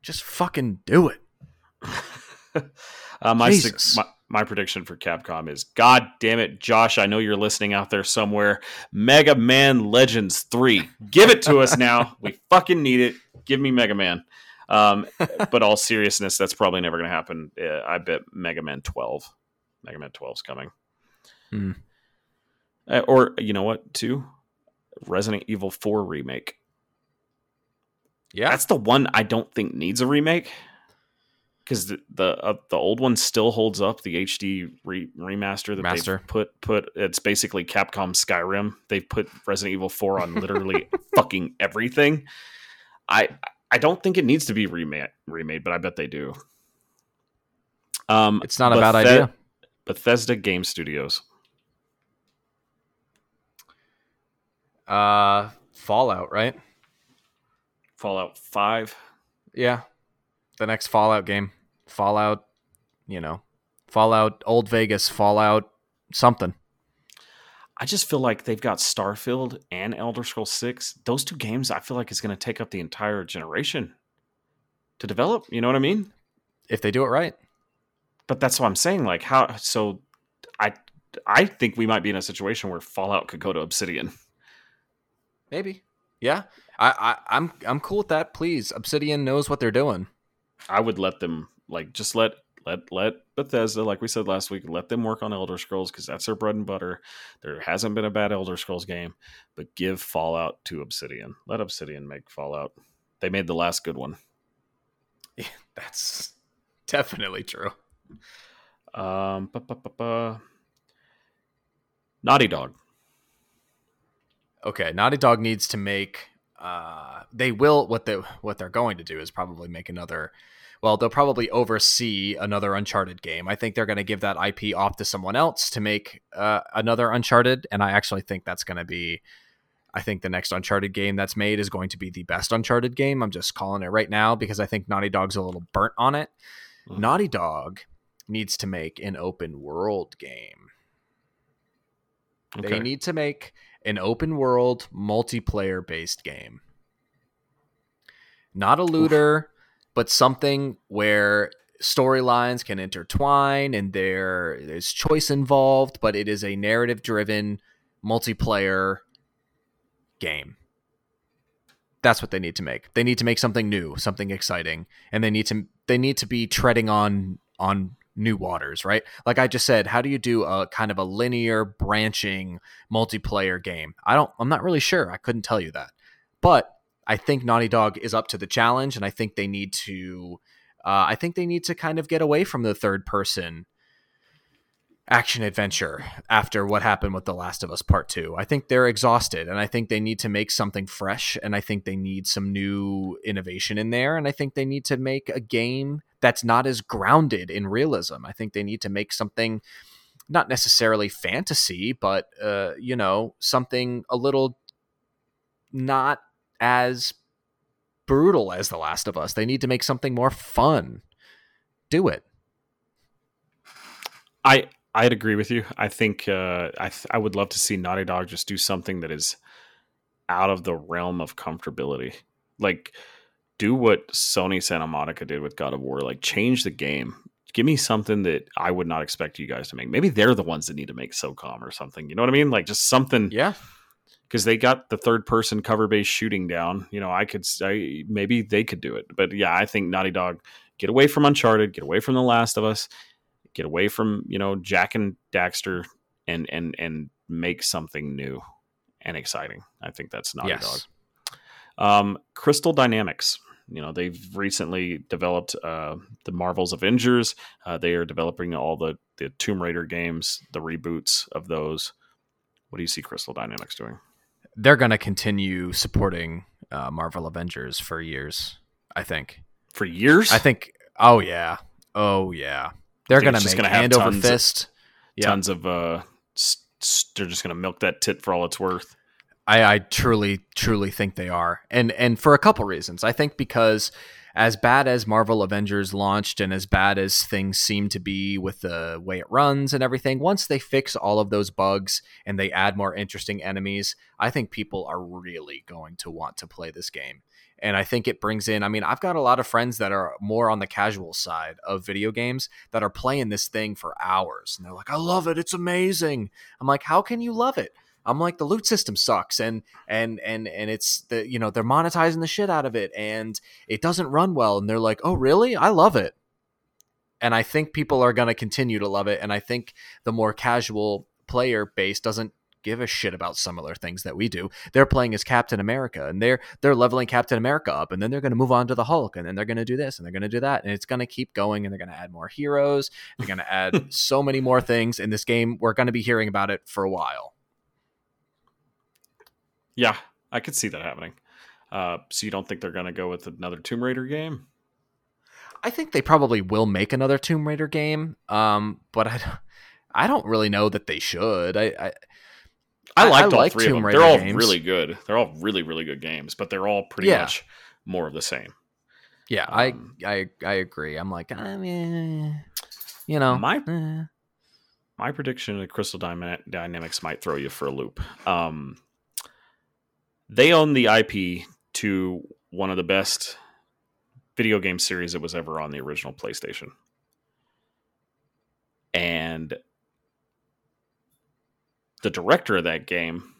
Just fucking do it. Uh, my, six, my my prediction for Capcom is, God damn it, Josh, I know you're listening out there somewhere. Mega Man Legends three. Give it to us now. We fucking need it. Give me Mega Man. Um, but all seriousness, that's probably never going to happen. Uh, I bet Mega Man twelve. Mega Man twelve is coming. Mm. Uh, or, you know what, two? Resident Evil four remake. Yeah. That's the one I don't think needs a remake. Because the the, uh, the old one still holds up, the H D re- remaster that Master. they've put put. It's basically Capcom Skyrim. They've put Resident Evil four on literally fucking everything. I I don't think it needs to be remade, remade, but I bet they do. Um, it's not Bethe- a bad idea. Bethesda Game Studios. Uh, Fallout, right? Fallout five. Yeah, the next Fallout game. Fallout, you know, Fallout Old Vegas, Fallout something. I just feel like they've got Starfield and Elder Scrolls six. Those two games, I feel like, is going to take up the entire generation to develop. You know what I mean? If they do it right. But that's what I'm saying. Like, how? So I, I think we might be in a situation where Fallout could go to Obsidian. Maybe. Yeah. I, I I'm I'm cool with that. Please, Obsidian knows what they're doing. I would let them, like, just let let let Bethesda, like we said last week, let them work on Elder Scrolls, because that's their bread and butter. There hasn't been a bad Elder Scrolls game, but give Fallout to Obsidian. Let Obsidian make Fallout. They made the last good one. Yeah, that's definitely true. Um, ba-ba-ba-ba. Naughty Dog. Okay, Naughty Dog needs to make uh, they will what they what they're going to do is probably make another. Well, they'll probably oversee another Uncharted game. I think they're going to give that I P off to someone else to make uh, another Uncharted, and I actually think that's going to be. I think the next Uncharted game that's made is going to be the best Uncharted game. I'm just calling it right now because I think Naughty Dog's a little burnt on it. Mm. Naughty Dog needs to make an open world game. Okay. They need to make an open world multiplayer based game. Not a looter, Oof. but something where storylines can intertwine and there there's choice involved, but it is a narrative driven multiplayer game. That's what they need to make. They need to make something new, something exciting, and they need to they need to be treading on on new waters, right? Like I just said, how do you do a kind of a linear branching multiplayer game? I don't I'm not really sure. I couldn't tell you that. But I think Naughty Dog is up to the challenge, and I think they need to uh, I think they need to kind of get away from the third person action adventure after what happened with The Last of Us Part Two. I think they're exhausted, and I think they need to make something fresh, and I think they need some new innovation in there, and I think they need to make a game that's not as grounded in realism. I think they need to make something not necessarily fantasy, but uh, you know, something a little not as brutal as The Last of Us. They need to make something more fun. Do it. I I'd agree with you. I think uh, I th- I would love to see Naughty Dog just do something that is out of the realm of comfortability. Like, do what Sony Santa Monica did with God of War. Like, change the game. Give me something that I would not expect you guys to make. Maybe they're the ones that need to make SOCOM or something. You know what I mean? Like, just something. Yeah. Because they got the third-person cover-based shooting down. You know, I could I, maybe they could do it. But yeah, I think Naughty Dog, get away from Uncharted. Get away from The Last of Us. Get away from, you know, Jack and Daxter and and and make something new and exciting. I think that's Naughty yes. Dog. Um, Crystal Dynamics. You know, they've recently developed uh, the Marvel's Avengers. Uh, they are developing all the, the Tomb Raider games, the reboots of those. What do you see Crystal Dynamics doing? They're going to continue supporting uh, Marvel Avengers for years, I think. For years? I think. Oh, yeah. Oh, yeah. They're going to make gonna hand over fist. Of, yep. Tons of, uh, st- they're just going to milk that tit for all it's worth. I, I truly, truly think they are. And and for a couple reasons. I think because as bad as Marvel Avengers launched and as bad as things seem to be with the way it runs and everything, once they fix all of those bugs and they add more interesting enemies, I think people are really going to want to play this game. And I think it brings in, I mean, I've got a lot of friends that are more on the casual side of video games that are playing this thing for hours. And they're like, I love it. It's amazing. I'm like, how can you love it? I'm like, the loot system sucks. And, and, and, and it's the, you know, they're monetizing the shit out of it and it doesn't run well. And they're like, oh really? I love it. And I think people are going to continue to love it. And I think the more casual player base doesn't give a shit about similar things that we do. They're playing as Captain America and they're they're leveling Captain America up, and then they're going to move on to the Hulk, and then they're going to do this and they're going to do that, and it's going to keep going, and they're going to add more heroes, they're going to add so many more things in this game. We're going to be hearing about it for a while. Yeah, I could see that happening. Uh, so you don't think they're going to go with another Tomb Raider game? I think they probably will make another Tomb Raider game, um, but I don't, I don't really know that they should. I... I I liked I all like three Tomb of them. Raider they're all games. really good. They're all really, really good games, but they're all pretty yeah. much more of the same. Yeah, um, I, I, I agree. I'm like, I mean, you know, my eh. my prediction that Crystal Dynamics might throw you for a loop. Um, they own the I P to one of the best video game series that was ever on the original PlayStation, and the director of that game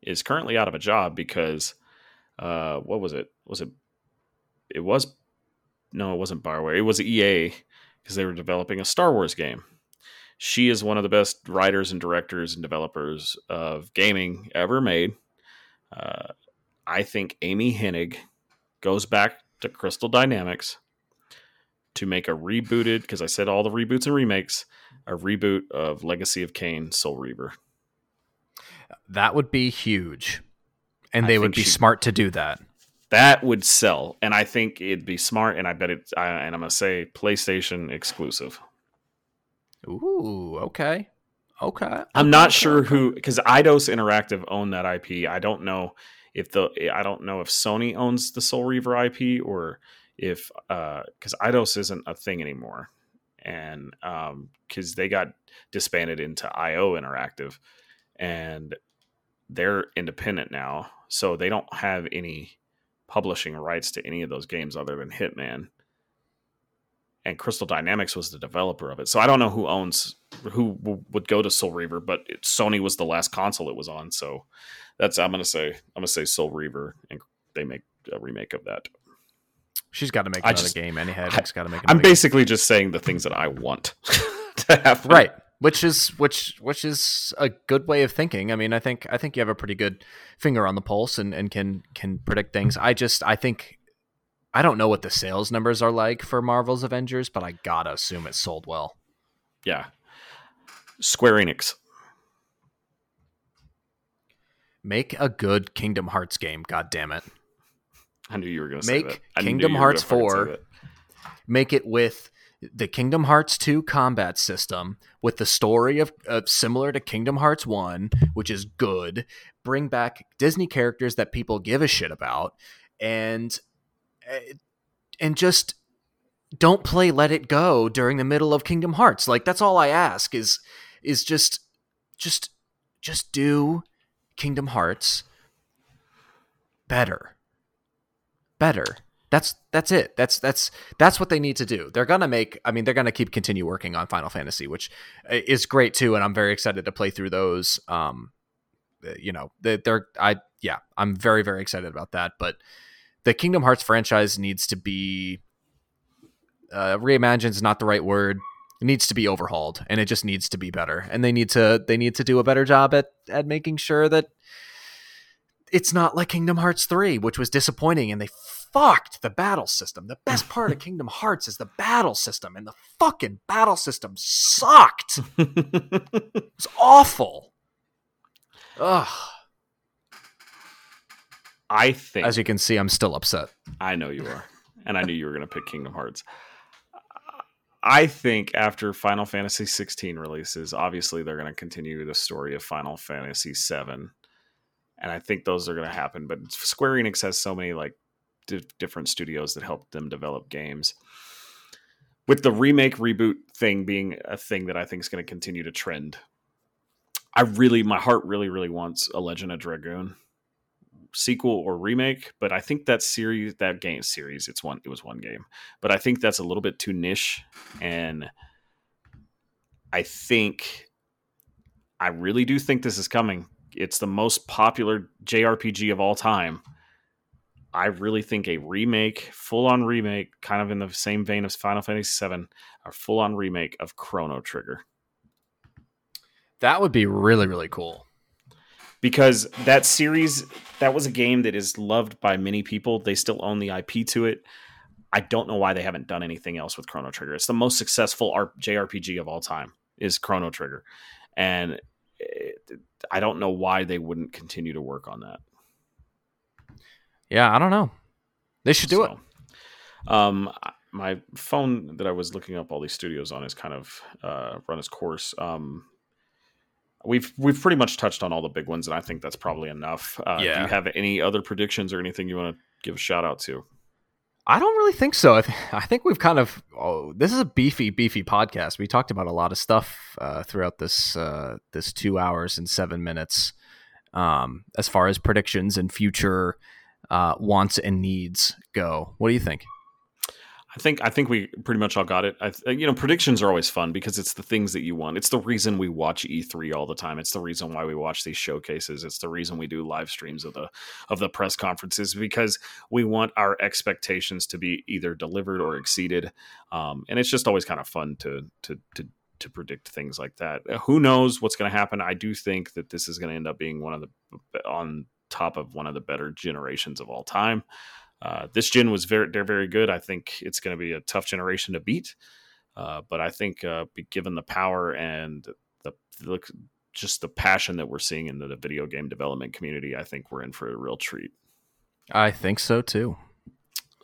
is currently out of a job because, uh, what was it? Was it? It was no, it wasn't BioWare. It was E A because they were developing a Star Wars game. She is one of the best writers and directors and developers of gaming ever made. Uh, I think Amy Hennig goes back to Crystal Dynamics to make a rebooted, because I said all the reboots and remakes, a reboot of Legacy of Kain: Soul Reaver. That would be huge. And they would be she, smart to do that. That would sell. And I think it'd be smart. And I bet it. I, and I'm going to say PlayStation exclusive. Ooh, okay. Okay. I'm not okay, sure okay. who, because Eidos Interactive owned that I P. I don't know if the, I don't know if Sony owns the Soul Reaver I P or if, uh, because Eidos isn't a thing anymore. And um, because they got disbanded into I O Interactive and they're independent now. So they don't have any publishing rights to any of those games other than Hitman. And Crystal Dynamics was the developer of it. So I don't know who owns, who w- would go to Soul Reaver, but it, Sony was the last console it was on. So that's, I'm going to say, I'm going to say Soul Reaver, and they make a remake of that. She's got to make another just, game. Any Havoc's got to make another I'm basically game. Just saying the things that I want to happen. Right. Which is, which, which is a good way of thinking. I mean, I think, I think you have a pretty good finger on the pulse and, and can, can predict things. I just, I think, I don't know what the sales numbers are like for Marvel's Avengers, but I gotta assume it sold well. Yeah. Square Enix. Make a good Kingdom Hearts game, goddammit. I knew you were going to say that. Make Kingdom Hearts four. Make it with the Kingdom Hearts two combat system, with the story of uh, similar to Kingdom Hearts one, which is good. Bring back Disney characters that people give a shit about, and and just don't play Let It Go during the middle of Kingdom Hearts. Like, that's all I ask is is just just just do Kingdom Hearts better. Better. That's that's it. That's that's that's what they need to do. They're gonna make. I mean, they're gonna keep continue working on Final Fantasy, which is great too, and I'm very excited to play through those. Um, you know, they're. I yeah, I'm very very excited about that. But the Kingdom Hearts franchise needs to be uh, reimagined is not the right word. It needs to be overhauled, and it just needs to be better. And they need to they need to do a better job at at making sure that it's not like Kingdom Hearts three, which was disappointing, and they fucked the battle system. The best part of Kingdom Hearts is the battle system, and the fucking battle system sucked. It's awful. Ugh. I think, as you can see, I'm still upset. I know you are, and I knew you were going to pick Kingdom Hearts. I think after Final Fantasy sixteen releases, obviously they're going to continue the story of Final Fantasy seven. And I think those are going to happen. But Square Enix has so many like di- different studios that help them develop games. With the remake reboot thing being a thing that I think is going to continue to trend. I really, my heart really, really wants a Legend of Dragoon sequel or remake. But I think that series, that game series, it's one, it was one game. But I think that's a little bit too niche. And I think, I really do think this is coming. It's the most popular J R P G of all time. I really think a remake, full-on remake, kind of in the same vein as Final Fantasy seven, a full-on remake of Chrono Trigger. That would be really, really cool. Because that series, that was a game that is loved by many people. They still own the I P to it. I don't know why they haven't done anything else with Chrono Trigger. It's the most successful J R P G of all time, is Chrono Trigger. And I don't know why they wouldn't continue to work on that. Yeah, I don't know. They should do so, it. Um, my phone that I was looking up all these studios on is kind of uh, run its course. Um, we've we've pretty much touched on all the big ones, and I think that's probably enough. Uh, yeah. Do you have any other predictions or anything you want to give a shout out to? I don't really think so. I, th- I think we've kind of, oh, this is a beefy, beefy podcast. We talked about a lot of stuff uh, throughout this uh, this two hours and seven minutes um, as far as predictions and future uh, wants and needs go. What do you think? I think I think we pretty much all got it. I th- you know, predictions are always fun because it's the things that you want. It's the reason we watch E three all the time. It's the reason why we watch these showcases. It's the reason we do live streams of the of the press conferences, because we want our expectations to be either delivered or exceeded. Um, and it's just always kind of fun to to to to predict things like that. Who knows what's going to happen? I do think that this is going to end up being one of the on top of one of the better generations of all time. Uh, this gen was very, they're very good. I think it's going to be a tough generation to beat. Uh, but I think uh, given the power and the, the just the passion that we're seeing in the, the video game development community, I think we're in for a real treat. I think so too.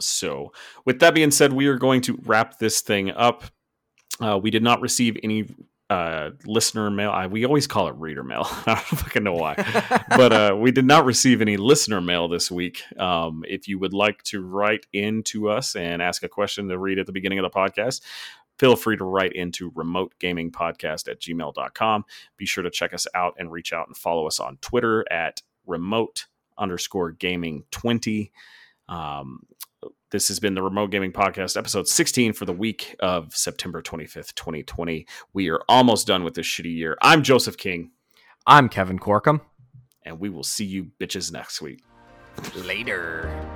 So with that being said, we are going to wrap this thing up. Uh, we did not receive any uh, listener mail. I, we always call it reader mail. I don't fucking know why, but uh, we did not receive any listener mail this week. Um, if you would like to write in to us and ask a question to read at the beginning of the podcast, feel free to write into remote gaming podcast at gmail dot com. Be sure to check us out and reach out and follow us on Twitter at remote underscore gaming 20. Um, This has been the Remote Gaming Podcast, episode sixteen for the week of September twenty-fifth, twenty twenty. We are almost done with this shitty year. I'm Joseph King. I'm Kevin Corkum. And we will see you bitches next week. Later.